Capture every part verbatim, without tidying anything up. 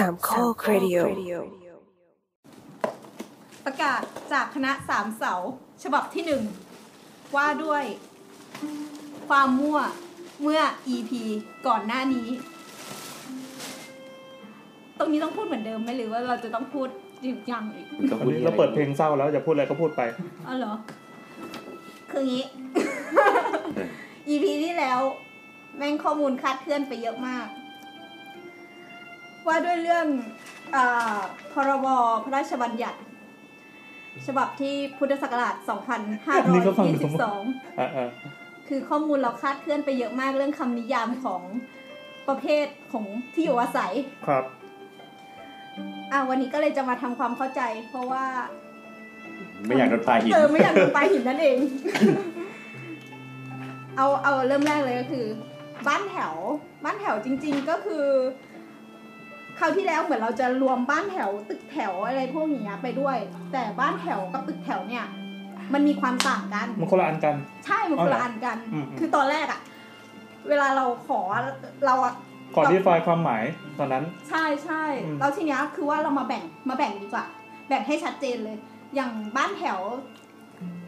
สามข้อเรดิโอประกาศจากคณะสามเสาฉบับที่หนึ่งว่าด้วยความมั่วเมื่อ อี พี ก่อนหน้านี้ตรงนี้ต้องพูดเหมือนเดิมไหมหรือว่าเราจะต้องพูดอีกอย่างอีกเราเปิดเพลงเศร้าแล้วจะพูดอะไรก็พูดไปอ๋อเหรอคืองี้ อี พี ที่แล้วแม่งข้อมูลคลาดเคลื่อนไปเยอะมากว่าด้วยเรื่องเอ่อพรบพระราชบัญญัติฉบับที่พุทธศักราชสองพันห้าร้อยยี่สิบสอง เออคือข้อมูลเราคลาดเคลื่อนไปเยอะมากเรื่องคำนิยามของประเภทของที่อยู่อาศัยครับอ่ะวันนี้ก็เลยจะมาทำความเข้าใจเพราะว่าไม่อยากโดนปลาหินเออไม่อยากโดนปลาหินนั่นเอง เอาเอาเริ่มแรกเลยก็คือบ้านแถวบ้านแถวจริงๆก็คือคราวที่แล้วเหมือนเราจะรวมบ้านแถวตึกแถวอะไรพวกนี้ไปด้วยแต่บ้านแถวกับตึกแถวเนี่ยมันมีความต่างกันมันคนละอันกันใช่มันคนละอันกันคือตอนแรกอะเวลาเราขอเราขอที่ไฟล์ความหมายตอนนั้นใช่ใช่แล้วทีนี้คือว่าเรามาแบ่งมาแบ่งดีกว่าแบ่งให้ชัดเจนเลยอย่างบ้านแถว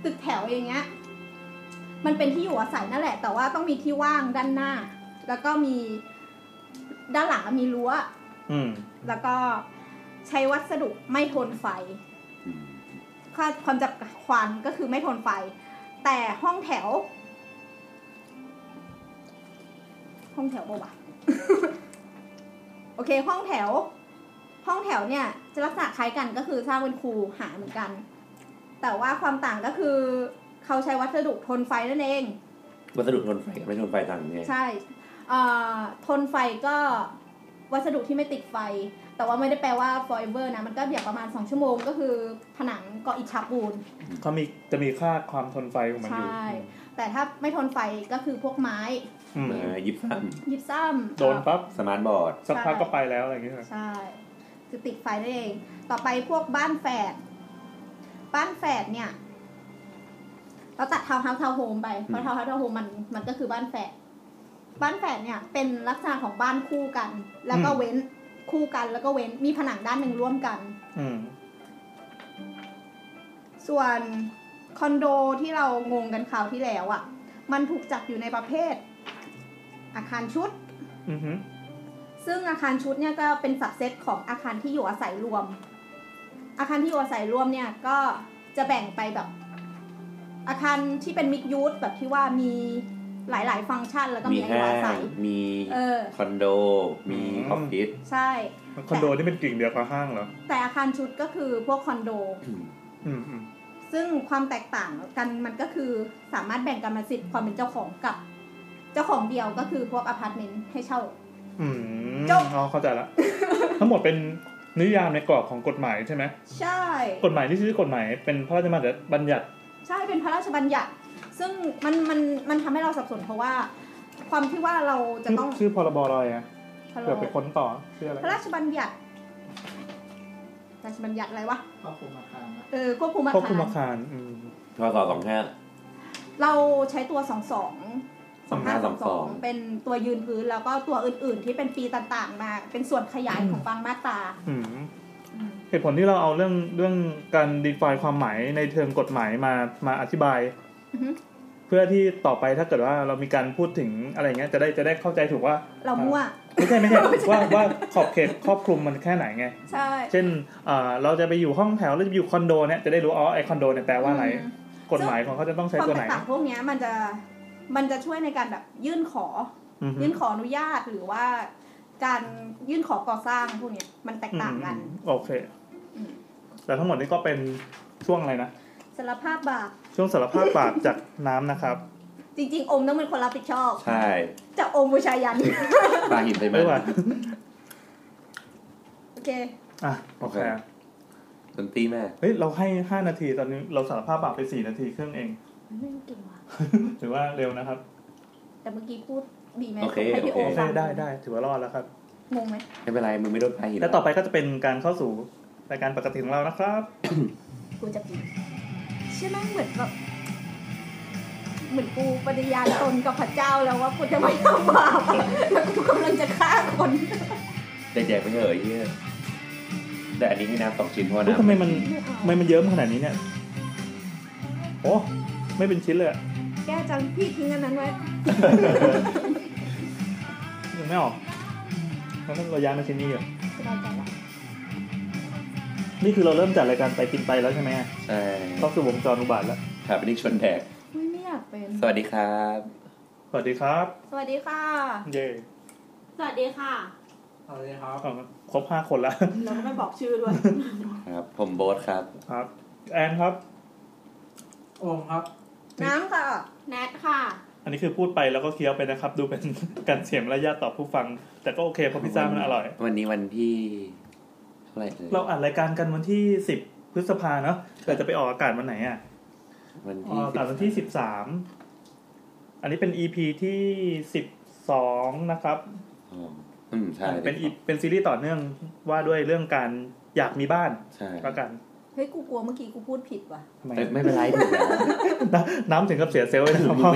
ตึกแถวอย่างเงี้ยมันเป็นที่อยู่อาศัยนั่นแหละแต่ว่าต้องมีที่ว่างด้านหน้าแล้วก็มีด้านหลังมีรั้วแล้วก็ใช้วัสดุไม่ทนไฟความจับควันก็คือไม่ทนไฟแต่ห้องแถวห้องแถวบ่วะ โอเคห้องแถวห้องแถวเนี่ยจะลักษณะคล้ายกันก็คือสร้างเป็นคูหาเหมือนกันแต่ว่าความต่างก็คือเขาใช้วัสดุทนไฟนั่นเองวัสดุทนไฟไม่ทนไฟต่างไงใช่ทนไฟก็วัสดุที่ไม่ติดไฟแต่ว่าไม่ได้แปลว่า forever นะมันก็อย่างประมาณสองชั่วโมงก็คือผนังก็อิฐฉาบปูนเขามีจะมีค่าความทนไฟของมันอยู่ใช่แต่ถ้าไม่ทนไฟก็คือพวกไม้ยิบซ้ำยิบซ้ำโดนปั๊บสมาร์ทบอร์ดสักพักก็ไปแล้วอะไรอย่างเงี้ยใช่คือติดไฟนั่นเองต่อไปพวกบ้านแฝดบ้านแฝดเนี่ยเราตัดทาวน์เฮาส์ทาวน์โฮมไปเพราะทาวน์เฮาส์ทาวน์โฮมมันมันก็คือบ้านแฝดบ้านแฝดเนี่ยเป็นลักษณะของบ้านคู่กันแล้วก็เว้นคู่กันแล้วก็เว้นมีผนังด้านหนึ่งร่วมกันส่วนคอนโดที่เรางงกันคราวที่แล้วอ่ะมันถูกจัดอยู่ในประเภทอาคารชุดซึ่งอาคารชุดเนี่ยก็เป็นสับเซตของอาคารที่อยู่อาศัยรวมอาคารที่อยู่อาศัยรวมเนี่ยก็จะแบ่งไปแบบอาคารที่เป็นมิกซ์ยูสแบบที่ว่ามีหลายๆฟังก์ชันแล้วก็มีอาศัยมีคอนโดมีออฟฟิศใช่คอนโดนี่เป็นกลิ่งเดียวกับห้างเหรอแต่อาคารชุดก็คือพวกคอนโดซึ่งความแตกต่างกันมันก็คือสามารถแบ่งกรรมสิทธิ์ความเป็นเจ้าของกับเจ้าของเดียวก็คือพวกอพาร์ตเมนต์ให้เช่าอืมอ๋อเข้าใจละทั้งหมดเป็นนิยามในกรอบของกฎหมายใช่ไหมใช่กฎหมายที่ชื่อกฎหมายเป็นพระราชบัญญัติใช่เป็นพระราชบัญญัติซึ่งมันมันมันทำให้เราสับสนเพราะว่าความที่ว่าเราจะต้องชื่อพรบอะไรอ่ะเผื่อไปค้นต่อชื่ออะไรพระราชบัญญัติพระราชบัญญัติอะไรวะควบคุมอาคารเออควบคุมอาคารควบคุมอาคารอืมพ.ศ.สองห้าเราใช้ตัวสองสอง สองห้า สองสองเป็นตัวยืนพื้นแล้วก็ตัวอื่นๆที่เป็นปีต่างๆมาเป็นส่วนขยายของบางมาตราเหตุผลที่เราเอาเรื่องเรื่องการ define ความหมายในเชิงกฎหมายมามาอธิบายเพื่อที่ต่อไปถ้าเกิดว่าเรามีการพูดถึงอะไรเงี้ยจะได้จะได้เข้าใจถูกว่าเรามั่วไม่ใช่ไม่ใช่ ว่าว่าขอบเขตครอบคลุมมันแค่ไหนไงใช่เช่นเราจะไปอยู่ห้องแถวหรืออยู่คอนโดเนี่ยจะได้รู้อ๋อไอคอนโดเนี่ยแปลว่าอะไรกฎหมายของเขาจะต้องใช้ตัวไหนต่างพวกนี้มันจะมันจะช่วยในการแบบยื่นขอยื่นขออนุญาตหรือว่าการยื่นขอก่อสร้างพวกนี้มันแตกต่างกันโอเคแต่ทั้งหมดนี้ก็เป็นช่วงอะไรนะสารภาพบาปช่วงสารภาพบาปจากน้ำนะครับจริงๆอมต้องเป็นคนรับผิดชอบใช่จะอมบูชายันปลาหินไปไหมโอเคอ่ะโอเคดนตรีแม่เฮ้ยเราให้ห้านาทีตอนนี้เราสารภาพบาปไปสี่นาทีครึ่งเองไม่เก่งว่ะถือว่าเร็วนะครับแต่เมื่อกี้พูดดีไหมให้พี่โอมได้ได้ถือว่ารอดแล้วครับงงไหมไม่เป็นไรมึงไม่โดนปลาหินแล้วต่อไปก็จะเป็นการเข้าสู่รายการปกติของเรานะครับกูจะปิดใช่ไหมเหมือนแบบเหมือนกูปฏิญาณตนกับพระเจ้าแล้วว่ากูจะไม่ทำบาปแล้วกูกำลังจะฆ่าคน แดงๆไปเงยเยอะแต่อันนี้ให้น้ำสองชิ้นเพราะน้ำทำไมมันทำไมมันเยิ้มขนาดนี้เนี่ยโอ้ไม่เป็นชิ้นเลยแกจังพี่ทิ้งอันนั้นไว้ยังไม่ออกเพราะนั่นเราย้ายมาชิ้นนี้อยู่นี่คือเราเริ่มจัดรายการไปกินไปแล้วใช่ไหมใช่เข้าสู่วงจรอุบาทแล้วครับเป็นนิชชนแดกไม่อยากเป็นสวัสดีครับสวัสดีครับสวัสดีค่ะเย้สวัสดีค่ะสวัสดีครับครบห้าคนแล้วเราไม่บอกชื่อด้วยครับผมโบ๊ทครับครับแอนครับโอมครับน้ำค่ะแนทค่ะอันนี้คือพูดไปแล้วก็เคี้ยวไปนะครับดูเป็นการเสียมระยะต่อผู้ฟังแต่ก็โอเคเพราะพิซซ่ามันอร่อยวันนี้วันที่เท่าไหร่เราอัดรายการกันวันที่สิบพฤษภาเนาะแต่จะไปออกอากาศวันไหนอ่ะวันที่ออกอากาศวันที่สิบสามอันนี้เป็น อี พี ที่สิบสองนะครับอืมใช่เป็นเป็นซีรีส์ต่อเนื่องว่าด้วยเรื่องการอยากมีบ้านแล้วกันเฮ้ยกูกลัวเมื่อกี้กูพูดผิดว่ะไม่เป็นไรถูกแล้วน้ำถึงกับเสียเซลล์นะครับพ่อ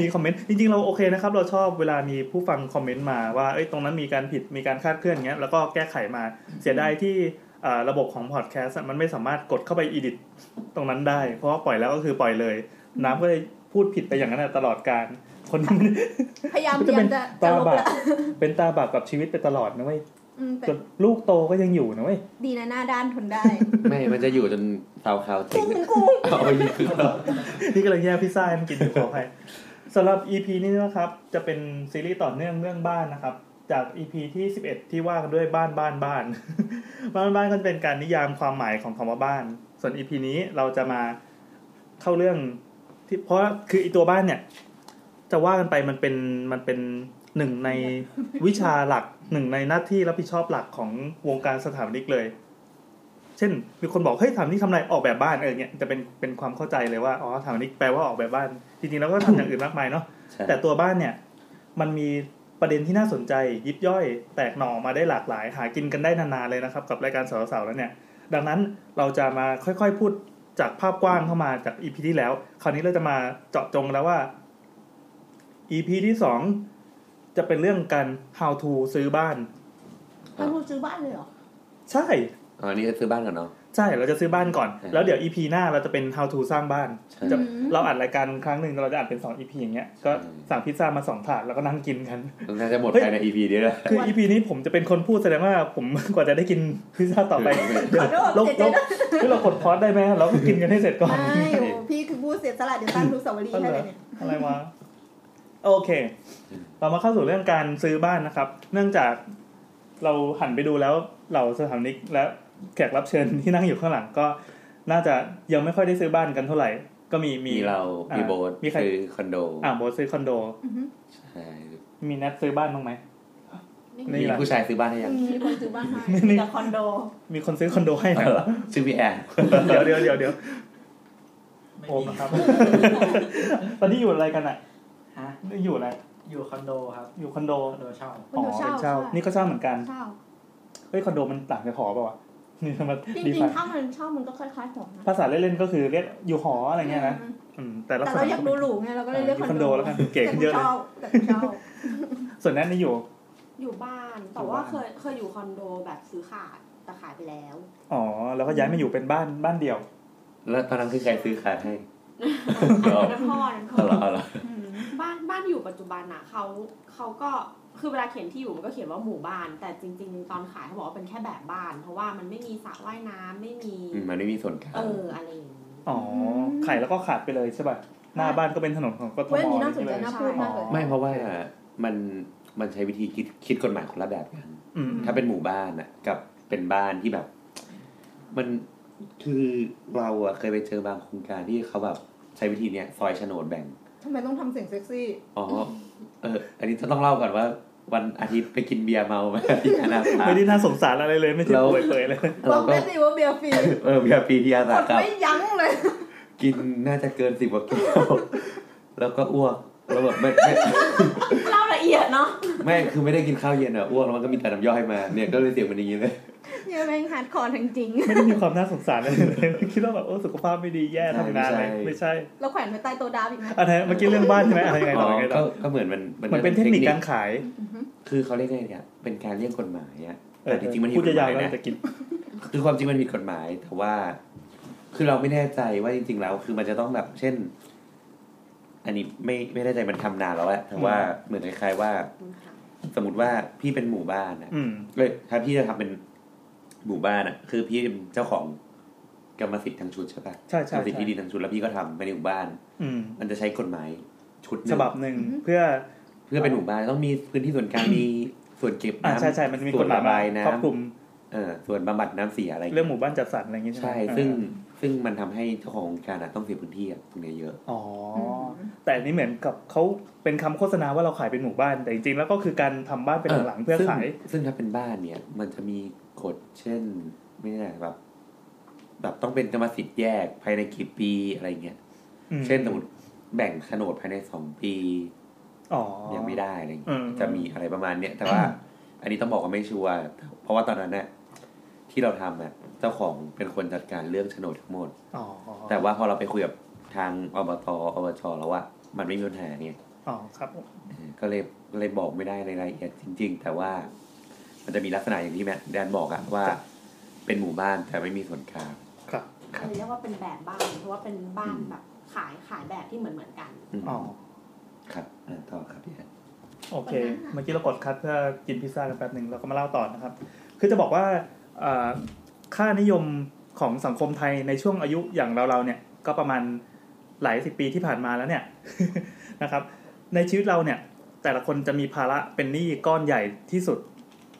มีคอมเมนต์จริงๆเราโอเคนะครับเราชอบเวลามีผู้ฟังคอมเมนต์มาว่าเอ้ยตรงนั้นมีการผิดมีการคาดเคลื่อนอย่างเงี้ยแล้วก็แก้ไขมาเสียดายที่ระบบของพอดแคสต์มันไม่สามารถกดเข้าไปอีดิทตรงนั้นได้เพราะปล่อยแล้วก็คือปล่อยเลยน้ำก็เลยพูดผิดไปอย่างนั้นตลอดการคนพยายามจะเป็นตาบาปเป็นตาบาปกับชีวิตไปตลอดนะเว้ยจนลูกโตก็ยังอยู่นะเว้ยดีนะหน้าด้านทนได้ไม่มันจะอยู่จนเตาขาวจริงนี่กำลังแย่พิซซ่าให้มันกินอยู่ขออภัยสำหรับ อี พี นี้นะครับจะเป็นซีรีส์ต่อเนื่องเรื่องบ้านนะครับจาก อี พี ที่สิบเอ็ดที่ว่ากันด้วยบ้านบ้านบ้านบ้านบ้านก็เป็นการนิยามความหมายของคำว่าบ้านส่วน อี พี นี้เราจะมาเข้าเรื่องที่เพราะคือไอ้ตัวบ้านเนี่ยจะว่ากันไปมันเป็นมันเป็นหนึ่งในวิชาหลักหนึ่งในหน้าที่รับผิดชอบหลักของวงการสถาปนิกเลยเช่นมีคนบอกเฮ้ยสถาปนิกทำอะไรออกแบบบ้านเออเนี่ยจะเป็นเป็นความเข้าใจเลยว่าอ๋อสถาปนิกแปลว่าออกแบบบ้านจริงๆแล้วก็ทำอย่างอื่นมากมายเนาะแต่ตัวบ้านเนี่ยมันมีประเด็นที่น่าสนใจยิบย่อยแตกหน่อมาได้หลากหลายหากินกันได้นานๆเลยนะครับกับรายการสาวๆแล้วเนี่ยดังนั้นเราจะมาค่อยๆพูดจากภาพกว้างเข้ามาจาก อี พี ที่แล้วคราวนี้เราจะมาเจาะจงแล้วว่า อี พี ที่สองจะเป็นเรื่องการ how to ซื้อบ้าน how to ซื้อบ้านเลยเหรอใช่อ๋อนี่จะซื้อบ้านก่อนเนาะใช่เราจะซื้อบ้านก่อนแล้วเดี๋ยว อี พี หน้าเราจะเป็น how to สร้างบ้านเราอัดรายการครั้งนึงเราจะอัดเป็นสอง อี พี อย่างเงี้ยก็สั่งพิซซ่ามาสองถาดแล้วก็นั่งกินกันน่าจะหมดภายใน อี พี นี้แหละคือ อี พี นี้ผมจะเป็นคนพูดแสดงว่าผมกว่าจะได้กินพิซซ่าต่อไปเราเรากดพอดได้ไหมเรากินกันให้เสร็จก่อนไม่พี่คือพูดเสร็จสลัดเดี๋ยวตั้งลูกสาวรีให้เลยเนี่ยอะไรวะโอเคเรามาเข้าสู่เรื่องการซื้อบ้านนะครับเนื่องจากเราหันไปดูแล้วเหล่าสถาปนิกและแขกรับเชิญที่นั่งอยู่ข้างหลังก็น่าจะยังไม่ค่อยได้ซื้อบ้านกันเท่าไหร่ก็มีมีเรามีโบสซื้อคอนโดอ่าโบสซื้อคอนโดใช่มีนัดซื้อบ้านบ้างไหมมีผู้ชายซื้อบ้านให้ยังมีคนซื้อบ้านให้มีแต่คอนโดมีคนซื้อคอนโดให้เหรอซื้อพี่แอนเดี๋ยวเดี๋ยวเดี๋ยวเดี๋ยวโอมครับตอนนี้อยู่อะไรกันอ่ะฮะอยู่อะไรอยู่คอนโดครับอยู่คอนโดคอนโดเช่าอ๋อเป็นเช่านี่ก็เช่าเหมือนกันเช่าเฮ้ยคอนโดมันต่างจากหอป่าววะนี่มันดีกว่าจริงๆถ้ามันเช่ามันก็คล้ายๆหอภาษาเล่นๆก็คือเรียกอยู่หออะไรเงี้ยนะอืมแต่เราอยากดูหรูไงเราก็เลยเรียกคอนโดแล้วกันเก๋เยอะเลยแต่เช่าส่วนนั้นนี่อยู่อยู่บ้านแต่ว่าเคยเคยอยู่คอนโดแบบซื้อขาดแต่ขายไปแล้วอ๋อแล้วก็ย้ายมาอยู่เป็นบ้านบ้านเดี่ยวแล้วตอนนั้นคือใครซื้อขาดให้น้ำพ่อน้ำพ่ออะไรบ้านบ้านที่อยู่ปัจจุบันน่ะเขาเขาก็คือเวลาเขียนที่อยู่มันก็เขียนว่าหมู่บ้านแต่จริงๆตอนขายเขาบอกว่าเป็นแค่แบบบ้านเพราะว่ามันไม่มีสระว่ายน้ำไม่มีมันไม่มีส่วนกลางเอออะไรอย่างงี้อ๋อขายแล้วก็ขาดไปเลยใช่ป่ะหน้าบ้านก็เป็นถนนของกทมไม่มีน่าสนใจน่าพูดมากเลยไม่เพราะว่ามันมันใช้วิธีคิดคิดกฎหมายคนละแบบกันถ้าเป็นหมู่บ้านน่ะกับเป็นบ้านที่แบบมันคือเราอะเคยไปเจอบางโครงการที่เขาแบบใช้วิธีเนี้ยซอยโฉนดแบ่งทำไมต้องทำเสียงเซ็กซี่อ๋อเอออันนี้ต้องเล่าก่อนว่าวันอาทิตย์ไปกินเบียร์เมามาที่อาณาไม่ได้น่าสงสารอะไรเลยไม่ใช่ป่วยเลยบอกได้สิว่าเบียร์ฟรีเออเบียร์ฟรีที่อาณาครับไม่ยั้งเลยกินน่าจะเกินสิบกว่าแก้วแล้วก็อ้วกแล้วแบบไม่เล่าละ เอียดเนาะไม่คือไม่ได้กินข้าวเย็นอ่ะอ้วกแล้วมันก็มีแต่น้ำย่อยมาเนี่ยก็เลยเสียงมันอย่างนี้เลยเนี่ยแม่งฮาร์ดคอร์ทั้งจริงไม่ได้มีความน่าสงสารอะไรเลยคิดว่าแบบโอ้สุขภาพไม่ดีแย่ทำงานอะไรไม่ใช่เราแขวนไว้ใต้โต๊ะดาบอีกมั้ยอะไรเมื่อกี้เรื่องบ้านใช่มั้ยอะไรไงต่อไงต่อก็เหมือนมันมันเป็นเทคนิคการขายคือเขาเรียกไงเนี่ยเป็นการเลี่ยงกฎหมายอ่ะแต่จริงๆมันผิดกฎหมายนะคือความจริงมันผิดกฎหมายแต่ว่าคือเราไม่แน่ใจว่าจริงๆแล้วคือมันจะต้องแบบเช่นอันนี้ไม่ไม่แน่ใจมันทำนานแล้วแหละแต่ว่าเหมือนคล้ายๆว่าสมมติว่าพี่เป็นหมู่บ้านนะเลยถ้าพี่จะทำเป็นหมู่บ้านอ่ะคือพี่เป็นเจ้าของกรรมสิทธิ์ทางชุดใช่ป่ะใช่ๆกรรมสิทธิ์ที่ดินทางชุดแล้วพี่ก็ทำไปในหมู่บ้านมันจะใช้กฎหมายชุดฉบับนึงเพื่อเพื่อเป็นหมู่บ้านต้องมีพื้นที่ส่วนกลางมีส่วนเก็บน้ำใช่ใช่มันมีกฎหมายครอบคลุมเออส่วนบำบัดน้ำเสียอะไรเรื่องหมู่บ้านจัดสรรอะไรอย่างเงี้ยใช่ซึ่งซึ่งมันทำให้เจ้าของการต้องเสียพื้นที่ตรงนี้เยอะอ๋อแต่นี่เหมือนกับเขาเป็นคำโฆษณาว่าเราขายเป็นหมู่บ้านแต่จริงๆแล้วก็คือการทำบ้านเป็นหลังเพื่อขายซึ่งถ้าเป็นบ้านเนี่ยมันจะมีกฎเช่นไม่ได้แบบแบบต้องเป็นกรรมสิทธิ์แยกภายในกี่ปีอะไรเงี้ยเช่นสมมติแบ่งโฉนดภายในสองปีอ๋อยังไม่ได้อะไรเงี้ยจะมีอะไรประมาณเนี้ยแต่ว่าอันนี้ต้องบอกว่าไม่ชัวร์เพราะว่าตอนนั้นเนี่ยที่เราทำเนี่ยเจ้าของเป็นคนจัดการเรื่องโฉนดทั้งหมดแต่ว่าพอเราไปคุยกับทางอบต.อบจ.แล้วว่ามันไม่มีปัญหาไงอ๋อครับก็เลยเลยบอกไม่ได้ในรายละเอียดจริงๆแต่ว่ามันจะมีลักษณะอย่างที่แม่แดนบอกอะว่าเป็นหมู่บ้านแต่ไม่มีส่วนกลางครับเรียกว่าเป็นแบบบ้านเพราะว่าเป็นบ้านแบบขายขายแบบที่เหมือนเหมือนกันอ๋อครับต่อครับพี่แดนโอเคเมื่อกี้เรากดคัทเพื่อกินพิซซ่ากันแป๊บนึงเราก็มาเล่าต่อนะครับคือจะบอกว่าค่านิยมของสังคมไทยในช่วงอายุอย่างเราๆเนี่ยก็ประมาณหลายสิบปีที่ผ่านมาแล้วเนี่ย นะครับในชีวิตเราเนี่ยแต่ละคนจะมีภาระเป็นหนี้ก้อนใหญ่ที่สุด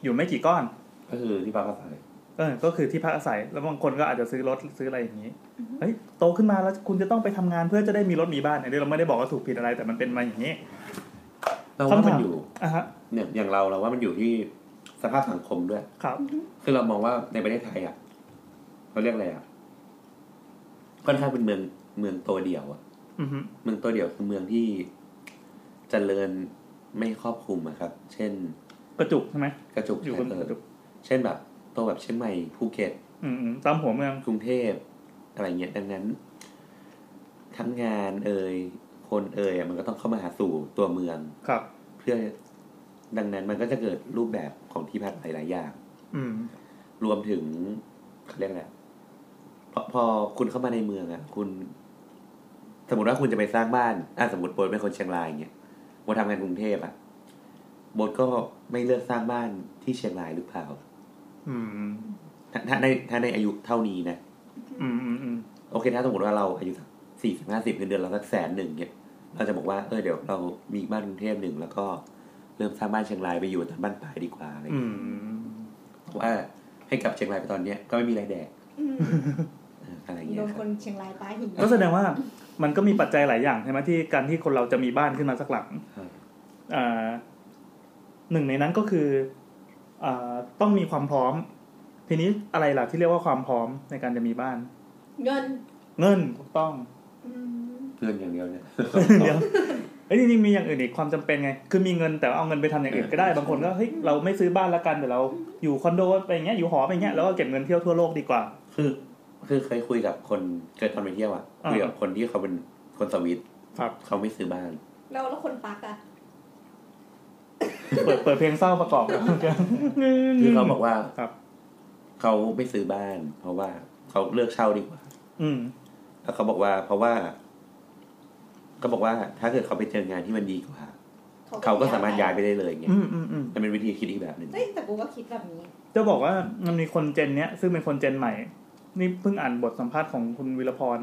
อยู่ไม่กี่ก้อนก็คือที่พักอาศัยเออก็คือที่พักอาศัยแล้วบางคนก็อาจจะซื้อรถซื้ออะไรอย่างนี้เฮ้ยโตขึ้นมาแล้วคุณจะต้องไปทำงานเพื่อจะได้มีรถมีบ้านเนี่ยเราไม่ได้บอกว่าถูกผิดอะไรแต่มันเป็นมาอย่างนี้เราว่ามันอยู่เนี่ยอย่างเราเราว่ามันอยู่ที่สภาพสังคมด้วยครับคือเรามองว่าในประเทศไทยอ่ะเขาเรียกอะไรอ่ะค่อนข้างเป็นเมืองเมืองตัวเดี่ยวอ่ะเมืองตัวเดี่ยวคือเมืองที่เจริญไม่ครอบคลุมอะครับเช่นกระจุกใช่ไหมกระจุกอยู่บนกระจุกเช่นแบบโตแบบเชียงใหม่ภูเก็ตตามหัวเมืองกรุงเทพอะไรเงี้ยดังนั้นทั้งงานเอ่ยคนเอ่ยมันก็ต้องเข้ามาหาสู่ตัวเมืองครับเพื่อดังนั้นมันก็จะเกิดรูปแบบของที่พักหลายๆอย่างรวมถึงเขาเรียกอะไรพอพอคุณเข้ามาในเมืองอ่ะคุณสมมติว่าคุณจะไปสร้างบ้านอ่ะสมมติโบสถ์เป็นคนเชียงรายเงี้ยโบสถ์ทำงานกรุงเทพอ่ะโบสถ์ก็ไม่เลือกสร้างบ้านที่เชียงรายหรือเปล่าถ้าในถ้าในอายุเท่านี้นะโอเคถ้าสมมติว่าเราอายุสี่สิบห้าสิบเงินเดือนเราสักแสนหนึ่งเงี้ยเราจะบอกว่าเออเดี๋ยวเรามีบ้านกรุงเทพหนึ่งแล้วก็เริ่มสร้างบ้านเชียงรายไปอยู่ตอนบ้านปลายดีกว่าอะไรอย่างเงี้ยว่าให้กลับเชียงรายไปตอนเนี้ยก็ไม่มีรายแดกอะไรอย่างเงี้ยโดนคนเชียงรายป้ายหินก็แสดงว่ามันก็มีปัจจัยหลายอย่างใช่ไหมที่การที่คนเราจะมีบ้านขึ้นมาสักหลังอ่าหนึ่งในนั้นก็คืออ่าต้องมีความพร้อมทีนี้อะไรล่ะที่เรียกว่าความพร้อมในการจะมีบ้านเงินเงินถูกต้องเงินอย่างเดียวเนี่ยเดี๋ยวไอ้จริงๆมีอย่างอื่นอีกความจำเป็นไงคือมีเงินแต่ว่าเอาเงินไปทำอย่างอื่นก็ได้บางคนก็เฮ้ยเราไม่ซื้อบ้านละกันแต่เราอยู่คอนโดไปอย่างเงี้ยอยู่หอไปอย่างเงี้ยแล้วก็เก็บเงินเที่ยวทั่วโลกดีกว่าคือคือเคยคุยกับคนเคยตอนไปเที่ยวอ่ะคุยกับคนที่เขาเป็นคนสวิตครับเขาไม่ซื้อบ้านแล้วแล้วคนปักอ่ะเปิดเปิดเพลงเศร้าประกอบคือเขาบอกว่าครับเขาไม่ซื้อบ้านเพราะว่าเขาเลือกเช่าดีกว่าอืมแล้วเขาบอกว่าเพราะว่าก็บอกว่าถ้าเกิดเขาไปเจองานที่มันดีกว่าเขาก็สามารถย้ายไปได้เลยไงมันเป็นวิธีคิดอีกแบบนึงเฮ้ยแต่กูก็คิดแบบนี้จะบอกว่ามันมีคนเจนเนี้ยซึ่งเป็นคนเจนใหม่นี่เพิ่งอ่านบทสัมภาษณ์ของคุณวีรพร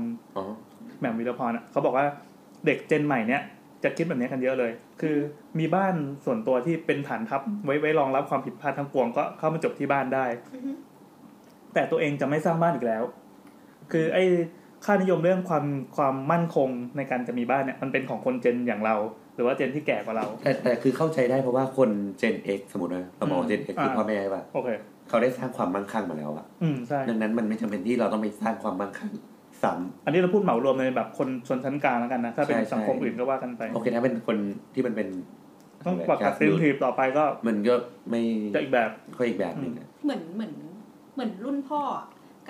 แหม่มวีรพรอ่ะเขาบอกว่าเด็กเจนใหม่เนี้ยจะคิดแบบนี้กันเยอะเลยคือมีบ้านส่วนตัวที่เป็นฐานทัพไว้ไว้รองรับความผิดพลาดทั้งปวงก็เข้ามาจบที่บ้านได้แต่ตัวเองจะไม่สร้างบ้านอีกแล้วคือไอ้ค่านิยมเรื่องความความมั่นคงในการจะมีบ้านเนี่ยมันเป็นของคนเจนอย่างเราหรือว่าเจนที่แก่กว่าเราแต่แต่คือเข้าใจได้เพราะว่าคนเจน X สมมุตินะเราบอกเจน X คือพ่อแม่ใช่ป่ะโอเคเขาได้สร้างความมั่งคั่งมาแล้วอ่ะอืมใช่ดังนั้นมันไม่จำเป็นที่เราต้องไปสร้างความมั่งคั่งซ้ำอันนี้เราพูดเหมารวมในแบบคนชนชั้นกลางแล้วกันนะถ้าเป็นสังคมอื่นก็ว่ากันไปโอเคถ้าเป็นคนที่มันเป็น ต้องปรับเซนทีฟต่อไปก็มันก็ไม่ก็อีกแบบก็อีกแบบนึงเหมือนเหมือนเหมือนรุ่นพ่อ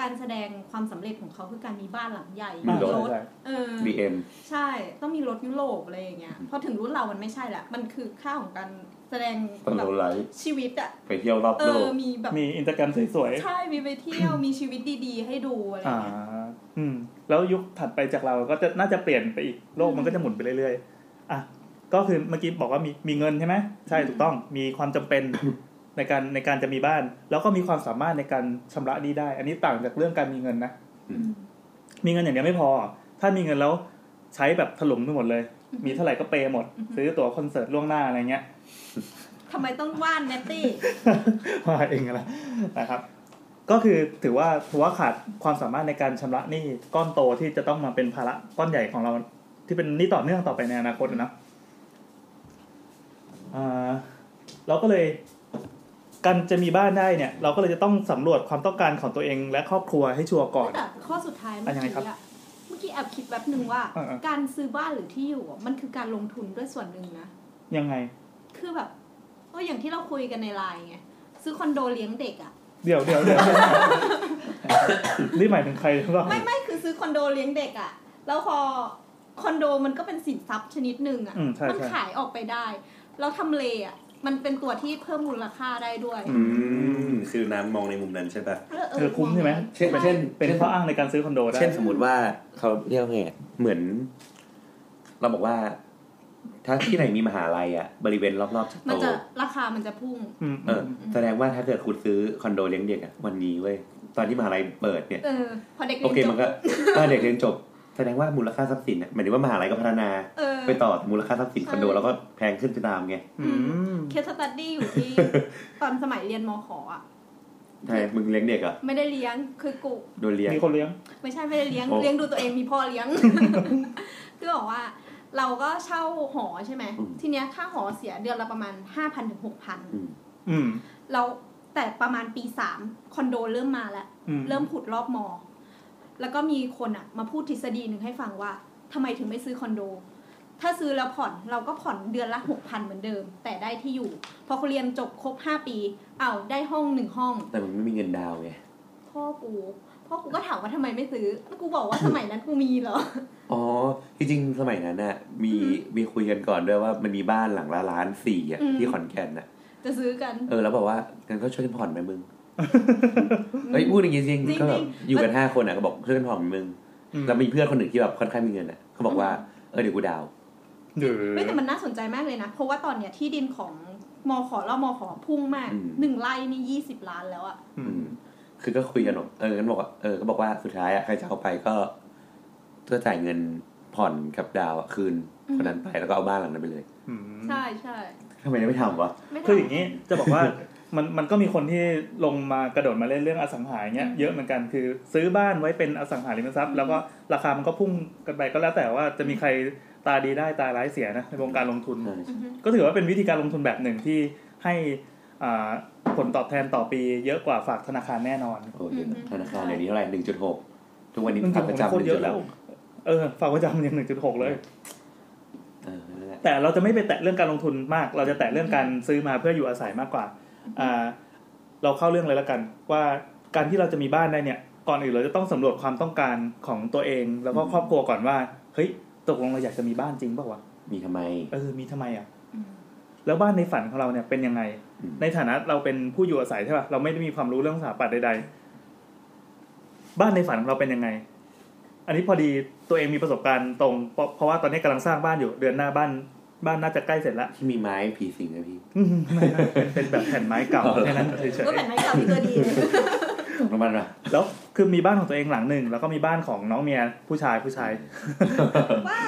การแสดงความสำเร็จของเขาคือการมีบ้านหลังใหญ่มีรถเออ บี เอ็ม ใช่ต้องมีรถยุโรปอะไรอย่างเงี้ยพอถึงรุ่นเรามันไม่ใช่ละมันคือค่าของการแสดงแบบชีวิตอะไปเที่ยวรอบโลกมีแบบมีอินสตาแกรมสวยๆใช่มีไปเที่ยวมีชีวิตดีๆให้ดูอะไรอย่างเงี้ยอืมแล้วยุคถัดไปจากเราก็จะน่าจะเปลี่ยนไปอีกโลกมันก็จะหมุนไปเรื่อยๆอ่ะก็คือเมื่อกี้บอกว่ามีมีเงินใช่ไหมใช่ถูกต้องมีความจำเป็นในการในการจะมีบ้านแล้วก็มีความสามารถในการชำระหนี้ได้อันนี้ต่างจากเรื่องการมีเงินนะมีเงินอย่างเดียวไม่พอถ้ามีเงินแล้วใช้แบบถลุงไปหมดเลยมีเท่าไหร่ก็เปย์หมดซื้อตั๋วคอนเสิร์ตล่วงหน้าอะไรเงี้ยทำไมต้องว่านแนตตี้ว่าเองอะไรนะครับก็คือถือว่าถือว่าขาดความสามารถในการชำระหนี้ก้อนโตที่จะต้องมาเป็นภาระก้อนใหญ่ของเราที่เป็นหนี้ต่อเนื่องต่อไปในอนาคตนะอ่าเราก็เลยการจะมีบ้านได้เนี่ยเราก็เลยจะต้องสำรวจความต้องการของตัวเองและครอบครัวให้ชัวร์ก่อนแต่ข้อสุดท้ายเมื่อกี้อะเมื่อกี้แอบคิดแป๊บนึงว่าการซื้อบ้านหรือที่อยู่มันคือการลงทุนด้วยส่วนหนึ่งนะยังไงคือแบบก็อย่างที่เราคุยกันในไลน์ไงซื้อคอนโดเลี้ยงเด็กอะเดี๋ยวเดี๋ยวเดี๋ยวนี่หมายถึงใครบ้างไม่ไม่คือซื้อคอนโดเลี้ยงเด็กอะแล้วพอคอนโดมันก็เป็นสินทรัพย์ชนิดหนึ่งอะมันขายออกไปได้แล้วทำเลอะมันเป็นตัวที่เพิ่มมูลค่าได้ด้วยอืมคือน้ำมองในมุมนั้นใช่ป่ะเออคุ้มใช่ไหมเช่นเช่นเป็นข้ออ้างในการซื้อคอนโดได้เช่นสมมติว่าเขาเรียกไงเหมือนเราบอกว่าถ้าที่ไหนมีมหาลัยอ่ะบริเวณรอบๆจะโตมันจะราคามันจะพุ่งเออแสดงว่าถ้าเกิดคุณซื้อคอนโดเลี้ยงเด็กอ่ะวันนี้เว้ยตอนที่มหาลัยเปิดเนี่ยเออพอเด็กเรียนจบโอเคมันก็ถ้าเด็กเรียนจบแสดงว่ามูลค่าทรัพย์สินเนี่ยหมายถึงว่ามหาลัยก็พัฒนาไปต่อมูลค่าทรัพย์สินคอนโดแล้วก็แพงขึ้นไปตามไงเคสสตัดดี้อยู่ที่ตอนสมัยเรียนมข.อ่ะใช่มึงเลี้ยงเด็กเหรอไม่ได้เลี้ยงคือกูโดนเลี้ยงมีคนเลี้ยงไม่ใช่ไม่ได้เลี้ยงเลี้ยงดูตัวเองมีพ่อเลี้ยงคือบอกว่าเราก็เช่าหอใช่ไหมทีเนี้ยค่าหอเสียเดือนละประมาณ ห้าพัน ถึง หกพัน เราแต่ประมาณปีสามคอนโดเริ่มมาแล้วเริ่มผุดรอบมอแล้วก็มีคนอ่ะมาพูดทฤษฎีหนึ่งให้ฟังว่าทำไมถึงไม่ซื้อคอนโดถ้าซื้อแล้วผ่อนเราก็ผ่อนเดือนละ หกพัน เหมือนเดิมแต่ได้ที่อยู่พอเขาเรียนจบครบห้าปีอ้าวได้ห้องหนึ่งห้องแต่มันไม่มีเงินดาวน์ไงพ่อกูพ่อกูก็ถามว่าทำไมไม่ซื้อแล้วกูบอกว่าสมัยนั้นกูมีเหรออ๋อจริงๆสมัยนั้นน่ะมีมีคุยกันก่อนด้วยว่ามันมีบ้านหลังละล้านสี่อ่ะที่ขอนแก่นน่ะจะซื้อกันเออแล้วบอกว่างั้นก็ช่วยกันผ่อนไปมึงเฮ้ยพูดอย่างงี้จริงก็แบบอยู่กันห้าคนน่ะก็บอกช่วยกันผ่อนมึงแล้วมีเพื่อนคนหนึ่งที่แบบค่อนข้างมีเงินน่ะเขาบอกว่าเออเดี๋ยวกูดาวน์ไม่แต่มันน่าสนใจมากเลยนะเพราะว่าตอนเนี้ยที่ดินของมข.แล้วมข.พุ่งมากหนึ่งไร่นี่ยี่สิบล้านแล้วอ่ะคือก็คุยกันหรอกเออกันบอกว่าเออก็บอกว่าสุดท้ายอ่ะใครจะเอาไปก็เพื่อจ่ายเงินผ่อนกับดาวอ่ะคืนคนนั้นไปแล้วก็เอาบ้านหลังนั้นไปเลยใช่ใช่ทำไมไม่ทำวะคืออย่างนี้จะบอกว่ามันมันก็มีคนที่ลงมากระโดดมาเล่นเรื่องอสังหาเงี้ยเยอะเหมือนกันคือซื้อบ้านไว้เป็นอสังหาริมทรัพย์แล้วก็ราคามันก็พุ่งกันไปก็แล้วแต่ว่าจะมีใครตาดีได้ตาร้ายเสียนะในวงการลงทุนก็ถือว่าเป็นวิธีการลงทุนแบบหนึ่งที่ให้อ่าผลตอบแทนต่อปีเยอะกว่าฝากธนาคารแน่นอนโอ้ธนาคารเดี๋ยวนี้เท่าไหร่ หนึ่งจุดหก ทุกวันนี้ฝากประจำมันเยอะแล้วเออฝากประจำยัง หนึ่งจุดหก เลยแต่เราจะไม่ไปแตะเรื่องการลงทุนมากเราจะแตะเรื่องการซื้อมาเพื่ออยู่อาศัยมากกว่าอ่าเราเข้าเรื่องเลยละกันว่าการที่เราจะมีบ้านได้เนี่ยก่อนอื่นเราจะต้องสำรวจความต้องการของตัวเองแล้วก็ครอบครัวก่อนว่าเฮ้ยตกลงเราอยากจะมีบ้านจริงป่าววะมีทำไมเออมีทำไมอ่ะแล้วบ้านในฝันของเราเนี่ยเป็นยังไงในฐานะเราเป็นผู้อยู่อาศัยใช่ป่ะเราไม่ได้มีความรู้เรื่องสถาปัตย์ใดๆบ้านในฝันของเราเป็นยังไงอันนี้พอดีตัวเองมีประสบการณ์ตรงเพราะว่าตอนนี้กำลังสร้างบ้านอยู่เดือนหน้าบ้านบ้านน่าจะใกล้เสร็จแล้วที่มีไม้ผีสิงนะพี่เป็นแบบแผ่นไม้เก่าแค่นั้นเฉยๆก็แผ่นไม้เก่าที่ตัวดีประมาณน่ะแล้วคือมีบ้านของตัวเองหลังหนึ่งแล้วก็มีบ้านของน้องเมียผู้ชายผู้ชาย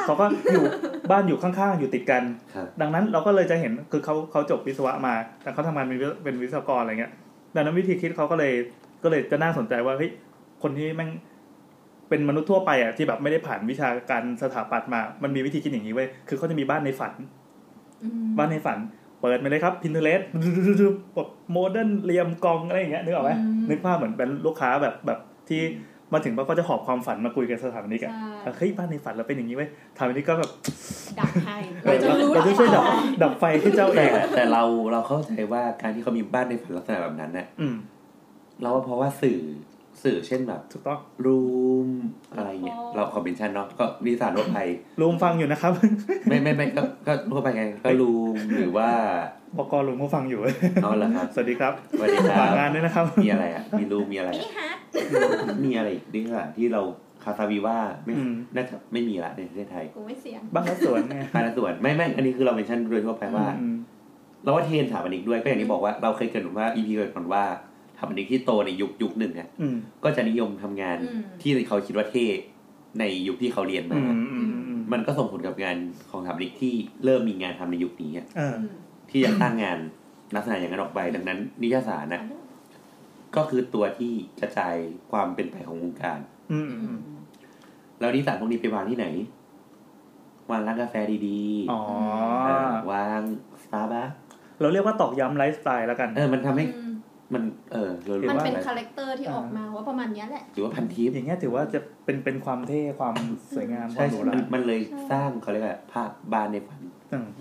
เขาก็อยู่บ้านอยู่ข้างๆอยู่ติดกันดังนั้นเราก็เลยจะเห็นคือเขาเขาจบวิศวะมาแต่เขาทำงานเป็นวิศวกรอะไรเงี้ยดังนั้นวิธีคิดเขาก็เลยก็เลยจะน่าสนใจว่าเฮ้ยคนที่แม่งเป็นมนุษย์ทั่วไปอ่ะที่แบบไม่ได้ผ่านวิชาการสถาปัตย์มามันมีวิธีคิดอย่างนี้เว้ยคือเขาจะมีบ้านในฝันบ้านในฝันเปิดไปเลยครับ Pinterest แบบโมเดิร์นเรียมกองอะไรอย่างเงี้ยนึกออกไหมนึกภาพเหมือนเป็นลูกค้าแบบแบบที่ มาถึงก็จะหอบความฝันมาคุยกันสถาปนิกอ่ะเฮ้ยบ้านในฝันเราเป็นอย่างนี้เว้ยสถาปนิกก็แบบดับไฟเราจะรู้เราจะช่วยดับดับไฟที่เจ้าเองแต่เราเราเข้าใจว่าการที่เขามีบ้านในฝันลักษณะแบบนั้นน่ะเราว่าเพราะว่าสื่อสื่อเช่นแบบถูกต้องรูมอะไรเงี้ยเราคอมเมนชั่นเนาะก็นิสานรถไฟรูมฟังอยู่นะครับไม่ไม่ไม่ก็ก็ทั่วไปไงก็รูมหรือว่าบกลุงก็ฟังอยู่เนาะเหรอครับสวัสดีครับสวัสดีครับฝากงานด้วยนะครับมีอะไรอ่ะมีรูมมีอะไรมีอะไรดิ้งอ่ะที่เราคาซาวิว่าไม่น่าจะไม่มีละในประเทศไทยกูไม่เสียบ้านละสวนไงบ้านละสวนไม่ไม่อันนี้คือเราเมนชั่นโดยทั่วไปว่าเราว่าเทรนสถาปนิกด้วยก็อย่างที่บอกว่าเราเคยเกริ่นว่า อี พี ก่อนว่าทำอันนี้ที่โตในยุคยุคหนึ่งอ่ะก็จะนิยมทำงานที่เขาคิดว่าเท่ในยุคที่เขาเรียนมามันก็ส่งผลกับงานของสถาปนิกที่เริ่มมีงานทำในยุคนี้อ่ะที่จะตั้งงานลักษณะอย่างนั้นออกไปดังนั้นนิยายสารน่ะก็คือตัวที่กระจายความเป็นไปของวงการแล้วนิยายสารพวกนี้ไปวางที่ไหนวางร้านกาแฟดีๆวางสตาร์บัคเราเรียกว่าตอกย้ำไลฟ์สไตล์แล้วกันเออมันทำให้มันเออมันเป็นคาแรคเตอร์ที่ออกมาว่าประมาณนี้แหละถือว่าพันทิปอย่างเงี้ยถือว่าจะเป็นเป็นความเท่ความสวยงามของเรามันเลยสร้างเขาเรียกว่าภาพบ้านในฝัน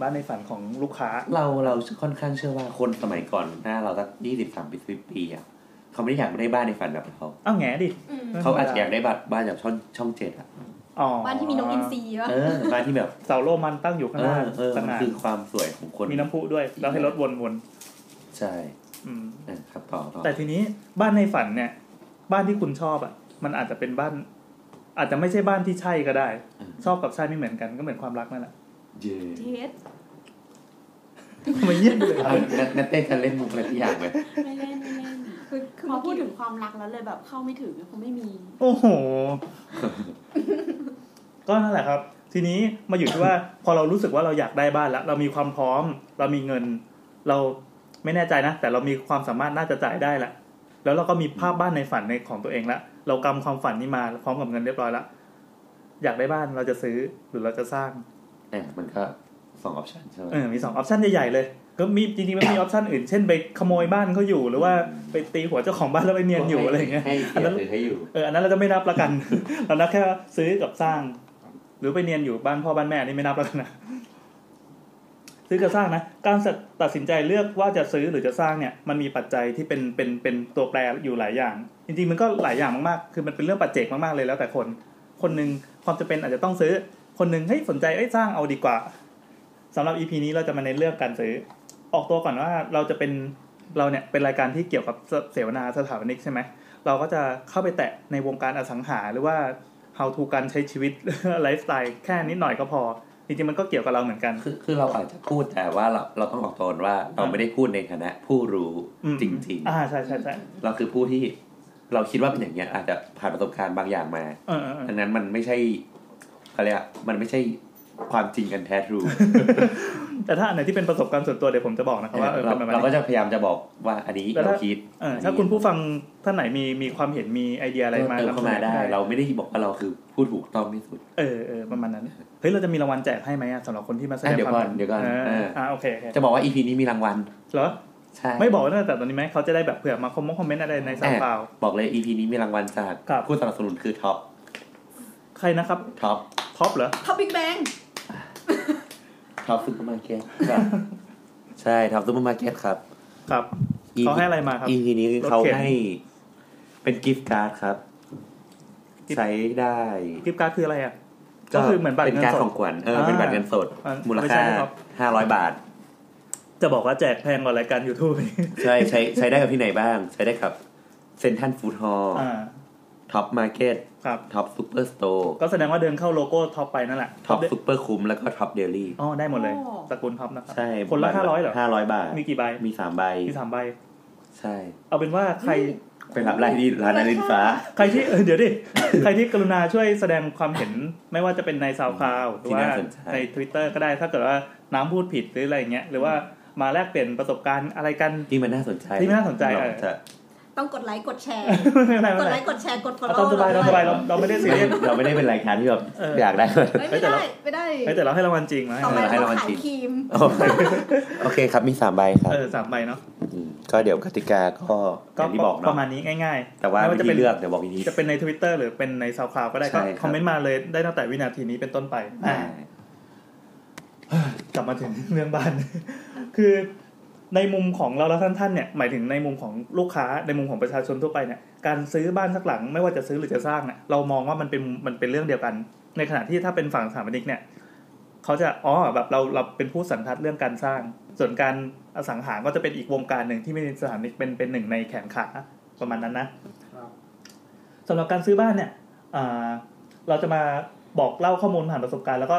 บ้านในฝันของลูกค้าเราเราค่อนข้างเชื่อว่าคนสมัยก่อนหน้าเราสักยี่สิบสามสิบปีอ่ะเขาไม่ได้อยากได้บ้านในฝันแบบเราอ้าวแง่ดิเขาอาจจะอยากได้บ้านแบบช่องช่องเจ็ดอ่ะบ้านที่มีนกอินทรีวะบ้านที่แบบเสาโรมันตั้งอยู่ข้างหน้ามันคือความสวยของคนมีน้ำพุด้วยแล้วให้รถวนๆใช่อืมครับต่อแต่ทีนี้บ้านในฝันเนี่ยบ้านที่คุณชอบอ่ะมันอาจจะเป็นบ้านอาจจะไม่ใช่บ้านที่ใช่ก็ได้ชอบกับใช่ไม่เหมือนกันก็เหมือนความรักนั่นแหละเย้มันเยี่ยมเลยนัตเต้จะเล่นมุกอะไรที่อยากไหมไม่เล่นไม่เล่นคือคือพอพูดถึงความรักแล้วเลยแบบเข้าไม่ถึงเขาไม่มีโอ้โหก็นั่นแหละครับทีนี้มาอยู่ที่ว่าพอเรารู้สึกว่าเราอยากได้บ้านแล้วเรามีความพร้อมเรามีเงินเราไม่แน่ใจนะแต่เรามีความสามารถน่าจะจ่ายได้แหละแล้วเราก็มีภาพบ้านในฝันในของตัวเองละเรากำความฝันนี้มาพร้อมกับเงินเรียบร้อยละอยากได้บ้านเราจะซื้อหรือเราจะสร้างเออมันก็สองออปชันใช่ไหมเออมีสองออปชันใหญ่ๆเลยก็มีจริงๆมันมีออปชันอื่นเช่นไปขโมยบ้านเขาอยู่หรือว่าไปตีหัวเจ้าของบ้านแล้วไปเนียนอยู่อะไรอย่างเงี้ยอันนั้นให้อยู่เอออันนั้นเราจะไม่นับละกันเรานับแค่ซื้อกับสร้างหรือไปเนียนอยู่บ้านพ่อบ้านแม่นี่ไม่นับละกันนะซื้อกับสร้างนะการตัดสินใจเลือกว่าจะซื้อหรือจะสร้างเนี่ยมันมีปัจจัยที่เป็นเป็นเป็นตัวแปรอยู่หลายอย่างจริงๆมันก็หลายอย่างมากๆคือมันเป็นเรื่องปัจเจกมากๆเลยแล้วแต่คนคนนึงความจะเป็นอาจจะต้องซื้อคนนึงเฮ้ยสนใจเอ้ยสร้างเอาดีกว่าสำหรับ อี พี นี้เราจะมาเน้นเรื่องการซื้อออกตัวก่อนว่าเราจะเป็นเราเนี่ยเป็นรายการที่เกี่ยวกับเสวนาสถาปนิกใช่ไหมเราก็จะเข้าไปแตะในวงการอสังหาหรือว่า how to การใช้ชีวิตไลฟ์สไตล์แค่นิดหน่อยก็พอจริงๆมันก็เกี่ยวกับเราเหมือนกันคือคือเราอาจจะพูดแต่ว่าเราเราต้องออกตัวว่าเราไม่ได้พูดในฐานะผู้รู้จริงๆอ่าใช่ๆๆเราคือผู้ที่เราคิดว่าเป็นอย่างเงี้ยอาจจะผ่านประสบการณ์บางอย่างมาดังนั้นมันไม่ใช่อะไรอ่ะมันไม่ใช่ความจริงกันแท้ทรูแต่ถ้าอันไหนที่เป็นประสบการณ์ส่วนตัวเดี๋ยวผมจะบอกนะครับว่าเราก็จะพยายามจะบอกว่าอันนี้เราคิดถ้าคุณผู้ฟังท่านไหนมีมีความเห็นมีไอเดียอะไรมาเราเข้ามาได้เราไม่ได้บอกว่าเราคือผู้ถูกต้องที่สุดเออเออประมาณนั้นเฮ้ยเราจะมีรางวัลแจกให้ไหมสำหรับคนที่มาแสดงความเดี๋ยวก่อนอ่าโอเคจะบอกว่า อี พี นี้มีรางวัลเหรอใช่ไม่บอกตั้งแต่ตอนนี้ไหมเขาจะได้แบบเผื่อมาคอมมงคอมเมนต์อะไรในซาวด์คลาวด์บอกเลย อี พี นี้มีรางวัลจากผู้สนับสนุนคือท็อปใครนะครับท็อปท็อปเหรอท็อปบิ๊กแบงท็อปซุปเปอร์มาร์เก็ตครับใช่ท็อปซุปเปอร์มาร์เก็ตครับครับเขาให้อะไรมาครับ อี พี นี้เขาให้เป็นกิฟต์การ์ดครับใช้ได้กิฟต์การ์ดคืออะไรอ่ะก็คือเหมือนบัตรเงินสดเป็นการของขวัญเออเป็นบัตรเงินสดมูลค่าห้าร้อยบาทจะบอกว่าแจกแพงกว่ารายการ YouTube ใช่ใช้ใช้ได้กับที่ไหนบ้างใช้ได้กับเซ็นทรัลฟู้ดฮอลล์อ่าท็อปมาร์เก็ตครับท็อปซุปเปอร์สโตร์ก็แสดงว่าเดินเข้าโลโก้ท็อปไปนั่นแหละท็อปซุปเปอร์คุ้มแล้วก็ท็อปเดลี่อ๋อได้หมดเลยตระกูลท็อปนะครับใช่คนละห้าร้อยเหรอห้าร้อยบาทมีกี่ใบมีสามใบมีสามใบใช่เอาเป็นว่าใครไปรับรายที่ร้านนารินฟ้าใครที่เดี๋ยวดิใครที่กรุณาช่วยแสดงความเห็นไม่ว่าจะเป็นใน SoundCloud หรือว่าใน Twitter ก็ได้ถ้าเกิดว่าน้ำพูดผิดหรืออะไรอย่างเงี้ยหรือว่ามาแลกเปลี่ยนประสบการณ์อะไรกันที่มันน่าสนใจที่มันน่าสนใจเออ ต้องกดไลค์กดแชร์กดไลค์กดแชร์กด follow ตอนสบายเราสบายเราเราไม่ได้ซีเรียสเราไม่ได้เป็นรายการที่แบบอยากได้ไม่ได้ไม่ได้แต่เราให้รางวัลจริงมั้ยให้รางวัลจริงโอเคครับมีสามใบครับเออสามใบเนาะก็เดี๋ยวกติกาก็อย่างที่บอกเนาะประมาณนี้ง่ายๆแต่ว่าจะเป็นเลือกเดี๋ยวบอกอีกทีจะเป็นใน Twitter หรือเป็นใน SoundCloud ก็ได้ก็คอมเมนต์มาเลยได้ตั้งแต่วินาทีนี้เป็นต้นไปกลับมาถึงเรื่องบ้านคือในมุมของเราแล้วท่านๆเนี่ยหมายถึงในมุมของลูกค้าในมุมของประชาชนทั่วไปเนี่ยการซื้อบ้านสักหลังไม่ว่าจะซื้อหรือจะสร้างเนี่ยเรามองว่ามันเป็นมันเป็นเรื่องเดียวกันในขณะที่ถ้าเป็นฝั่งสถาปนิกเนี่ยเขาจะอ๋อแบบเราเราเป็นผู้สันทัดเรื่องการสร้างส่วนการอสังหาก็จะเป็นอีกวงการหนึ่งที่ไม่สถาปนิกเป็นเป็นหนึ่งในแขนขาประมาณนั้นนะสำหรับการซื้อบ้านเนี่ยเราจะมาบอกเล่าข้อมูลผ่านประสบการณ์แล้วก็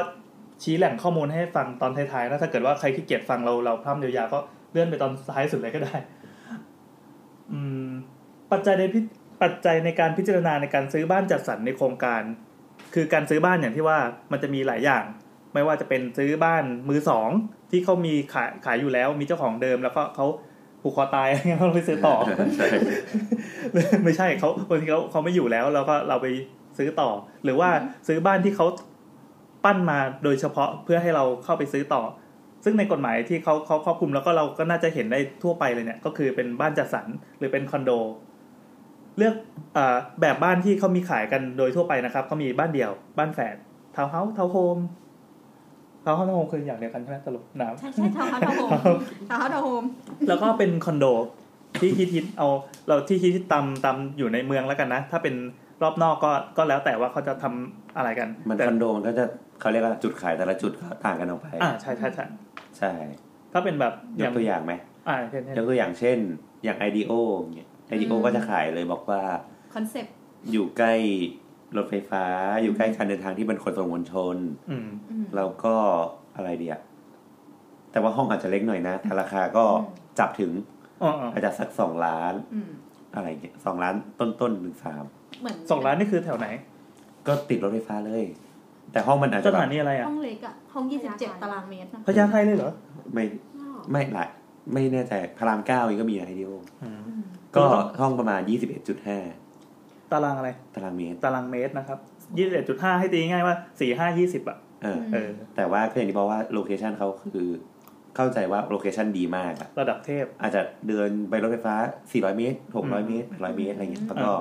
ชี้แหล่งข้อมูลให้ฟังตอนท้ายๆนะถ้าเกิดว่าใครขี้เกียจฟังเราเราพร่ำยาวๆก็เลื่อนไปตอนท้ายสุดเลยก็ได้ปัจจัยในปัจจัยในการพิจารณาในการซื้อบ้านจัดสรรในโครงการคือการซื้อบ้านอย่างที่ว่ามันจะมีหลายอย่างไม่ว่าจะเป็นซื้อบ้านมือสองที่เขามีขายขายอยู่แล้วมีเจ้าของเดิมแล้วก็เขาผูกคอตายเขาไปซื้อต่อ ไม่ใช่เขาบางทีเขาเขาไม่อยู่แล้วแล้วก็เราไปซื้อต่อหรือว่าซื้อบ้านที่เขาปั้นมาโดยเฉพาะเพื่อให้เราเข้าไปซื้อต่อซึ่งในกฎหมายที่เขาเขาครอบคลุมแล้วก็เราก็น่าจะเห็นได้ทั่วไปเลยเนี่ยก็คือเป็นบ้านจัดสรรหรือเป็นคอนโดเลือกเอ่อแบบบ้านที่เขามีขายกันโดยทั่วไปนะครับก็มีบ้านเดี่ยวบ้านแฝดทาวน์เฮ้าส์ทาวน์โฮมทาวน์เฮ้าส์ทาวน์โฮมคืออย่างเดียวกันใช่ไหมตลกน้ำใช่ใช่ทาวน์เฮ้าส์ทาวน์โฮมทาวน์เฮ้าส์ทาวน์โฮมแล้วก็เป็นคอนโดที่ฮิตๆเอาเราที่ฮิตๆตำตำอยู่ในเมืองแล้วกันนะถ้าเป็นรอบนอกก็ก็แล้วแต่ว่าเขาจะทำอะไรกันมันคอนโดมันก็จะเขาเรียกว่าจุดขายแต่ละจุดก็ต่างกันออกไปอ่าใช่ใช่ใช่ใช่ถ้าเป็นแบบยกตัวอย่างไหมอ่ายกตัวอย่างเช่นอย่าง ไอ ดี โอ อย่างเงี้ย ไอ ดี โอ ก็จะขายเลยบอกว่าคอนเซ็ปต์อยู่ใกล้รถไฟฟ้าอยู่ใกล้การเดินทางที่เป็นขนส่งมวลชนแล้วก็อะไรดีอ่ะแต่ว่าห้องอาจจะเล็กหน่อยนะแต่ราคาก็จับถึงอาจจะสักสองล้านอะไรเงี้ยสองล้านต้นๆถึงสามเหมือนสองล้านนี่คือแถวไหนก็ติดรถไฟฟ้าเลยแต่ห้องมันอาจจะแบบห้องเล็กอะห้องยี่สิบเจ็ดตารางเมตรพญาไทเลยเหรอไม่ไม่หลายไม่แน่ใจพารามเก้านี่ก็มีไอเดียวก็ห้องประมาณ ยี่สิบเอ็ดจุดห้า ตารางอะไรตารางเมตรตารางเมตรนะครับ ยี่สิบเอ็ดจุดห้า ให้ตีง่ายว่าสี่ ห้า ยี่สิบอ่ะเออเออแต่ว่าก็อย่างที่บอกว่าโลเคชั่นเขาคือเข้าใจว่าโลเคชั่นดีมากระดับเทพอาจจะเดินไปรถไฟฟ้าสี่ร้อยเมตรหกร้อยเมตรหนึ่งร้อยเมตรอะไรอย่างเงี้ยก็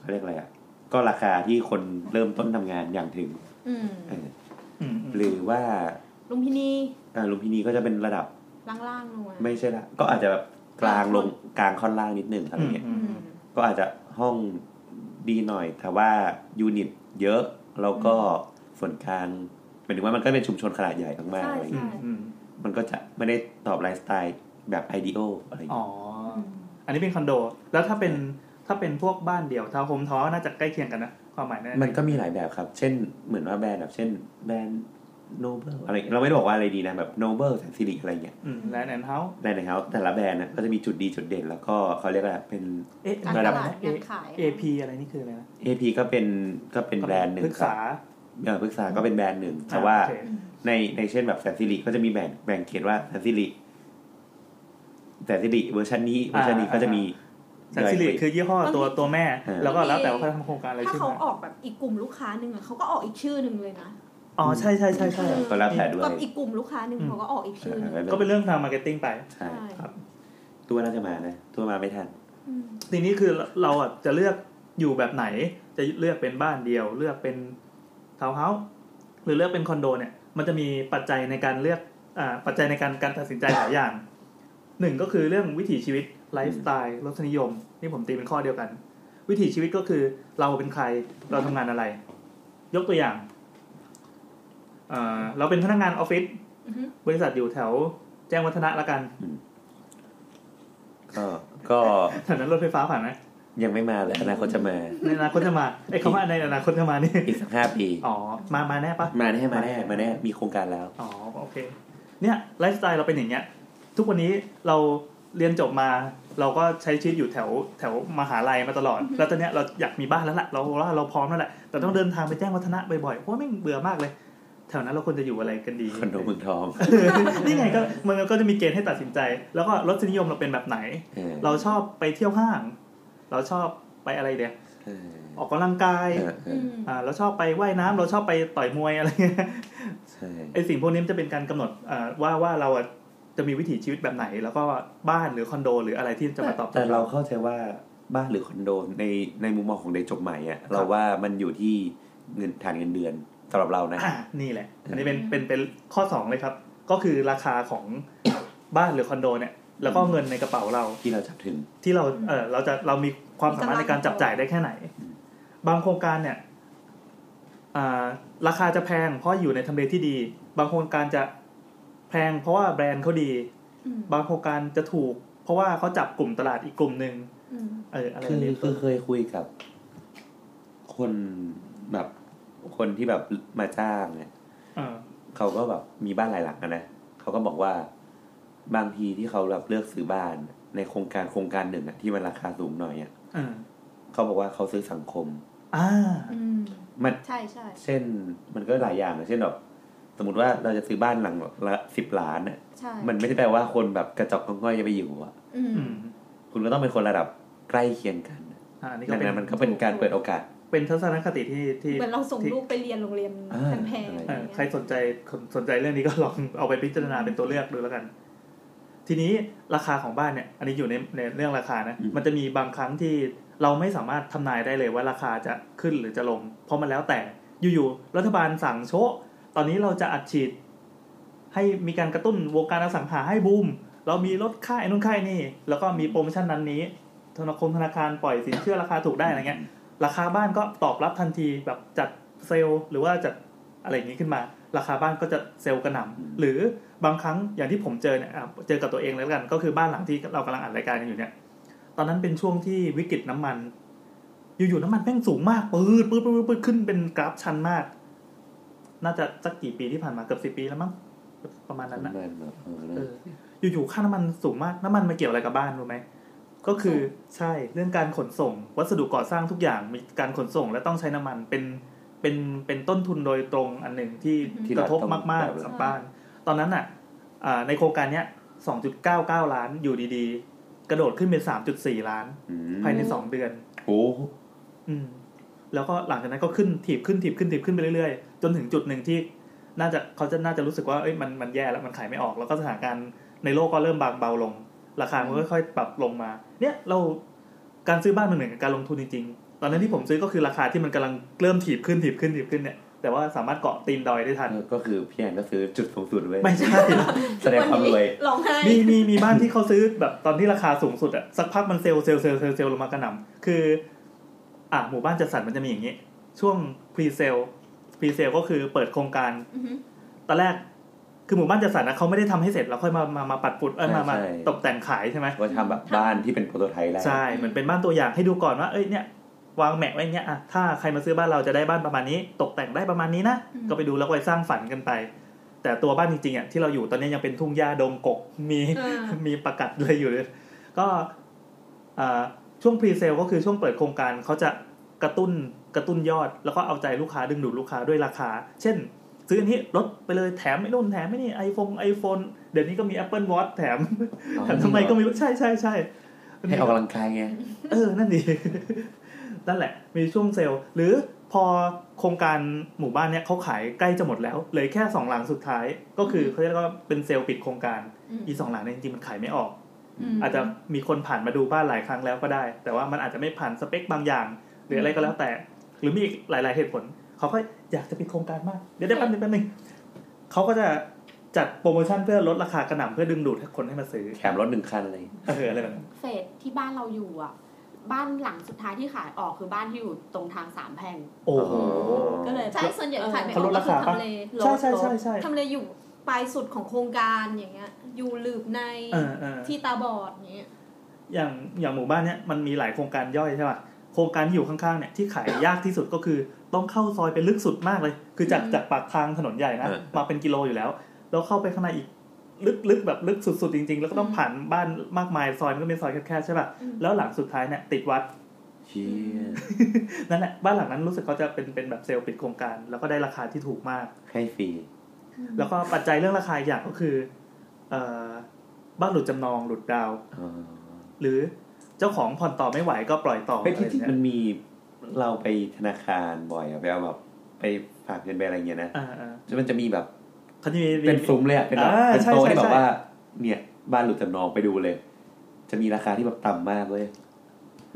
เขาเรียกอะไรอ่ะก็ราคาที่คนเริ่มต้นทำงานอย่างถึงหรือว่าลุมพินีอ่าลุมพินีก็จะเป็นระดับล่างๆหน่อยไม่ใช่ละก็อาจจะแบบกลางลงกลางค่อนล่างนิดนึงอะไรเงี้ยก็อาจจะห้องดีหน่อยแต่ว่ายูนิตเยอะแล้วก็ส่วนกลางหมายถึงว่ามันก็เป็นชุมชนขนาดใหญ่มากๆอะไรเงี้ยมันก็จะไม่ได้ตอบไลฟ์สไตล์แบบไอเดียลอะไรอย่างเงี้ยอ๋ออันนี้เป็นคอนโดแล้วถ้าเป็นถ้าเป็นพวกบ้านเดี่ยวทาวน์โฮมท้อน่าจะใกล้เคียงกันนะความหมายนั้นมันก็มีหลายแบบครับเช่นเหมือนว่าแบรนด์แบบเช่นแบรนด์โนเบิลอะไรเราไม่ได้บอกว่าอะไรดีนะแบบโนเบิลแสนสิริอะไรเงี้ยแลนด์แอนด์เฮาส์แลนด์แอนด์เฮาส์แต่ละแบรนด์นะก็จะมีจุดดีจุดเด่นแล้วก็เขาเรียกว่าเป็นระดับเอพีอะไรนี่คืออะไรนะเอพีก็เป็นก็เป็นแบรนด์หนึ่งครับเออพฤกษาก็เป็นแบรนด์หนึ่งแต่ว่าในในเช่นแบบแสนสิริก็จะมีแบ่งแบ่งเขตว่าแสนสิริแสนสิริเวอร์ชันนี้เวอร์ชันนี้ก็จะมีแสนสิริคือยี่ห้อตัวตัวแม่แล้วก็แล้วแต่ว่าเขาทำโครงการอะไรชื่อถ้าเขาออกแบบอีกกลุ่มลูกค้านึงอ่ะเขาก็ออกอีกชื่อนึงเลยนะอ๋อใช่ใช่ใช่ใช่ก็แล้วแต่ด้วยกับอีกกลุ่มลูกค้านึงเขาก็ออกอีกชื่อก็เป็นเรื่องทางมาร์เก็ตติ้งไปใช่ครับตัวน่าจะมานะตัวมาไม่ทันทีนี้คือเราอ่ะจะเลือกอยู่แบบไหนจะเลือกเป็นบ้านเดียวเลือกเป็นทาวน์เฮ้าส์หรือเลือกเป็นคอนโดเนี่ยมันจะมีปัจจัยในการเลือกอ่าปัจจัยในการการตัดสินใจหลายอย่างหนึ่งก็คือเรื่องวิถีชีวิตไลฟ์สไตล์รสนิยมนี่ผมตีเป็นข้อเดียวกันวิถีชีวิตก็คือเราเป็นใครเราทำงานอะไรยกตัวอย่างเอ่อเราเป็นพนักงานออฟฟิศบริษัทอยู่แถวแจ้งวัฒนะละกันก็ก็แถวนั้นรถไฟฟ้าผ่านไหมยังไม่มาเลยอนาคตจะมาในอนาคตจะมาไอ้คำว่าในอนาคตจะมานี่อีกสักห้าปีอ๋อมามาแน่ปะมาแน่มาแน่มาแน่มีโครงการแล้วอ๋อโอเคเนี่ยไลฟ์สไตล์เราเป็นอย่างเงี้ยทุกวันนี้เราเรียนจบมาเราก็ใช้ชีวิตอยู่แถวแถวมหาลัยมาตลอดแล้วตอนเนี้ยเราอยากมีบ้านแล้วล่ะเราเราพร้อมแล้วแหละแต่ต้องเดินทางไปแจ้งวัฒนะบ่อยๆเพราะไม่เบื่อมากเลย แถวนั้นเราควรจะอยู่อะไรกันดีคอนโดเมืองทองนี่ไงก็มันก็จะมีเกณฑ์ให้ตัดสินใจแล้วก็รสนิยมเราเป็นแบบไหนเราชอบไปเที่ยวห้างเราชอบไปอะไรเดี๋ยวออกกำลังกายอ่าเราชอบไปว่ายน้ำเราชอบไปต่อยมวยอะไรเงี้ยไอสิ่งพวกนี้จะเป็นการกำหนดว่าว่าเราจะมีวิถีชีวิตแบบไหนแล้วก็บ้านหรือคอนโดหรืออะไรที่จะมาตอบแต่เราเข้าใจว่าบ้านหรือคอนโดในในมุมมองของเด็กจบใหม่อ่ะเราว่ามันอยู่ที่เงินฐานเงินเดือนสำหรับเรานะนี่แหละอันนี้เป็นเป็นเป็นข้อสองเลยครับก็คือราคาของบ้านหรือคอนโดเนี่ยแล้วก็เงินในกระเป๋าเราที่เราจับถึงที่เราเออเราจะเรามีความสามารถในการจับจ่ายได้แค่ไหนบางโครงการเนี่ยอ่าราคาจะแพงเพราะอยู่ในทำเลที่ดีบางโครงการจะแพงเพราะว่าแบรนด์เขาดีบางโครงการจะถูกเพราะว่าเขาจับกลุ่มตลาดอีกกลุ่มนึงเอออะไรนี่คือเคยคุยกับคนแบบคนที่แบบมาจ้างเนี่ยเขาก็แบบมีบ้านหลายหลังนะเขาก็บอกว่าบางทีที่เขาแบบเลือกซื้อบ้านในโครงการโครงการหนึ่งอ่ะที่มันราคาสูงหน่อยอ่ะเขาบอกว่าเขาซื้อสังคมอ่ามันใช่ใช่เช่นมันก็หลายอย่างนะเช่นแบบสมมติว่าเราจะซื้อบ้านหลังละสิบล้านอ่ะมันไม่ได้แปลว่าคนแบบกระจอกง่อยจะไปอยู่อ่ะคุณก็ต้องเป็นคนระดับใกล้เคียงกันดังนั้นมันก็เป็นการเปิดโอกาสเป็นทัศนคติที่ที่เหมือนเราส่งลูกไปเรียนโรงเรียนแพงๆใครสนใจสนใจเรื่องนี้ก็ลองเอาไปพิจารณาเป็นตัวเลือกดูแล้วกันทีนี้ราคาของบ้านเนี่ยอันนี้อยู่ในในเรื่องราคานะมันจะมีบางครั้งที่เราไม่สามารถทำนายได้เลยว่าราคาจะขึ้นหรือจะลงเพราะมันแล้วแต่อยู่ๆรัฐบาลสั่งโชะตอนนี้เราจะอัดฉีดให้มีการกระตุ้นวงการอสังหาให้บูมเรามีลดค่าไอ้นู่นค่าไอ้นี่แล้วก็มีโปรโมชั่นนั้นนี้ธนาคารธนาคารปล่อยสินเชื่อราคาถูกได้อะไรเงี้ยราคาบ้านก็ตอบรับทันทีแบบจัดเซลล์หรือว่าจัดอะไรอย่างนี้ขึ้นมาราคาบ้านก็จะเซลล์กระหน่ำหรือบางครั้งอย่างที่ผมเจอเนี่ยเจอกับตัวเองแล้วกันก็คือบ้านหลังที่เรากำลังอัดรายการกันอยู่เนี่ยตอนนั้นเป็นช่วงที่วิกฤตน้ำมันอยู่ๆน้ำมันแม่งสูงมากปื๊ดปื๊ดปื๊ดปื๊ดขึ้นเป็นกราฟชันมากน่าจะสักกี่ปีที่ผ่านมาเกือบสิบปีแล้วมั้งประมาณนั้นนะอยู่ๆค่าน้ำมันสูงมากน้ำมันมาเกี่ยวอะไรกับบ้านรู้ไหมก็คือใช่เรื่องการขนส่งวัสดุก่อสร้างทุกอย่างมีการขนส่งและต้องใช้น้ำมันเป็นเป็นเป็นต้นทุนโดยตรงอันหนึ่งที่กระทบมากๆกับบ้านตอนนั้นอ่ะในโครงการเนี้ย สองจุดเก้าเก้า ล้านอยู่ดีๆกระโดดขึ้นเป็น สามจุดสี่ ล้านภายในสองเดือนโอ้อืมแล้วก็หลังจากนั้นก็ขึ้นถีบขึ้นถีบขึ้นถีบขึ้นไปเรื่อยๆจนถึงจุดหนึ่งที่น่าจะเขาจะน่าจะรู้สึกว่าเอ้ยมันมันแย่แล้วมันขายไม่ออกแล้วก็สถานการณ์ในโลกก็เริ่มบางเบาลงราคามันค่อยๆปรับลงมาเนี่ยเราการซื้อบ้านมันเหมือนกับการลงทุนจริงๆตอนนั้นที่ผมซื้อก็คือราคาที่มันกำลังเริ่มถีบขึ้นถีบขึ้นถีบขึ้นเนี่ยแต่ว่าสามารถเกาะตีนดอยได้ทันก็คือพี่แอนก็ซื้อจุดสูงสุดไว้ไม่ใช่แสดงความรวยมีมีมีบ้านที่เขาซื้อแบบตอนที่ราคาสูงสุดอะสักพักมันเซลล์เซลล์เซลล์เซลล์เซลล์ลงมากระหน่ำคืออ่ะหมู่บ้านจัดสรรมันจะมีอย่างนี้ช่วงพรีเซลพรีเซลก็คือเปิดโครงการตอนแรกคือหมู่บ้านจัดสรรนะเขาไม่ได้ทำให้เสร็จแล้วค่อยมามามาปัดฝุ่นเอ้ยมามาตกแต่งขายใช่ไหมเขาทำแบบบ้านที่เป็นโปรโตไทป์แล้วใช่เหมือนเป็นบ้านตัวอย่างให้ดูก่อนว่าเอ้ยเนี่ยวางแหมะไว้เนี้ยอ่ะถ้าใครมาซื้อบ้านเราจะได้บ้านประมาณนี้ตกแต่งได้ประมาณนี้นะก็ไปดูแล้วก็ไปสร้างฝันกันไปแต่ตัวบ้านจริงๆอ่ะที่เราอยู่ตอนนี้ยังเป็นทุ่งหญ้าดงกกมีมีประกัดเลยอยู่เลยก็อ่าช่วงพรีเซลก็คือช่วงเปิดโครงการเขาจะกระตุ้นกระตุ้นยอดแล้วก็เอาใจลูกค้าดึงดูดลูกค้าด้วยราคาเช่นซื้ออันนี้ลดไปเลยแถมไม่นู่นแถมไม่นี่ iPhone iPhone เดี๋ยวนี้ก็มี Apple Watch แถมแถมทำไมก็ไม่รู้ใช่ใช่ใช่ให้ออกกำลังกายไงเออนั่นดีนั่นแหละมีช่วงเซลหรือพอโครงการหมู่บ้านเนี้ยเขาขายใกล้จะหมดแล้วเลยแค่สองหลังสุดท้ายก็คือเขาเรียกว่าเป็นเซลปิดโครงการอีสองหลังเนี่ยจริงๆมันขายไม่ออกอาจจะมีคนผ่านมาดูบ้านหลายครั้งแล้วก็ได้แต่ว่ามันอาจจะไม่ผ่านสเปคบางอย่างหรืออะไรก็แล้วแต่หรือมีอีกหลายๆเหตุผลเขาก็อยากจะปิดโครงการมากเดี๋ยวได้แป๊บนึงแป๊บนึงเขาก็จะจัดโปรโมชั่นเพื่อลดราคากระหน่ำเพื่อดึงดูดคนให้มาซื้อแถมลดหนึ่งคันเลยเอออะไรแบบนั้นเฟสที่บ้านเราอยู่อ่ะบ้านหลังสุดท้ายที่ขายออกคือบ้านที่อยู่ตรงทางสามแพร่งโอ้โหก็เลยใช่ส่วนใหญ่ขายไม่ออกคือทำเลใช่ใช่ใช่ใช่ทำเลอยู่ปลายสุดของโครงการอย่างเงี้ยอยู่ลืบในที่ตาบอดอย่างเงี้ยอย่างอย่างหมู่บ้านเนี้ยมันมีหลายโครงการย่อยใช่ป่ะโครงการที่อยู่ข้างๆเนี่ยที่ขายยากที่สุดก็คือต้องเข้าซอยไปลึกสุดมากเลยคือจากจากปากทางถนนใหญ่นะมาเป็นกิโลอยู่แล้วแล้วเข้าไปข้างในอีกลึกๆแบบลึกสุดๆจริงๆแล้วก็ต้องผ่านบ้านมากมายซอยมันก็เป็นซอยแคบๆใช่ป่ะแล้วหลังสุดท้ายเนี่ยติดวัด นั่นแหละบ้านหลังนั้นรู้สึกเขาจะเป็นเป็นแบบเซลล์ปิดโครงการแล้วก็ได้ราคาที่ถูกมากให้ฟรีแล้วก็ปัจจัยเรื่องราคาอย่างก็คือเอ่อบ้านหลุดจำนองหลุดดาวหรือเจ้าของผ่อนต่อไม่ไหวก็ปล่อยต่อไปที่มันมีเราไปธนาคารบ่อยอะไปเอาแบบไปฝากเงินไปอะไรเงี้ยนะจะมันจะมีแบบเขาจะมีเป็นซุ้มเลยอะเป็นแบบเป็นโต๊ะที่แบบว่าเนี่ยบ้านหลุดจำนองไปดูเลยจะมีราคาที่แบบต่ำมากเลย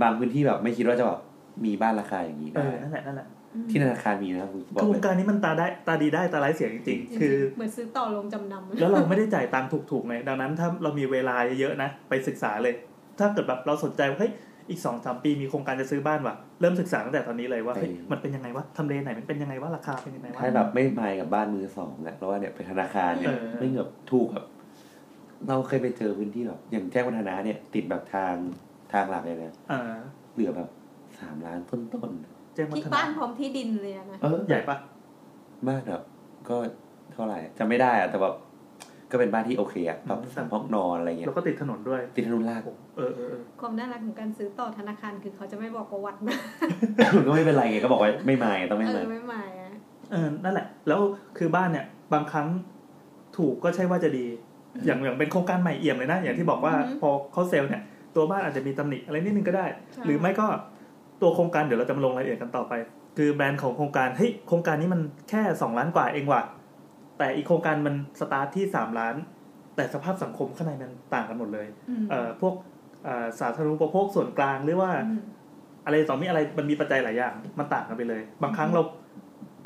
บางพื้นที่แบบไม่คิดว่าจะแบบมีบ้านราคาอย่างนี้ได้นั่นแหละนั่นแหละที่ธนาคารมีนะโครงการนี้มันตาได้ตาดีได้ตาไร้เสียจริงๆคือเหมือนซื้อต่อลงจำนำแล้วเราไม่ได้จ่ายตังค์ถูกๆไงดังนั้นถ้าเรามีเวลาเยอะๆนะไปศึกษาเลยถ้าเกิดแบบเราสนใจว่าเฮ้ยอีก สองถึงสาม ปีมีโครงการจะซื้อบ้านว่ะเริ่มศึกษาตั้งแต่ตอนนี้เลยว่าเฮ้ยมันเป็นยังไงวะทำเลไหนมันเป็นยังไงวะราคาเป็นยังไงวะถ้าแบบไม่ไปกับบ้านมือสองนะเพราะว่าเนี่ยไปธนาคารเนี่ยไม่แบบถูกแบบเราเคยไปเจอพื้นที่แบบอย่างแจ้งวัฒนะเนี่ยติดแบบทางทางหลักเลยนะเหลือแบบสามล้านต้นๆที่บ้านพร้อมที่ดินเลยนะใหญ่ปะมากแบบก็เท่าไหร่จำไม่ได้อะแต่แบบก็เป็นบ้านที่โอเคอะแบบสามห้องนอนอะไรเงี้ยแล้วก็ติดถนนด้วยติดถนนลาดเออๆความน่ารักของการซื้อต่อธนาคารคือเขาจะไม่บอกประวัติมาก็ไม่เป็นไรไงก็บอกว่าไม่มาต้องไม่มาเออไม่มาอ่ะเออนั่นแหละแล้วคือบ้านเนี่ยบางครั้งถูกก็ใช่ว่าจะดีอย่างอย่างเป็นโครงการใหม่เอี่ยมเลยนะอย่างที่บอกว่าพอเขาเซลล์เนี่ยตัวบ้านอาจจะมีตำหนิอะไรนิดนึงก็ได้หรือไม่ก็ตัวโครงการเดี๋ยวเราจะมาลงรายละเอียดกันต่อไปคือแบรนด์ของโครงการเฮ้ยโครงการนี้มันแค่สองล้านกว่าเองว่ะแต่อีกโครงการมันสตาร์ทที่สามล้านแต่สภาพสังคมข้างในมันต่างกันหมดเลยเอ่อพวกเอ่อสาธารณูปโภคส่วนกลางหรือว่าอะไรต่อมีอะไรมันมีปัจจัยหลายอย่างมันต่างกันไปเลยบางครั้งเรา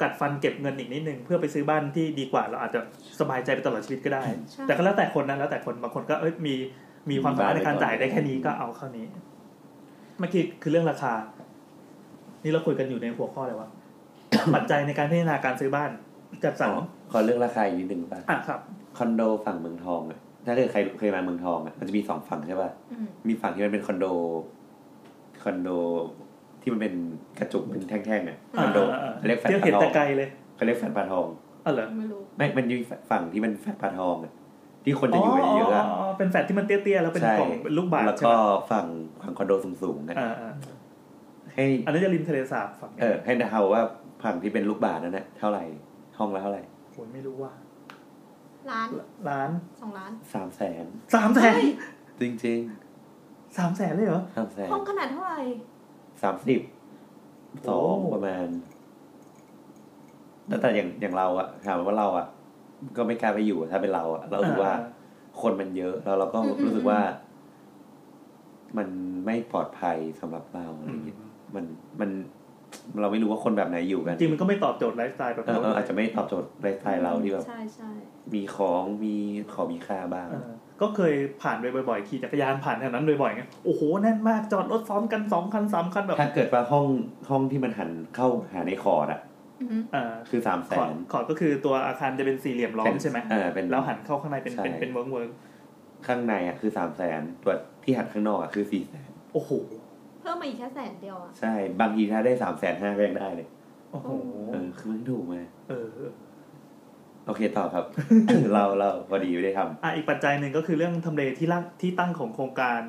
กัดฟันเก็บเงินอีกนิดนึงเพื่อไปซื้อบ้านที่ดีกว่าเราอาจจะสบายใจไปตลอดชีวิตก็ได้แต่ก็แล้วแต่คนนะแล้วแต่คนบางคนก็เอ้ยมีมีความสามารถในการจ่ายได้แค่นี้ก็เอาเข้านี้เมื่อกี้คือเรื่องราคานี่เราคุยกันอยู่ในหัวข้ออะไรวะ ปัจจัยในการพิจารณาการซื้อบ้านจัดสรรขอเรื่องราคาอีกนิดนึงป่ะอ่ะครับคอนโดฝั่งเมืองทองอ่ะถ้าเกิดใครเคยมาเมืองทองอ่ะมันจะมีสองฝั่งใช่ป่ะมีฝั่งที่มันเป็นคอนโดคอนโดที่มันเป็นกระจกเป็นแท่งๆอ่ะคอนโดเรียกแฟลตปลาทองเห็นแต่ไกลเลยเขาเรียกแฟลตปลาทองอ๋อเหรอไม่รู้ไม่มันอยู่ฝั่งที่เป็นแฟลตปลาทองอ่ะที่คนจะอยู่กันเยอะอ่ะอ๋อเป็นแฟลตที่มันเตี้ยๆแล้วเป็นกล่องเป็นลูกบาศก์แล้วก็ฝั่งฝั่งคอนโดสูงๆนะให้อันนั้นจะริมทะเลสาบฝั่งเออให้เดาว่าฝั่งที่เป็นลูกบาศก์นั่นน่ะเท่าไหร่ห้องละเท่าไหร่ผมไม่รู้ว่าล้านล้านสองล้านสามแสนสามแสนจริงจริงสามแสนเลยเหรอสามแสนห้องขนาดเท่าไหร่สามสิบสองประมาณแต่แต่อย่างอย่างเราอะถามว่าเราอะก็ไม่กล้าไปอยู่ถ้าเป็นเราอะเราถือว่าคนมันเยอะแล้วเราก็รู้สึกว่ามันไม่ปลอดภัยสำหรับเราอะไรอย่างเงี้ยมันมันเราไม่รู้ว่าคนแบบไหนอยู่กันจริงมันก็ไม่ตอบโจทย์ไลฟ์สไตล์แบบเราอาจจะไม่ตอบโจทย์ไลฟ์สไตล์เราที่แบบมีของมีของมีค่าบ้างก็เคยผ่านไปบ่อยๆขี่จักรยานผ่านแถวนั้นบ่อยๆไงโอ้โหแน่นมากจอดรถซ้อนกันสองคันสามคันแบบถ้าเกิดว่าห้องห้องที่มันหันเข้าหาในคอร์ดอ่ะคือสามแสนคอร์ดก็คือตัวอาคารจะเป็นสี่เหลี่ยมล้อมใช่ไหมแล้วหันเข้าข้างในเป็นเป็นเป็นเวิร์กเวิร์กข้างในอ่ะคือสามแสนตัวที่หันข้างนอกอ่ะคือสี่แสนโอ้โหเพิ่มมาอีกแค่แสนเดียวอ่ะใช่บางทีถ้าได้ สามแสนห้าหมื่น ก็ยังได้เลยโอ้โหเออคือมันถูกมั้ยเออโอเคต่อครับ เราเราพอดีไม่ได้ทำอ่ะอีกปัจจัยหนึ่งก็คือเรื่องทำเลที่ตั้งที่ตั้งของโครงการ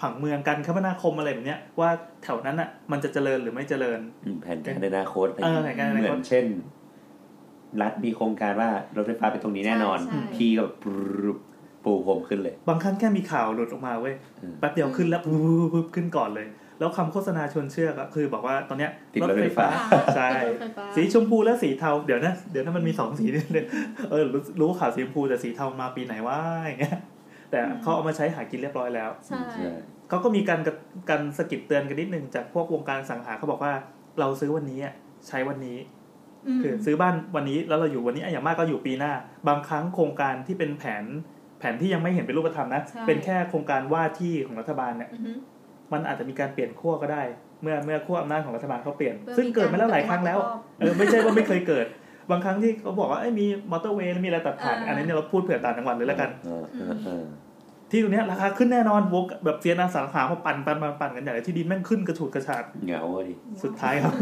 ผังเมืองการคมนาคมอะไรแบบเนี้ยว่าแถวนั้นน่ะมันจะเจริญหรือไม่เจริญแผนการอนาคตอะไรอย่างเงี้ยเหมือนเช่นรัฐมีโครงการว่ารถไฟฟ้าไปตรงนี้แน่นอนที่ก็ปูผมขึ้นเลยบางครั้งแค่มีข่าวหลุดออกมาเว้ยแป๊บเดียวขึ้นแล้วปุ๊บขึ้นก่อนเลยแล้วคำโฆษณาชวนเชื่อก็คือบอกว่าตอนเนี้ยรถไฟฟ้าใช่สีชมพูและสีเทาเดี๋ยวนะเดี๋ยวถ้ามันมีสองสีนี่เลยเออรู้ข่าวสีชมพูแต่สีเทามาปีไหนวะอย่างเงี้ยแต่เขาเอามาใช้หากินเรียบร้อยแล้วใช่เขาก็มีการการสะกิดเตือนกันนิดนึงจากพวกวงการสังหาเขาบอกว่าเราซื้อวันนี้ใช้วันนี้คือซื้อบ้านวันนี้แล้วเราอยู่วันนี้อย่างมากก็อยู่ปีหน้าบางครั้งโครงการที่เป็นแผนแผนที่ยังไม่เห็นเป็นรูปธรรมนะเป็นแค่โครงการว่าที่ของรัฐบาลเนี่ยมันอาจจะมีการเปลี่ยนขั้วก็ได้เมื่อเมื่อขั้วอำนาจของรัฐบาลเขาเปลี่ยนซึ่งเกิดมาแล้วหลายครั้งแล้วเออไม่ใช่ว่าไม่เคยเกิดบางครั้งที่เขาบอกว่าเอ้ยมีมอเตอร์เวย์มีอะไรตัดผ่านอันนี้เราพูดเผื่อต่างจังหวัดเลยแล้วกันที่ตรงนี้ราคาขึ้นแน่นอนวกแบบเสียนาสังหาพอปั่นปั่นปั่นกันใหญ่ที่ดินแม่งขึ้นกระฉูดกระฉาดเหงาดิสุดท้ายครับ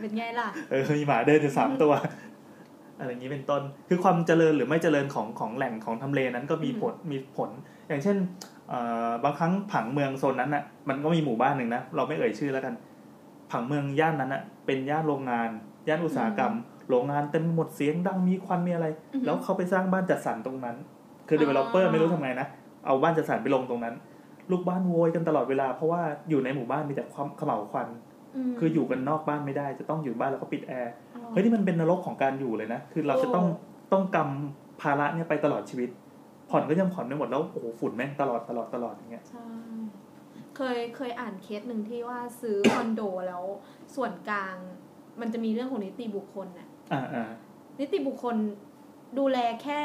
เป็นไงล่ะเออมีหมาเดินอยู่สามตัว อะไรอย่างนี้เป็นต้นคือความเจริญหรือไม่เจริญของของแหล่งของทำเลนั้นก็มีผลมีผลอย่างเช่นบางครั้งผังเมืองโซนนั้นน่ะมันก็มีหมู่บ้านหนึ่งนะเราไม่เอ่ยชื่อแล้วกันผังเมืองย่านนั้นน่ะเป็นย่านโรงงานย่านอุตสาหกรรมโรงงานเต็มหมดเสียงดังมีควันมีอะไรแล้วเขาไปสร้างบ้านจัดสรรตรงนั้นคือ developer ไม่รู้ทำไงนะเอาบ้านจัดสรรไปลงตรงนั้นลูกบ้านโวยกันตลอดเวลาเพราะว่าอยู่ในหมู่บ้านมีแต่ความเขม่าควันคืออยู่กันนอกบ้านไม่ได้จะต้องอยู่บ้านแล้วก็ปิดแอร์เฮ้ยนี่มันเป็นนรกของการอยู่เลยนะคือเราจะต้องต้องกำภาระเนี่ยไปตลอดชีวิตผ่อนก็ยังผ่อนไม่หมดแล้วโอ้โหฝุ่นแม่งตลอดตลอดตลอดอย่างเงี้ยใช่เคยเคยอ่านเคสหนึ่งที่ว่าซื้อคอนโดแล้วส่วนกลางมันจะมีเรื่องของนิติบุคคลน่ะอ่าอ่านิติบุคคลดูแลแค่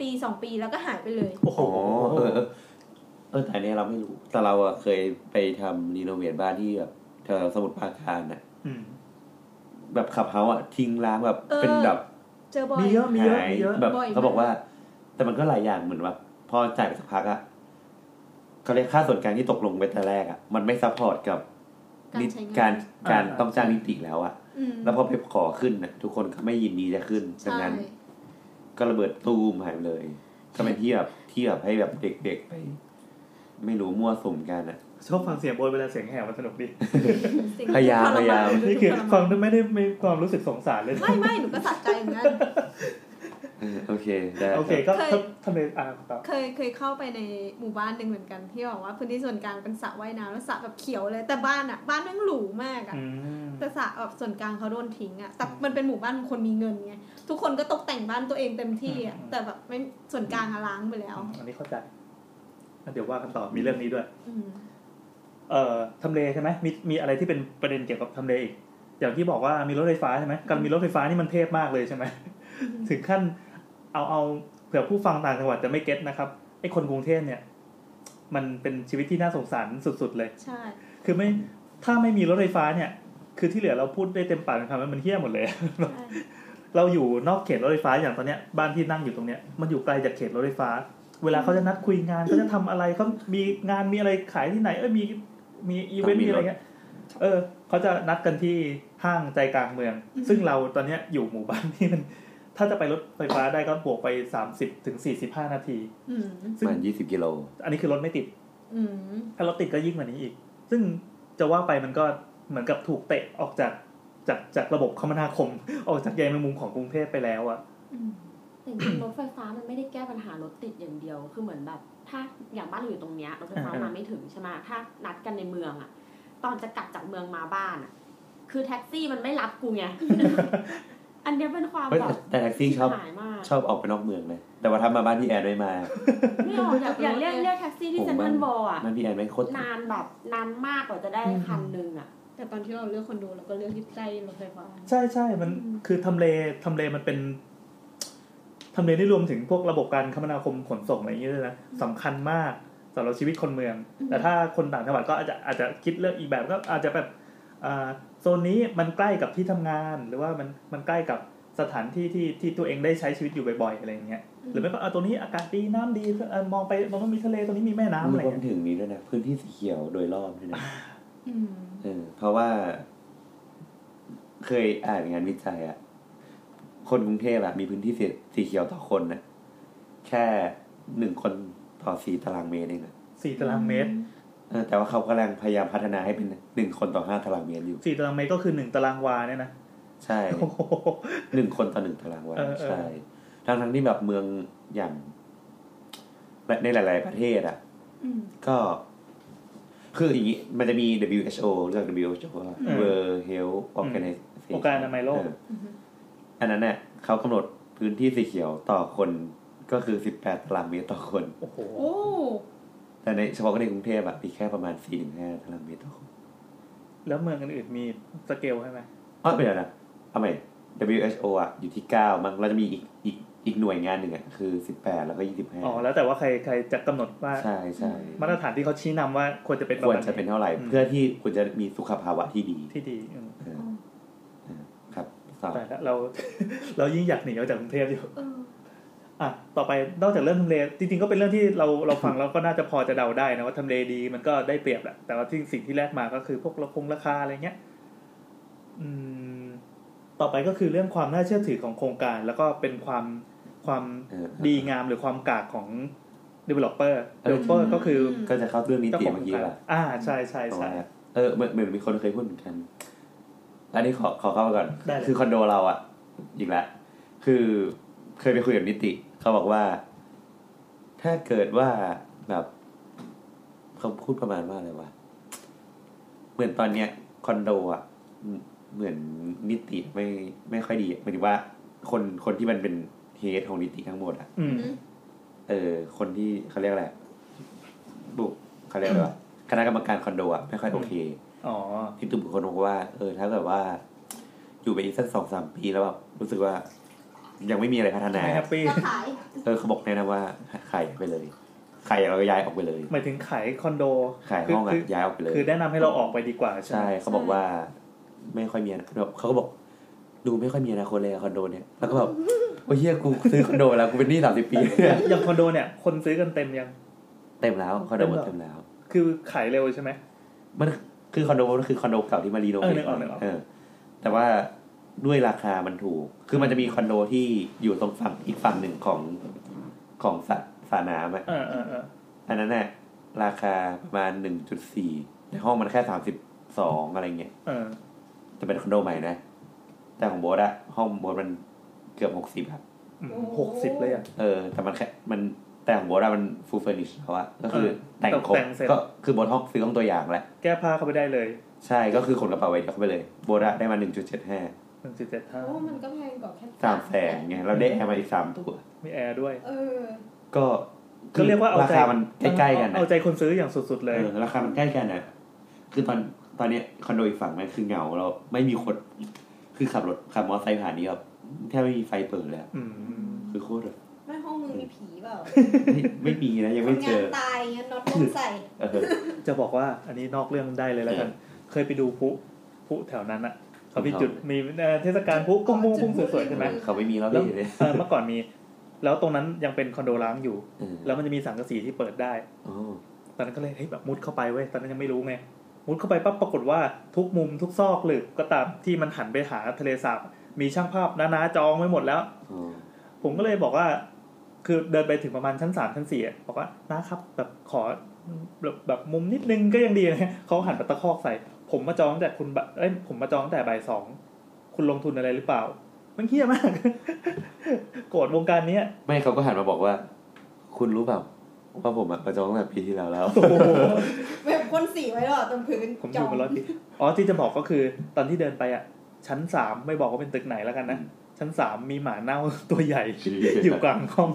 ปีสองปีแล้วก็หายไปเลยโอ้โหเออเออเออแต่เนี้ยเราไม่รู้แต่เราอะเคยไปทำรีโนเวทบ้านที่แบบแถวสมุทรปราการน่ะแบบขับเฮาอะทิ้งล้างแบบเป็นแบบเจอบ่อยมีเยอะมีเยอะเยอะแบบเขาบอกว่าแต่มันก็หลายอย่างเหมือนว่าพอจ่ายไปสักพักอะเขาเรียกค่าส่วนกลางที่ตกลงไปแต่แรกอะมันไม่ซัพพอร์ตกับการการต้องจ้างนิติแล้วอะแล้วพอไปขอขึ้นนะทุกคนก็ไม่ยินดีจะขึ้นดังนั้นก็ระเบิดตูมหายไปเลยก็เป็นเทียบเทียบให้แบบเด็กๆไปไม่รู้มั่วสุมกันอะชอบฟังเสียงโบยเวลาเสียงแหบมันสนุกดิพยายามพยายามนี่คือฟังไม่ได้ไม่ความรู้สึกสงสารเลยไม่ไม่หนูก็สะใจอย่างนั้นโอเคได้โอเคก็ทำในอ่างต่อเคยเคยเข้าไปในหมู่บ้านนึงเหมือนกันที่บอกว่าพื้นที่ส่วนกลางเป็นสระว่ายน้ำแล้วสระแบบเขียวเลยแต่บ้านอ่ะบ้านแม่งหรูมากอ่ะแต่สระแบบส่วนกลางเขาโดนทิ้งอ่ะแต่มันเป็นหมู่บ้านคนมีเงินไงทุกคนก็ตกแต่งบ้านตัวเองเต็มที่อ่ะแต่แบบไม่ส่วนกลางล้างไปแล้วอันนี้เข้าใจเดี๋ยวว่ากันต่อมีเรื่องนี้ด้วยเอ่อทำเลใช่ไหมมีมีอะไรที่เป็นประเด็นเกี่ยวกับทำเลอีกอย่างที่บอกว่ามีรถไฟฟ้าใช่ไหมการมีรถไฟฟ้านี่มันเทพมากเลยใช่ไหมถึงขั้นเอาเอาเผื่อผู้ฟังต่างจังหวัดจะไม่เก็ตนะครับไอ้คนกรุงเทพเนี่ยมันเป็นชีวิตที่น่าสงสารสุดๆเลยใช่คือไม่ถ้าไม่มีรถไฟฟ้าเนี่ยคือที่เหลือเราพูดได้เต็มปากคำว่ามันเหี้ยหมดเลย เราอยู่นอกเขตรถไฟฟ้าอย่างตอนเนี้ยบ้านที่นั่งอยู่ตรงเนี้ยมันอยู่ไกลจากเขตรถไฟฟ้าเวลาเขาจะนัดคุยงานเขาจะทำอะไรเขามีงานมีอะไรขายที่ไหนเอ้ยมีมีอีเวนต์มีอะไรเงี้ยเออเขาจะนัดกันที่ห้างใจกลางเมืองซึ่งเราตอนเนี้ยอยู่หมู่บ้านที่มันถ้าจะไปรถไฟฟ้าได้ก็บวกไป สามสิบถึงสี่สิบห้า นาทีซึ่งยี่สิบกิโลอันนี้คือรถไม่ติดถ้ารถติดก็ยิ่งกว่านี้อีกซึ่งจะว่าไปมันก็เหมือนกับถูกเตะออกจากจากจากระบบคมนาคมออกจากใยแมงมุมของกรุงเทพไปแล้วอ่ะแต่จริงรถไฟฟ้ามันไม่ได้แก้ปัญหารถติดอย่างเดียวคือเหมือนแบบถ้าอย่างบ้านอยู่ตรงเนี้ยรถไฟฟ้ามาไม่ถึงใช่ไหมถ้านัดกันในเมืองอ่ะตอนจะกลับจากเมืองมาบ้านอ่ะคือแท็กซี่มันไม่รับกูไงอันเนี้ยเป็นความแบบแต่แท็กซี่ชอบชอบออกไปนอกเมืองเลยแต่ว่าทำมาบ้านพี่แอนไม่มาไม่ออกอยากอยากเรียกเรียกแท็กซี่ที่เซ็นทรัลเวิลด์อ่ะบ้านพี่แอนไม่โคตรนานแบบนานมากกว่าจะได้คันนึงอ่ะแต่ตอนที่เราเลือกคอนโดเราก็เลือกที่ใกล้รถไฟฟ้าใช่ใช่มันคือทำเลทำเลมันเป็นทำเลได้รวมถึงพวกระบบการคมนาคมขนส่งอะไรอย่างเงี้ยด้วยนะสำคัญมากสำหรับชีวิตคนเมืองแต่ถ้าคนต่างจังหวัดก็อาจจะอาจจะคิดเลือกอีกแบบก็อาจจะแบบโซนนี้มันใกล้กับที่ทำงานหรือว่ามันมันใกล้กับสถานที่ที่ที่ตัวเองได้ใช้ชีวิตอยู่บ่อยๆอะไรอย่างเงี้ยหรือไม่ก็เอาตัวนี้อากาศดีน้ำดีมองไปมองว่ามีทะเลตรงนี้มีแม่น้ำอะไรอย่างเงี้ยรวมถึงนี้ด้วยนะพื้นที่สีเขียวโดยรอบด้วยนะเออเพราะว่าเคยอ่านงานวิจัยอะคนกรุงเทพอะมีพื้นที่สีเขียวต่อคนนะแค่หนึ่งคนต่อสี่ตารางเมตรเองนะสี่ตารางเมตรแต่ว่าเขากำลังพยายามพัฒนาให้เป็นหนึ่งคนต่อห้าตารางเมตรอยู่สี่ตารางเมตรก็คือหนึ่งตารางวาเนี่ยนะใช่หนึ่งคนต่อหนึ่งตารางวาใช่ทั้งทั้งที่แบบเมืองอย่างในหลายๆประเทศอ่ะก็คืออย่างนี้มันจะมี ดับเบิลยู เอช โอ เรื่อง ดับเบิลยู เอช โอ World Health Organization องค์การอนามัยโลกอันนั้นเนี่ยเขากำหนดพื้นที่สีเขียวต่อคนก็คือสิบแปดตารางเมตรต่อคนโอ้โหแต่ในเฉพาะในกรุงเทพอะมีแค่ประมาณ สี่ถึงห้า ตารางเมตรต่อคนแล้วเมืองอื่นๆมีสเกลใช่ไหมอ๋อไม่ได้นะทำไม ดับเบิลยู เอช โอ อะอยู่ที่เก้ามั้งเราจะมีอีกอีกอีกหน่วยงานหนึ่งอะคือสิบแปดแล้วก็ยี่สิบห้าอ๋อแล้วแต่ว่าใครใครจะกำหนดว่าใช่ใช่มาตรฐานที่เขาชี้นำว่าควรจะเป็นประมาณควรจะเป็นเท่าไหร่เพื่อที่คุณจะมีสุขภาวะที่ดีที่ดีแต่เราเรายิ่งอยากหนีออกจากกรุงเทพอยู่อ่ะต่อไปนอกจากเรื่องทำเลจริงๆก็เป็นเรื่องที่เราเราฟังแล้วก็น่าจะพอจะเดาได้นะว่าทำเลดีมันก็ได้เปรียบแหละแต่ว่าสิ่งที่แรกมาก็คือพวกราคงราคาอะไรเงี้ยอืม ต่อไปก็คือเรื่องความน่าเชื่อถือของโครงการแล้วก็เป็นความความดีงามหรือความกากของ developer developer ก็คือก็จะเข้าเรื่องนิติเมื่อกี้แหละอ่าใช่ใช่ใช่เออเหมือนเหมือนมีคนเคยพูดเหมือนกันอันนี้ขอขอเข้ามาก่อนคือคอนโดเราอ่ะอีกแล้วคือเคยไปคุยกับนิติเขาบอกว่าถ้าเกิดว่าแบบเขาพูดประมาณว่าอะไรวะเหมือนตอนเนี้ยคอนโดอ่ะเหมือนนิติไม่ไม่ค่อยดีหมายถึงว่าคนคนที่มันเป็นเฮดของนิติทั้งหมดอ่ะเออคนที่เขาเรียกอะไรบุกเขาเรียกอะไรวะคณะกรรมการคอนโดอ่ะไม่ค่อยโอเคอ๋อที่ตุ่มคนบอกว่าเออถ้าแบบว่าอยู่ไปอีกสัก สองถึงสาม ปีแล้วแบบรู้สึกว่ายังไม่มีอะไรพัฒนาเออเขาบอกแนะนำว่าขายไปเลยขายเราย้ายออกไปเลยหมายถึงขายคอนโดขายห้องอ่ะย้ายออกไปเลยคือแนะนำให้เราออกไปดีกว่าใช่เขาบอกว่าไม่ค่อยมีเขาก็บอกดูไม่ค่อยมีอนาคตเลยคอนโดเนี่ยแล้วก็แบบโอ้ยเฮียกูซื้อคอนโดแล้วกูเป็นหนี้สามสิบปีอย่างคอนโดเนี่ยคนซื้อกันเต็มยังเต็มแล้วคอนโดหมดเต็มแล้วคือขายเร็วใช่ไหมมันคือคอนโดมันคือคอนโดเก่าที่มารีโนเวทเออแต่ว่าด้วยราคามันถูกคือมันจะมีคอนโดที่อยู่ตรงฝั่งอีกฝั่งหนึ่งของของสระสระน้ำอ่ะเออๆๆอันนั้นน่ะราคาประมาณ หนึ่งจุดสี่ ในห้องมันแค่สามสิบสองอะไรเงี้ยเออจะเป็นคอนโดใหม่นะแต่ของโบสอะห้องโบสมันเกือบหกสิบอ่ะหกสิบเลยอ่ะเออแต่มันแค่มันแต่ของโบสอะมันฟูลเฟอร์นิชแล้วอ่ะก็คือแต่งครบก็คือโบสห้องซื้อห้องตัวอย่างแหละแก้ผ้าเข้าไปได้เลยใช่ก็คือขนกระเป๋าไว้เข้าไปเลยโบสอะได้มา หนึ่งจุดเจ็ดห้าหนึ่งจุดเจ็ดห้า โอ้มันก็แพงกว่าแค่ สามแสน ไงเราได้แอร์มาอีกสามตัวมีแอร์ด้วยเออก็ก็เรียกว่าเอาใจราคามันใกล้ๆกันเอาใจคนซื้ออย่างสุดๆเลยเออราคามันใกล้กันน่ะคือตอนตอนเนี้ยคอนโดอีกฝั่งมันคือเหงาเราไม่มีคนคือขับรถขับมอเตอร์ไซค์ผ่านนี่ครับแทบไม่มีไฟเปิดเลยอืมคือโคตรอ่ะไม่ห้องมึงมีผีเปล่าไม่มีนะยังไม่เจอตายเงี้ยน็อตต้องใส่จะบอกว่าอันนี้นอกเรื่องได้เลยแล้วกันเคยไปดูพุพุแถวนั้นน่ะเขามีจุดมีเทศกาลพุกุ้งมุ้งกุ้งสวยๆใช่ไหมเขาไม่มีแล้วพี่เลยเมื่อก่อนมีแล้วตรงนั้นยังเป็นคอนโดร้างอยู่แล้วมันจะมีสังกะสีที่เปิดได้ตอนนั้นก็เลยเฮ้ยแบบมุดเข้าไปเว้ยตอนนั้นยังไม่รู้ไงมุดเข้าไปปั๊บปรากฏว่าทุกมุมทุกซอกหรือก็ตามที่มันหันไปหาทะเลสาบมีช่างภาพน้าๆจองไว้หมดแล้วผมก็เลยบอกว่าคือเดินไปถึงประมาณชั้นสามชั้นสี่บอกว่าน้าครับแบบขอแบบมุมนิดนึงก็ยังดีนะเขาหันไปตะคอกใส่ผมมาจองแต่คุณเอ้ยผมมาจองแต่บ่ายสองคุณลงทุนอะไรหรือเปล่ามันเหี้ยมากโกรธวงการนี้ไม่เขาก็หันมาบอกว่าคุณรู้เปล่าว่าผมมาจองตั้งแต่ปีที่แล้วแล้วแบบคนสีไว้หรอตรงพื้นผมอยู่มาร้อยปีอ๋อที่จะบอกก็คือตอนที่เดินไปอ่ะชั้นสามไม่บอกว่าเป็นตึกไหนแล้วกันนะชั้นสามมีหมาเน่าตัวใหญ่อยู่กลางห้อง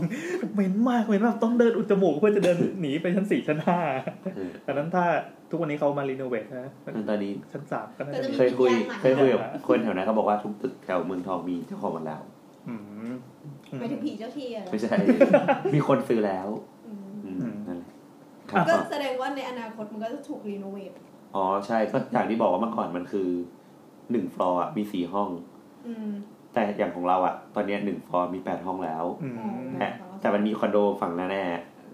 เหม็นมากเหม็นแบบต้องเดินอุดจมูกเพื่อจะเดินหนีไปชั้นสี่ชั้นห้าแต่นั้นถ้าทุกวันนี้เขามารีโนเวทนะตอนนี้ชั้นสามก็น่าจะเคยคุยเคยคุยกับคนแถวนั้นเขาบอกว่าทุกตึกแถวเมืองทองมีเจ้าของหมดแล้วหมายถึงผีเจ้าที่อะไรไม่ใช่มีคนซื้อแล้วก็แสดงว่าในอนาคตมันก็จะถูกรีโนเวทอ๋อใช่ก็อย่างที่บอกว่าเมื่อก่อนมันคือหนึ่งฟลอร์มีสี่ห้องแต่อย่างของเราอ่ะตอนนี้หนึ่งฟลอร์มีแปดห้องแล้วแต่แต่มันมีคอนโดฝั่งนั้นแน่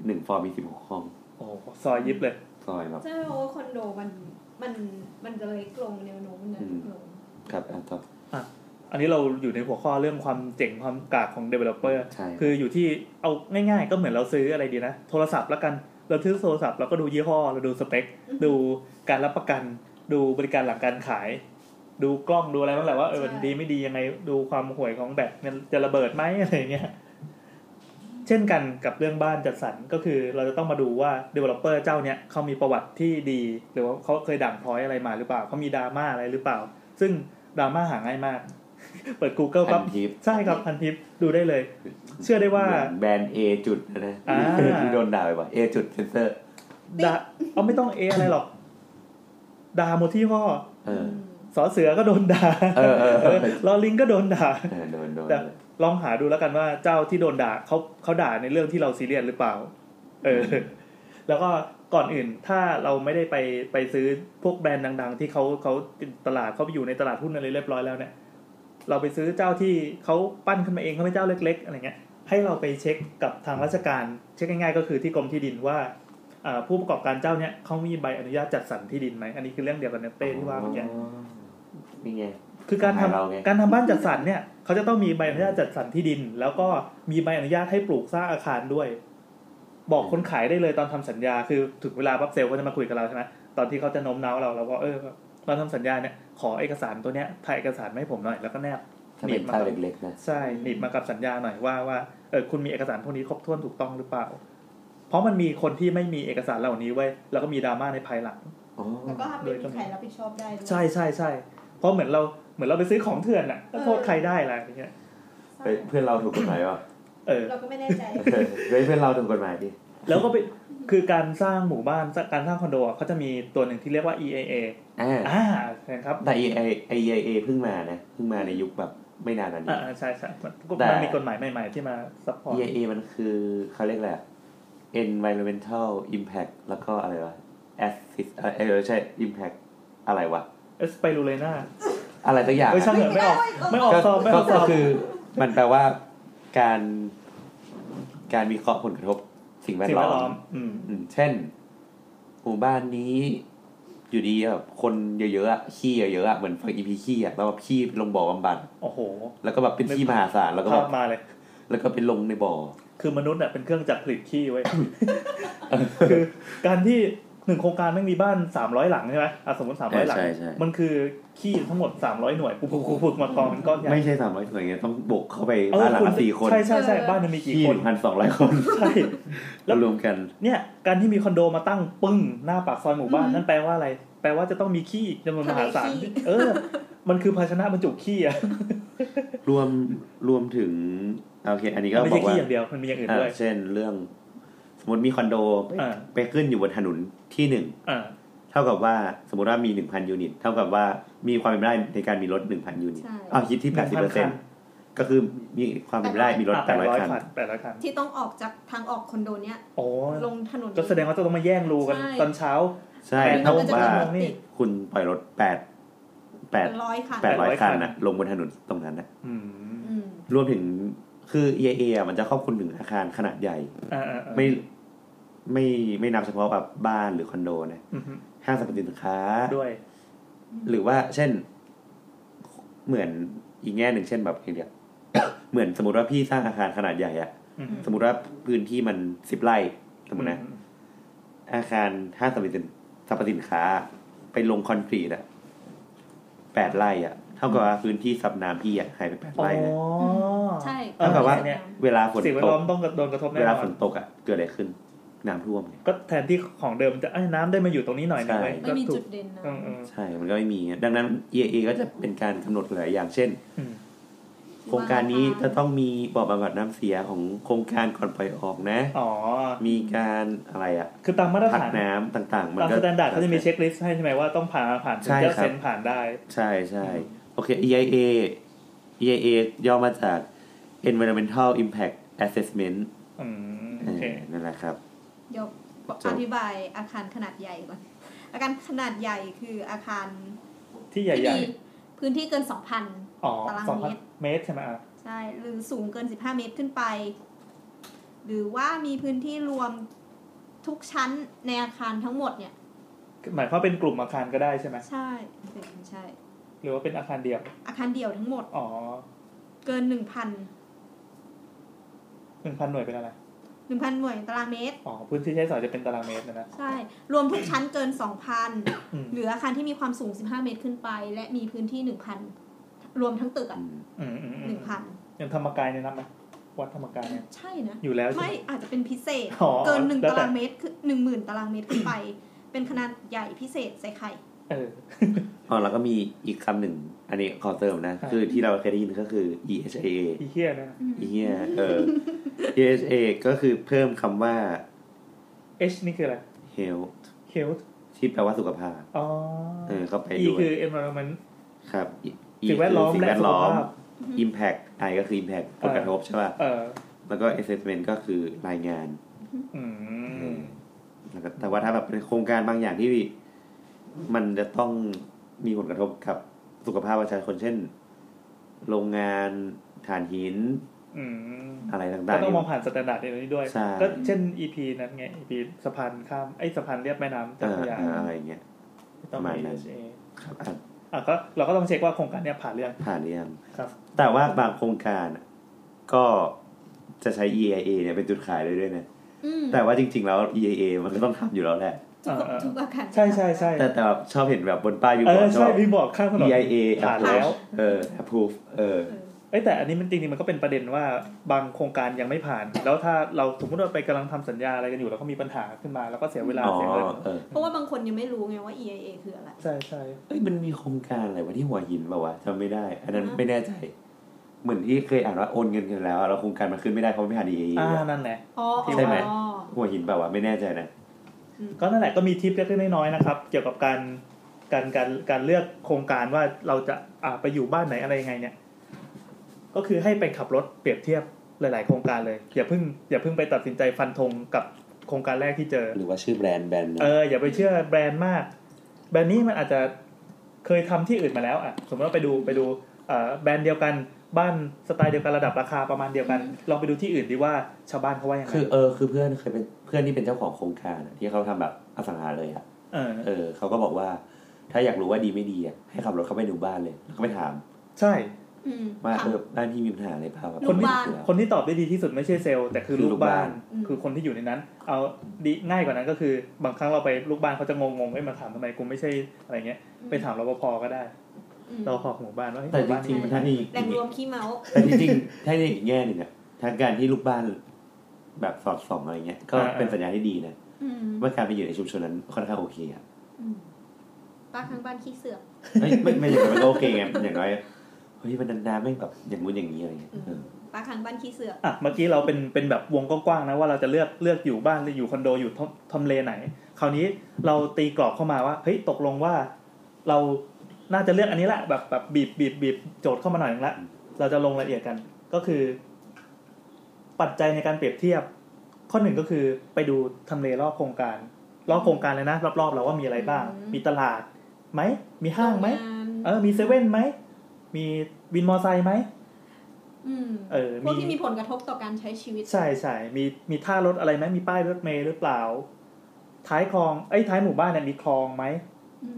หนึ่งฟลอร์มีสิบหกห้องโอ้ซอยยิบเลยซอยครับใช่เพราะว่าคอนโดมันมันมันจะเล็กลงแนวโน้มนั้นครับอ่ะครับอ่ะอันนี้เราอยู่ในหัวข้อเรื่องความเจ๋งความกากของ developer คืออยู่ที่เอาง่ายๆก็เหมือนเราซื้ออะไรดีนะโทรศัพท์ละกันเราซื้อโทรศัพท์เราก็ดูยี่ห้อเราดูสเปคดูการรับประกันดูบริการหลังการขายดูกล้องดูอะไรบ้างแหละว่าเออดีไม่ดียังไงดูความห่วยของแบตมันจะระเบิดไหมอะไรเงี้ยเช่นกันกับเรื่องบ้านจัดสรรก็คือเราจะต้องมาดูว่า developer เจ้าเนี้ยเขามีประวัติที่ดีหรือว่าเขาเคยด่างพร้อยอะไรมาหรือเปล่าเขามีดราม่าอะไรหรือเปล่าซึ่งดราม่าหาง่ายมากเปิด Google ปั๊บใช่ครับพันทิปดูได้เลยเชื่อได้ว่าแบรนด์ A จุดนะที่โดนด่าไปว่า A จุดเซนเซอร์ด่าเอาไม่ต้อง A อะไรหรอกด่าหมดที่พ่อสอเสือก็โดนด่าลอลิงก็โดนด่าแต่ลองหาดูแล้วกันว่าเจ้าที่โดนด่าเขาเขาด่าในเรื่องที่เราซีเรียสหรือเปล่าเออแล้วก็ก่อนอื่นถ้าเราไม่ได้ไปไปซื้อพวกแบรนด์ดังๆที่เขาเขาตลาดเขาไปอยู่ในตลาดหุ้นอะไรเรียบร้อยแล้วเนี่ยเราไปซื้อเจ้าที่เขาปั้นขึ้นมาเองเขาเป็นเจ้าเล็กๆอะไรเงี้ยให้เราไปเช็คกับทางราชการเช็คง่ายๆก็คือที่กรมที่ดินว่าผู้ประกอบการเจ้าเนี้ยเขามีใบอนุญาตจัดสรรที่ดินไหมอันนี้คือเรื่องเดียวกันเนี่ยเป้ที่ว่าเมื่อกี้นี่ไง คือการทำการทำบ้านจัดสรรเนี่ยเขาจะต้องมีใบอนุญาตจัดสรรที่ดินแล้วก็มีใบอนุญาตให้ปลูกสร้างอาคารด้วยบอกคนขายได้เลยตอนทำสัญญาคือถึงเวลาปั๊บเซลล์ก็จะมาคุยกับเราใช่ไหมตอนที่เขาจะโน้มน้าวเราเราก็เออตอนทำสัญญาเนี่ยขอเอกสารตัวเนี้ยถ่ายเอกสารมาให้ผมหน่อยแล้วก็แนบหนีบมาเล็กๆนะใช่หนีบมากับสัญญาหน่อยว่าว่าเออคุณมีเอกสารพวกนี้ครบถ้วนถูกต้องหรือเปล่าเพราะมันมีคนที่ไม่มีเอกสารเหล่านี้ไว้แล้วก็มีดราม่าในภายหลังแล้วก็ไม่มีใครรับผิดชอบได้ใช่ใช่ใช่เพราะเหมือนเราเหมือนเราไปซื้อของเถื่อนอ่ะก็โทษใครได้ล่ะอย่างเงี้ยเพื่อนเราถูกกฎหมายป่ะเออเราก็ไม่แน่ใจเฮ้ยเพื่อนเราถูกกฎหมายดิแล้วก็ไปคือการสร้างหมู่บ้านการสร้างคอนโดเขาจะมีตัวหนึ่งที่เรียกว่า อี เอ เอ อ่านะครับแต่ อี เอ เอ เพิ่งมานะเพิ่งมาในยุคแบบไม่นานนี้อ่าใช่ใช่มันมีกฎหมายใหม่ๆที่มาซัพพอร์ต อี เอ เอ มันคือเขาเรียกอะไรenvironmental impact แล้วก็อะไรวะ assist เออใช่ impact อะไรวะ spirulina อะไรตัวอย่างไม่ออกไม่ออกซอมไม่ออกซอมก็คือมันแปลว่าการการวิเคราะห์ผลกระทบสิ่งแวดล้อมเช่นหมู่บ้านนี้อยู่ดีแบบคนเยอะๆอ่ะขี้เยอะๆอ่ะเหมือนฟัง อี พี ขี้อ่ะแล้วแบบขี้ลงบ่อบำบัดโอ้โหแล้วก็แบบเป็นขี้มหาศาลแล้วก็แบบมาเลยแล้วก็ไปลงในบ่อคือมนุษย์เนี่ยเป็นเครื่องจักรผลิตขี้ไว้ คือการที่หนึ่งโครงการแม่งมีบ้านสามร้อยหลังใช่ไหมอ่ะสมมติสามร้อยหลังมันคือขี้ทั้งหมดสามร้อยหน่วยปุ๊บๆๆมากองเป็นก้อนใหญ่ไม่ใช่สามร้อยหน่วยไงต้องบวกเข้าไปบ้านหลังละสี่คนใช่ๆๆบ้านมันมีกี่คนหนึ่งพันสองร้อยคนใช่แล้วรวมกันเนี่ยการที่มีคอนโดมาตั้งปึ้งหน้าปากซอยหมู่บ้านนั่นแปลว่าอะไรแปลว่าจะต้องมีขี้จำนวนมหาศาลเออมันคือภาชนะบรรจุขี้อ่ะรวมรวมถึงโอเคอันนี้ก็บอกว่าไม่ใช่ขี้อย่างเดียวมันมีอย่างอื่นด้วยเช่นเรื่องสมมติมีคอนโดไปขึ้นอยู่บนถนนที่หนึ่งเท่ากับว่าสมมติว่ามี หนึ่งพัน ยูนิตเท่ากับว่ามีความเป็นไปได้ในการมีรถ หนึ่งพัน ยูนิตอ้าวคิดที่ แปดสิบเปอร์เซ็นต์ ก็คือมีความเป็นไปได้มีรถแปดร้อยคันแปดร้อยคันที่ต้องออกจากทางออกคอนโดเนี้ยลงถนนก็แสดงว่าจะต้องมาแย่งรูกันตอนเช้าใช่เท่ากับว่าคุณปล่อยรถแปดร้อยคันแปดร้อยคันนะลงบนถนนตรงนั้นนะรวมถึงคือ อี เอ เอ อ่ะมันจะครอบคลุมถึงอาคารขนาดใหญ่ไม่ไม่ไม่นับเฉพาะแบบบ้านหรือคอนโดนะห้างสรรพสินค้าด้วยหรือว่าเช่นเหมือนอีกแง่หนึ่งเช่นแบบอย่างเดียว เหมือนสมมติว่าพี่สร้างอาคารขนาดใหญ่อ่ะสมมติว่าพื้นที่มันสิบไร่สมมตินะอาคารห้างสรรพสินสรรพสินค้าไปลงคอนกรีตอ่ะแปดไร่อ่ะเท่ากับว่าพื้นที่ซับน้ำพี่อ่ะหายไปแปดไร่นะใช่เท่ากับว่าเวลาฝนตกสิ่งแวดล้อมต้องโดนกระทบแน่นอนเวลาฝนตกอ่ะเกิดอะไรขึ้นน้ำท่วมก็แทนที่ของเดิมจะน้ำได้มาอยู่ตรงนี้หน่อยนึงเลยไม่มีจุดเด่นนะใช่มันก็ไม่มีดังนั้น อี เอ เอ ก็จะเป็นการกำหนดหลายอย่างเช่นโครงการนี้จะต้องมีบ่อบำบัดน้ำเสียของโครงการก่อนปล่อยออกนะอ๋อมีการอะไรอ่ะคือตามมาตรฐานน้ำต่างๆมันก็ตามมาตรฐานเขาจะมีเช็คลิสต์ให้ใช่ไหมว่าต้องผ่านผ่านถึงจะเซ็นผ่านได้ใช่ใช่โอเค อี ไอ เอ อี ไอ เอ ย่อมาจาก Environmental Impact Assessment อืมโอเคนั่นแหละครับเดี๋ยวอธิบายอาคารขนาดใหญ่ก่อนอาคารขนาดใหญ่คืออาคารที่ใหญ่ๆพื้นที่เกิน สองพัน ตารางเมตรเมตรใช่มั้ยอ่ะใช่หรือสูงเกินสิบห้าเมตรขึ้นไปหรือว่ามีพื้นที่รวมทุกชั้นในอาคารทั้งหมดเนี่ยหมายความเป็นกลุ่มอาคารก็ได้ใช่มั้ยใช่เป็นใช่หรือว่าเป็นอาคารเดียวอาคารเดียวทั้งหมดอ๋อเกิน หนึ่งพัน หนึ่งพัน หน่วยเป็นอะไร หนึ่งพัน หน่วยตารางเมตรอ๋อพื้นที่ใช้สอยจะเป็นตารางเมตรนะนะใช่รวมทุกชั้นเกิน สองพัน หรืออาคารที่มีความสูงสิบห้าเมตรขึ้นไปและมีพื้นที่ หนึ่งพัน รวมทั้งตึกอ่ะอืมๆ หนึ่งพัน อย่างธรรมกายเนี่ยนับมั้ยวัดธรรมกายเนี่ยใช่นะอยู่แล้วไม่อาจจะเป็นพิเศษเกินหนึ่งตารางเมตรคือ หนึ่งหมื่น ตารางเมตรขึ้นไปเป็นขนาดใหญ่พิเศษใส่ไข่เอออ๋อแล้วก็มีอีกคำหนึ่งอันนี้ขอเติมนะคือที่เราเคยได้ยินก็คือ อี เอช เอ อีเหี้ยนะอีเหี้ยเออ อี เอช เอ ก็คือเพิ่มคำว่า H นี่คืออะไร health health ที่แปลว่าสุขภาพอ๋อเออเข้าไปด้วย E คือ environment ครับ E คือแวดล้อมและสุขภาพ impact I ก็คือ impact ผลกระทบใช่ป่ะเออแล้วก็ assessment ก็คือรายงานอืมแล้วก็แต่ว่าถ้าแบบเป็นโครงการบางอย่างที่มันจะต้องมีผลกระทบกับสุขภาพประชาชนเช่นโรงงานถ่านหิน อ, อะไรต่างๆก็ต้องมองผ่านสแตนดาร์ดนี้ด้วยก็เช่น อี พี นั้นไง อี พี สะพานข้ามไอ้สะพานเรียบแม่น้ำเจ้าพระยาอะไรอย่างเงี้ยประมาณนั้นครับ อ่ะก็เราก็ต้องเช็คว่าโครงการเนี้ยผ่านหรือยังผ่านหรือยังครับแต่ว่าบางโครงการก็จะใช้ อี ไอ เอ เนี่ยเป็นจุดขายได้ด้วยนะแต่ว่าจริงๆแล้ว อี ไอ เอ มันก็ต้องทำอยู่แล้วแหละทุกอาคารใช่ใช่ใช่แต่แต่แบบชอบเห็นแบบบนป้ายอยู่บนใช่พี่บอกข้างถนน อี ไอ เอ ผ่านแล้วเออ approve เออไอ้แต่อันนี้มันจริงๆมันก็เป็นประเด็นว่าบางโครงการยังไม่ผ่านแล้วถ้าเราสมมติว่าไปกำลังทำสัญญาอะไรกันอยู่แล้วก็มีปัญหาขึ้นมาแล้วก็เสียเวลาเสียเงินเพราะว่าบางคนยังไม่รู้ไงว่า อี ไอ เอ คืออะไรใช่ใช่เอ้ยมันมีโครงการอะไรวะที่หัวหินป่าววะจำไม่ได้อันนั้นไม่แน่ใจเหมือนที่เคยอ่านว่าโอนเงินกันแล้วแล้วโครงการมันขึ้นไม่ได้เพราะไม่ผ่าน อี ไอ เอ อ่านั่นแหละใช่ไหมหัวหินป่าววะไม่แน่ใจนะก็นั่นแหละก็มีทิปเล็กๆน้อยๆนะครับเกี่ยวกับการการการการเลือกโครงการว่าเราจะไปอยู่บ้านไหนอะไรยังไงเนี่ยก็คือให้ไปขับรถเปรียบเทียบหลายๆโครงการเลยอย่าเพิ่งอย่าเพิ่งไปตัดสินใจฟันธงกับโครงการแรกที่เจอหรือว่าชื่อแบรนด์แบรนด์เอออย่าไปเชื่อแบรนด์มากแบรนด์นี้มันอาจจะเคยทำที่อื่นมาแล้วอ่ะสมมติว่าไปดูไปดูแบรนด์เดียวกันบ้านสไตล์เดียวกันระดับราคาประมาณเดียวกันลองไปดูที่อื่นดีว่าชาวบ้านเขาว่ายังไงคือเออคือเพื่อนเคยเป็นเพื่อนที่เป็นเจ้าของโครงการที่เขาทำแบบอสังหาเลยอ่ะเออเออเขาก็บอกว่าถ้าอยากรู้ว่าดีไม่ดีอ่ะให้ขับรถเข้าไปดูบ้านเลยเขาไปถามใช่ว่าเออบ้านที่มีปัญหาอะไรพาแบบคนที่คนที่ตอบได้ดีที่สุดไม่ใช่เซลล์แต่คือลูกบ้านคือคนที่อยู่ในนั้นเอาดีง่ายกว่านั้นก็คือบางครั้งเราไปลูกบ้านเขาจะงงๆไอ้มาถามทำไมกูไม่ใช่อะไรเงี้ยไปถามรปภก็ได้รปภหมู่บ้านว่าแต่จริงๆถ้านี่แหล่งรวมขี้เมาแต่จริงๆถ้านี่อีกแง่นึงอ่ะทางการที่ลูกบ้านแบบสอดส่องอะไรเงี้ยก็เป็นสัญญาณที่ดีนะว่าการไปอยู่ในชุมชนนั้นค่อนข้างโอเคอ่ะป้าข้างบ้านขี้เสือกไม่ไม่อย่างนั้นก็โอเคไงอย่างน้อยเฮ้ยมันดันดาไม่แบบอย่างนู้นอย่างนี้อะไรเงี้ยป้าค้างบ้านขี้เสือกอ่ะเมื่อกี้เราเป็นเป็นแบบวงกว้างๆนะว่าเราจะเลือกเลือกอยู่บ้านหรืออยู่คอนโดอยู่ทำเลไหนคราวนี้เราตีกรอบเข้ามาว่าเฮ้ยตกลงว่าเราน่าจะเลือกอันนี้แหละแบบแบบบีบบีบบีบโจทย์เข้ามาหน่อยนึงละเราจะลงรายละเอียดกันก็คือปัจจัยในการเปรียบเทียบข้อหนึ่งก็คือไปดูทำเลรอบโครงการรอบโครงการเลยนะรอบๆเราว่ามีอะไรบ้างมีตลาดไหมมีห้างไหมเออมีเซเว่นไหมมีวินมอไซค์ไหมอืมเออพวกที่มีผลกระทบต่อการใช้ชีวิตใช่ๆมีมีท่ารถอะไรไหมมีป้ายรถเมล์หรือเปล่าท้ายคลองเอ้ยท้ายหมู่บ้านเนี่ยมีคลองไหม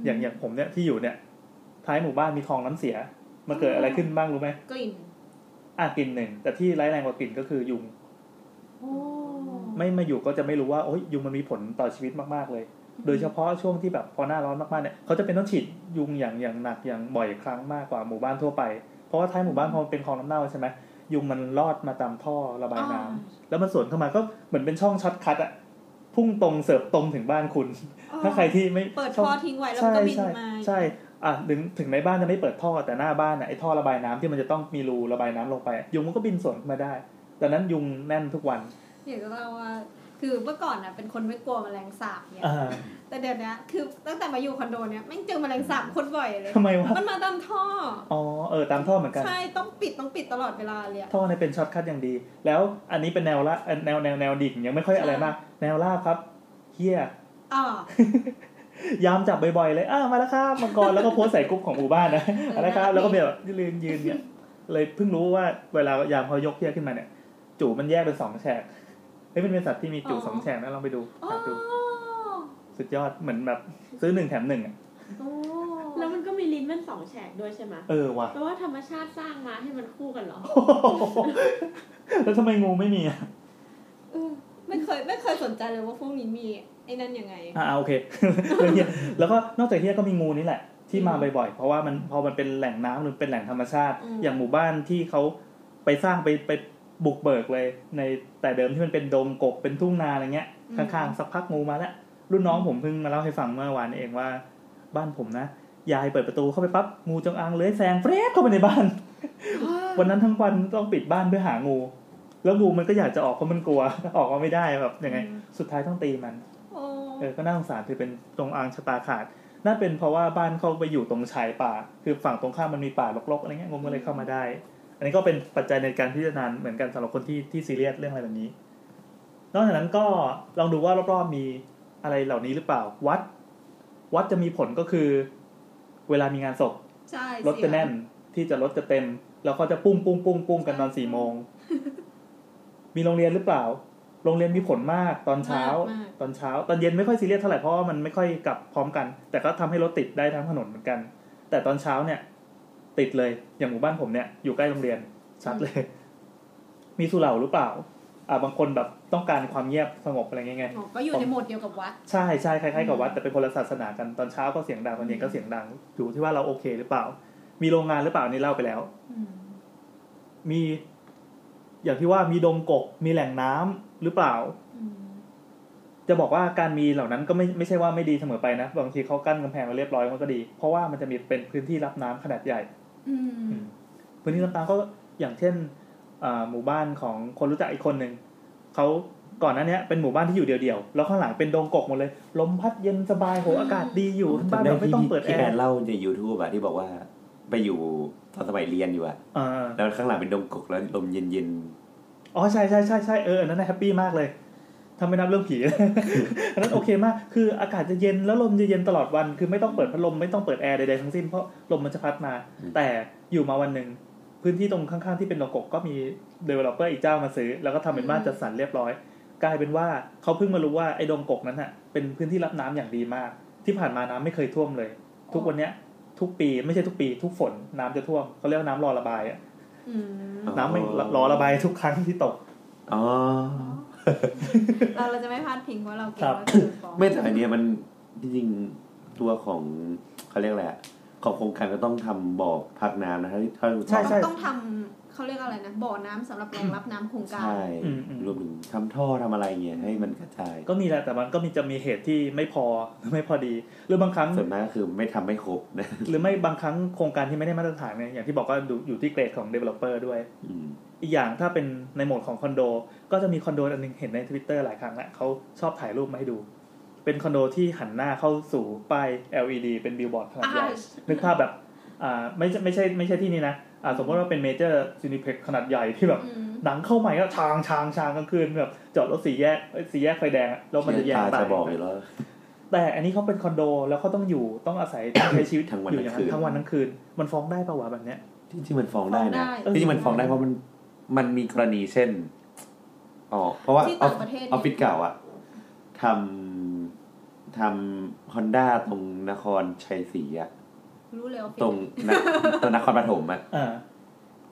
อย่างอย่างผมเนี่ยที่อยู่เนี่ยท้ายหมู่บ้านมีคลองน้ำเสียมันเกิดอะไรขึ้นบ้างรู้ไหมกลิ่นอ่ะกลิ่นหนึ่งแต่ที่ร้ายแรงกว่ากลิ่นก็คือยุงไม่มาอยู่ก็จะไม่รู้ว่าโอ้ยยุงมันมีผลต่อชีวิตมากๆเลยโดยเฉพาะช่วงที่แบบพอหน้าร้อนมากๆเนี่ยเขาจะเป็นต้องฉีดยุงอย่างอย่างหนักอย่างบ่อยครั้งมากกว่าหมู่บ้านทั่วไปเพราะว่าท้ายหมู่บ้านพอเป็นคลองน้ำเน่าใช่ไหมยุงมันลอดมาตามท่อระบายน้ำแล้วมันสวนเข้ามาก็เหมือนเป็นช่องช็อตคัทอะพุ่งตรงเสิร์ฟตรงถึงบ้านคุณถ้าใครที่ไม่เปิดท่อทิ้งไว้แล้วก็บินมาใช่อ่ะถึงถึงในบ้านจะไม่เปิดท่อแต่หน้าบ้านอะไอท่อระบายน้ำที่มันจะต้องมีรูระบายน้ำลงไปยุงมันก็บินสวนมาได้ดังนั้นยุงแน่นทุกวันเดี๋ยวเราว่าคือเมื่อก่อนน่ะเป็นคนไม่กลัวแมลงสาบเนี่ยแต่เดี๋ยวนี้คือตั้งแต่มาอยู่คอนโดเนี่ยแม่งเจอแมลงสาบคนบ่อยเลยทำไมวะมันมาตามท่ออ๋อเออตามท่อเหมือนกันใช่ต้องปิดต้องปิดตลอดเวลาเลยท่อเนี่ยเป็นช็อตคัทอย่างดีแล้วอันนี้เป็นแนวละแนวแนวแนวดิ่งยังไม่ค่อยอะไรมากแนวลาบครับเหี้ยอ้อ ยามจับบ่อยๆเลยอ้ามาแล้วครับมังกรแล้วก็โพสใส่กลุ่มของหมู่บ้านนะอะไรครับแล้วก็แบบยืนยืนเนี่ยเลยเพิ่งรู้ว่าเวลายามเค้ายกเหี้ยขึ้นมาเนี่ยจู่มันแยกเป็นสองแฉกเฮ้ยมันเป็นสัตว์ที่มีจุสองแฉกนะลองไปดูครับดูสุดยอดเหมือนแบบซื้อหนึ่งแถมหนึ่งอ่ะแล้วมันก็มีลิ้นมันสองแฉกด้วยใช่ไหมเออว่ะเพราะว่าธรรมชาติสร้างมาให้มันคู่กันหรอ แล้วทำไมงูไม่มีอ่ะไม่เคยไม่เคยสนใจเลยว่าพวกนี้มีไอ้นั่นยังไงอ่าโอเค แล้วก็นอกจากที่ก็มีงูนี่แหละที่มาบ่อยๆเพราะว่ามันพอมันเป็นแหล่งน้ำหรือเป็นแหล่งธรรมชาติอย่างหมู่บ้านที่เขาไปสร้างไปไปบุกเบิกเลยในแต่เดิมที่มันเป็นโดมกบเป็นทุ่งนาอะไรเงี้ยข้างๆสักพักงูมาแล้วรุ่นน้องผมเพิ่งมาเล่าให้ฟังเมื่อวานเองว่าบ้านผมนะยายเปิดประตูเข้าไปปั๊บงูจงอางเลื้อยแซงเปรี้ยเข้าไปในบ้าน วันนั้นทั้งวันต้องปิดบ้านเพื่อหางูแล้วงูมันก็อยากจะออกเพราะมันกลัว ออกมาไม่ได้แบบยังไง สุดท้ายต้องตีมันเออก็น่าสงสารคือเป็นจงอางชะตาขาดน่าเป็นเพราะว่าบ้านเขาไปอยู่ตรงชายป่าคือฝั่งตรงข้ามมันมีป่ารกๆอะไรเงี้ยงูมันเลยเข้ามาได้อันนี้ก็เป็นปัจจัยในการพิจารณาเหมือนกันสำหรับคนที่ที่ซีเรียสเรื่องอะไรแบบนี้นอกจากนั้นก็ลองดูว่ารอบๆมีอะไรเหล่านี้หรือเปล่าวัดวัดจะมีผลก็คือเวลามีงานศพรถจะแน่นที่จะรถจะเต็มแล้วก็จะปุ้งปุ้งปุ้งปุ้งกันตอนสี่โมงมีโรงเรียนหรือเปล่าโรงเรียนมีผลมากตอนเช้าตอนเช้าตอนเย็นไม่ค่อยซีเรียสเท่าไหร่เพราะว่ามันไม่ค่อยกลับพร้อมกันแต่ก็ทำให้รถติดได้ทั้งถนนเหมือนกัน แต่ตอนเช้าเนี่ยติดเลยอย่างหมู่บ้านผมเนี่ยอยู่ใกล้โรงเรียนชัดเลยมีสุเหร่าหรือเปล่าอ่าบางคนแบบต้องการความเงียบสงบอะไรเงี้ยไงก็อยู่ในโหมดเดียวกับวัดใช่ใช่คล้ายๆกับวัดแต่เป็นคนละศาสนากันตอนเช้าก็เสียงดังตอนเย็นก็เสียงดังอยู่ที่ว่าเราโอเคหรือเปล่ามีโรงงานหรือเปล่านี่เล่าไปแล้วมีอย่างที่ว่ามีดงกบมีแหล่งน้ำหรือเปล่าจะบอกว่าการมีเหล่านั้นก็ไม่ไม่ใช่ว่าไม่ดีเสมอไปนะบางทีเขากั้นกำแพงมาเรียบร้อยมันก็ดีเพราะว่ามันจะมีเป็นพื้นที่รับน้ำขนาดใหญ่พื้นที่รับน้ำก็อย่างเช่นหมู่บ้านของคนรู้จักอีกคนนึงเขาก่อนหน้านี้เป็นหมู่บ้านที่อยู่เดี่ยวๆแล้วข้างหลังเป็นดงกกหมดเลยลมพัดเย็นสบายโหอากาศดีอยู่บ้านเราไม่ต้องเปิดแอร์ที่แอนเล่าใน YouTube อ่ะที่บอกว่าไปอยู่ตอนสมัยเรียนอยู่อ่ะแล้วข้างหลังเป็นดงกกแล้วลมเย็นๆอ๋อใช่ๆๆๆเอออันนั้นน่ะแฮปปี้มากเลยทำไม่นับเรื่องผีอันนั้นโอเคมากคืออากาศจะเย็นแล้วลมจะเย็นตลอดวันคือไม่ต้องเปิดพัดลมไม่ต้องเปิดแอร์ใดๆทั้งสิ้นเพราะลมมันจะพัดมาแต่อยู่มาวันนึงพื้นที่ตรงข้างๆที่เป็นดงกกก็มี developer อีกเจ้ามาซื้อแล้วก็ทำเป็นบ้านจัดสรรเรียบร้อยกลายเป็นว่าเขาเพิ่งมารู้ว่าไอ้ดงกกนั้นน่ะเป็นพื้นที่รับน้ำอย่างดีมากที่ผ่านมาน้ำไม่เคยท่วมเลยทุกวันเนี้ยทุกปีไม่ใช่ทุกปีทุกฝนน้ำจะท่วมเขาเรียกว่าน้ำรอระบายอ่ะน้ำมันรอระบายทุกครั้งที่ตกอ๋อเราจะไม่พลาดพิงว่าเราเก็บไว้คือของไม่แต่อันนี้มันจริงตัวของเขาเรียกอะไรของโครงการก็ต้องทำบ่อพักน้ำนะครับที่ท่านต้องทำเขาเรียกอะไรนะบ่อน้ำสำหรับรองรับน้ำโครงการใช่รวมถึงทำท่อทำอะไรเงี้ยให้มันกระจายก็มีแหละแต่มันก็มีจะมีเหตุที่ไม่พอไม่พอดีหรือบางครั้งส่วนมากก็คือไม่ทำไม่ครบนะหรือไม่บางครั้งโครงการที่ไม่ได้มาตรฐานเนี่ยอย่างที่บอกก็อยู่ที่เกรดของ developer ด้วยอีกอย่างถ้าเป็นในโหมดของคอนโดก็จะมีคอนโดอันนึงเห็นใน Twitter หลายครั้งละเขาชอบถ่ายรูปมาให้ดูเป็นคอนโดที่หันหน้าเข้าสู่ป้าย แอล อี ดี เป็นบิลบอร์ดขนาดใหญ่นึกภาพแบบอ่าไม่ไม่ใช่ไม่ใช่ที่นี่นะอ่าสมมติว่าเป็นเมเจอร์ซินิเพล็กซ์ขนาดใหญ่ที่แบบหนังเข้าใหม่ก็ทางทางทางกลางคืนแบบจอดรถสี่แยกสี่แยกไฟแดงแล้วมันจะแยกตาจะบอกอยู่แล้วแต่อันนี้เขาเป็นคอนโดแล้วเขาต้องอยู่ต้องอาศัยใช้ชีวิตอยู่อย่างนั้นทั้งวันทั้งคืนมันฟ้องได้ป่าววะแบบเนี้ยจริงๆมันฟ้องได้นะจริงๆมันฟ้องได้เพราะมันมันมีกรณีเช่นอ๋อเพราะว่าออฟฟิศเก่าอะทำทำ Honda ตรงนครชัยศรีอ่ะรู้เลยตรงตรงนครปฐมอ่ะเออ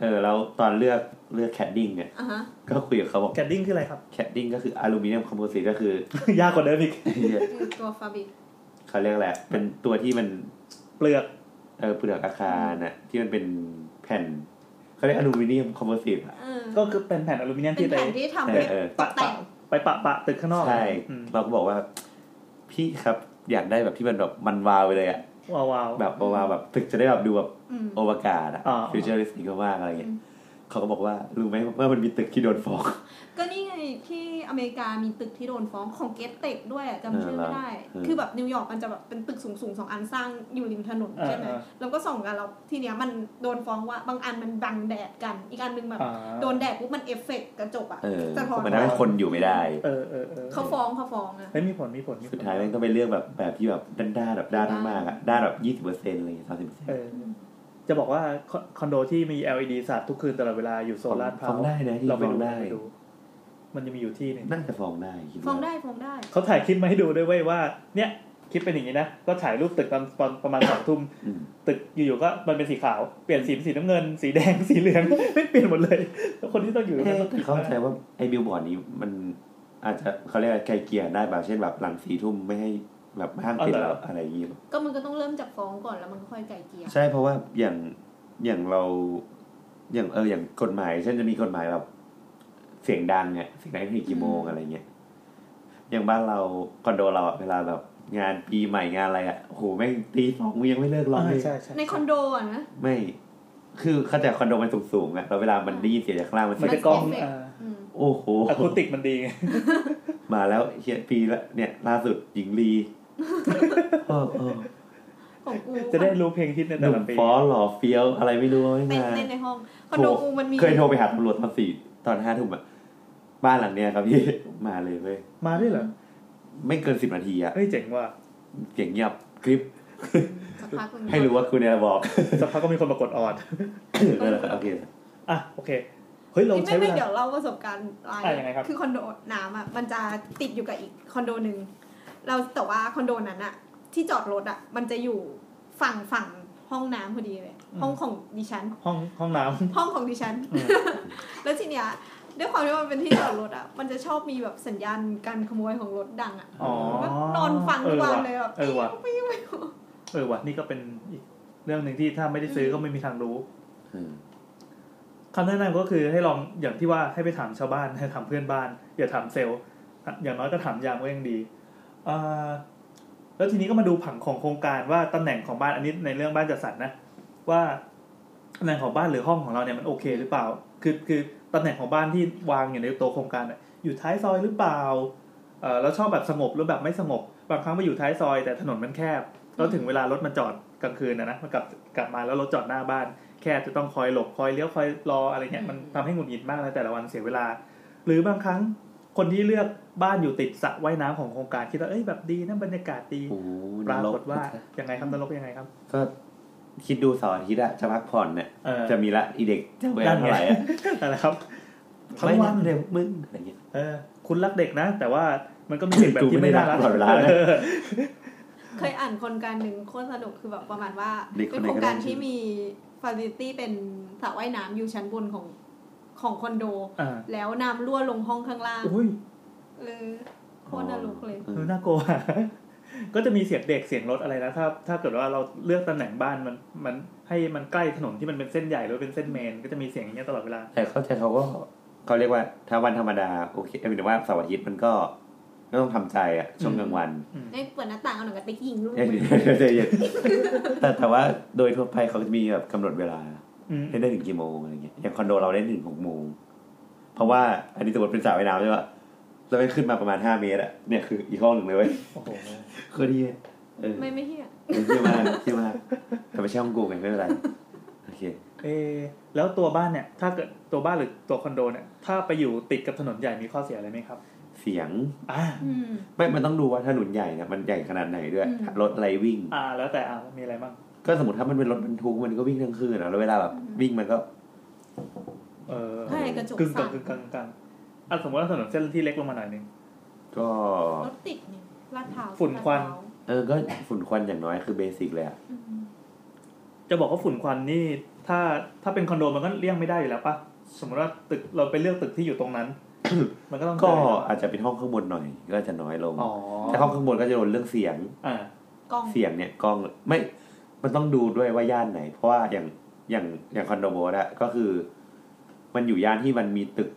เออแล้วตอนเลือกเลือกแคดดิ้งเนี่ยก็คุยกับเขาบอกแคดดิ้งคืออะไรครับแคดดิ้งก็คืออลูมิเนียมคอมโพสิตก็คือยากกว่าเดิมอีกตัวฟาบิกเขาเรียกแหละเป็นตัวที่มันเปลือกเออเปลือกอาคารน่ะที่มันเป็นแผ่นเขาเรียกอลูมิเนียมคอมโพสิตอ่ะก็คือเป็นแผ่นอลูมิเนียมที่ไปปะไปปะปะตึกข้างนอกใช่เราก็บอกว่าพี่ครับอยากได้แบบที่มันแบบมันวาวไปเลยอะวาวๆแบบวาวๆแบบตึกจะได้แบบดูแบบโอวากาศอะฟิวเจอริสติกมากอะไรเงี้ยเขาก็บอกว่ารู้ไหมว่ามันมีตึกที่โดนฟ้องก็นี่ไงที่อเมริกามีตึกที่โดนฟ้องของเกตเต็กด้วยจำชื่อไม่ได้คือแบบนิวยอร์กมันจะแบบเป็นตึกสูงๆสองอันสร้างอยู่ริมถนนใช่ไหมแล้วก็ส่องกันแล้วทีเนี้ยมันโดนฟ้องว่าบางอันมันบังแดดกันอีกอันนึงแบบโดนแดดปุ๊บมันเอฟเฟกต์กระจกอ่ะจะถอดมันทำให้คนอยู่ไม่ได้เออเออเออเขาฟ้องเขาฟ้องนะไม่มีผลมีผลสุดท้ายมันก็ไปเลือกแบบแบบที่แบบด้านด้านแบบด้านมากอ่ะด้านแบบยี่สิบเปอร์เซ็นต์อะไรอย่างเงี้ยสามสิบเปอร์เซ็นต์จะบอกว่าคอนโดที่มี แอล อี ดี สาดทุกคืนตลอดเวลาอยู่โซนลาดพร้าวเราไปดูได้มันจะมีอยู่ที่นึงนั่นจะฟ้องได้ฟ้องได้ฟ้องได้เขาถ่ายคลิปมาให้ดูด้วยเว้ยว่าเนี่ยคลิปเป็นอย่างนี้นะก็ถ่ายรูปตึกตอนประมาณ สองทุ่มตึกอยู่ๆก็มันเป็นสีขาวเปลี่ยนสีเป็นสีน้ำเงินสีแดงสีเหลืองไม่เปลี่ยนหมดเลยแล้วคนที่ต้องอยู่ก็ต้องเข้าใจว่าไอ้บิลบอร์ดนี้มันอาจจะเขาเรียกไกลเกลี่ยได้แบบเช่นแบบหลังสี่ทุ่มไม่ให้แบบห้ามติดแล้วอะไรอย่างงี้ก็มันก็ต้องเริ่มจากฟ้องก่อนแล้วมันค่อยไกลเกลี่ยใช่เพราะว่าอย่างอย่างเราอย่างเอออย่างกฎหมายเช่นจะมีกฎหมายแบบเสียงดังเนี่ยเสียงดังที่กี่โมงอะไรเงี้ยอย่างบ้านเราคอนโดเราเวลาแบบงานปีใหม่งานอะไรอ่ะโหแม่งตีสองยังไม่เลิกร้องเลยในคอนโดอ่ะนะไม่คือเข้าใจคอนโดมันสูงๆอ่ะแล้วเวลามันได้ยินเสียงจากข้างล่างมันจะกล้องโอ้โหอะคูสติกมันดีไงมาแล้วเฮียปีละเนี่ยล่าสุดหญิงลีจะได้รู้เพลงฮิตในแต่ละปีฟอหล่อเฟี้ยวอะไรไม่รู้ไม่มาในห้องคอนโดกูมันมีเคยโทรไปหาตำรวจตอนสี่ตอนห้าทุ่มอ่ะบ้านหลังเนี้ยครับพี่มาเลยเว้ยมาได้เหรอไม่เกินสิบนาทีอ่ะเฮ้ยเจ๋งว่ะเสียงเงียบกริบให้รู้ว่าคุณเนี่ยบอกสักพักก็มีคนมากดออดนั่นแหละโอเคอ่ะโอเคเฮ้ยเราใช้เวลาเดี๋ยวเล่าประสบการณ์อะไรคือคอนโดน้ำอ่ะมันจะติดอยู่กับอีกคอนโดนึงเราแต่ว่าคอนโดนั้นอะที่จอดรถอะมันจะอยู่ฝั่งฝั่ง ห้องน้ำพอดีเลยห้องของดิฉันห้องห้องน้ำห้องของดิฉัน แล้วทีเนี้ยด้วยความที่มันเป็นที่จอดรถอ่ะมันจะชอบมีแบบสัญญาณการขโมยของรถดังอ่ะแบบนอนฟังทุกวันเลยแบบเออว่ะเออว่ะนี่ก็เป็นเรื่องหนึ่งที่ถ้าไม่ได้ซื้อก็ไม่มีทางรู้คำแนะนำก็คือให้ลองอย่างที่ว่าให้ไปถามชาวบ้านให้ถามเพื่อนบ้านอย่าถามเซลล์อย่างน้อยก็ถามยามก็ยังดีแล้วทีนี้ก็มาดูผังของโครงการว่าตำแหน่งของบ้านอันนี้ในเรื่องบ้านจัดสรรนะว่าตำแหน่งของบ้านหรือห้องของเราเนี่ยมันโอเคหรือเปล่าคือคือตำแหน่งของบ้านที่วางอยู่ในตัวโครงการอยู่ท้ายซอยหรือเปล่าแล้วชอบแบบสงบหรือแบบไม่สงบบางครั้งไปอยู่ท้ายซอยแต่ถนนมันแคบแล้วถึงเวลารถมันจอดกลางคืนนะนะมันกลับกลับมาแล้วรถจอดหน้าบ้านแค่จะต้องคอยหลบคอยเลี้ยวคอยรออะไรเงี้ยมันทำให้หงุดหงิดมากเลยแต่ละวันเสียเวลาหรือบางครั้งคนที่เลือกบ้านอยู่ติดสระว่ายน้ำของโครงการคิดว่าเอ้ยแบบดีนะบรรยากาศดีปรากฏว่ายังไงครับนรกยังไงครับก็คิดดูเสาร์อาทิตย์อะจะพักผ่อนเนี่ยจะมีละอีเด็กจะเวลาเท่าไหร่อะอะไรครับทั้งวันเลยมึงอะไรเงี้ยเออคุณรักเด็กนะแต่ว่ามันก็มีเด็กแบบที่ไม่น่ารักตลอดเวลาเคยอ่านคนการหนึ่งโคตรสนุกคือแบบประมาณว่าเป็นโครงการที่มีฟาซิลิตี้เป็นสระว่ายน้ำอยู่ชั้นบนของของคอนโดแล้วน้ำรั่วลงห้องข้างล่างเออโคตรน่าลุกเลยเออน่ากลัวก็จะมีเสียงเด็กเสียงรถอะไรนะถ้าถ้าเกิดว่าเราเลือกตำแหน่งบ้านมันมันให้มันใกล้ถนนที่มันเป็นเส้นใหญ่หรือเป็นเส้นเมนก็จะมีเสียงอย่างเงี้ยตลอดเวลาแต่เขาจะเขาก็เขาเรียกว่าถ้าวันธรรมดาโอเคหมายถึงว่าเสาร์อาทิตย์มันก็ก็ต้องทำใจอ่ะช่วงกลางวันไอ้เปิดหน้าต่างเอาหนังกระติกยิงลูกแต่แต่ว่าโดยทั่วไปเขาจะมีแบบกำหนดเวลาเล่นได้ถึงกี่โมงอะไรเงี้ยอย่างคอนโดเราเล่นถึงหกโมงเพราะว่าอันนี้สมมติเป็นสระว่ายน้ำใช่ปะเราไปขึ้นมาประมาณห้าเมตรอ่ะเนี่ยคืออีกห้องหนึ่งเลยเว้ยโอ้โหคือดีไม่ไม่เฮียเฮียมากเฮียมากแต่ไม่ใช่ห้องกูไงไม่เป็นไรโอเคเอแล้วตัวบ้านเนี่ยถ้าเกิดตัวบ้านหรือตัวคอนโดเนี่ยถ้าไปอยู่ติดกับถนนใหญ่มีข้อเสียอะไรไหมครับเสียงอ่าไม่มันต้องดูว่าถนนใหญ่เนี่ยมันใหญ่ขนาดไหนด้วยรถอะไรวิ่งอ่าแล้วแต่อ่ามีอะไรบ้างก็สมมติถ้ามันเป็นรถบรรทุกมันก็วิ่งทั้งคืนอ่ะแล้วเวลาแบบวิ่งมันก็เออคึกๆๆกันอ่ะสมมติว่าถนนเส้นที่เล็กลงมาหน่อยนึงก็รถติดนี่ลาดพร้าวฝุ่นควันเออก็ฝุ่นควันอย่างน้อยคือเบสิกเลยอ่ะจะบอกว่าฝุ่นควันนี่ถ้าถ้าเป็นคอนโดมันก็เลี่ยงไม่ได้อยู่แล้วป่ะสมมติว่าตึกเราไปเลือกตึกที่อยู่ตรงนั้นมันก็ต้องก็อาจจะเป็นห้องข้างบนหน่อยก็จะน้อยลงแต่ห้องข้างบนก็จะโดนเรื่องเสียงอ่ากล้องเสียงเนี่ยกล้องไม่มันต้องดูด้วยว่าย่านไหนเพราะว่าอย่างอย่างอย่างคอนโดโบนะก็คือมันอยู่ย่านที่มันมีตึก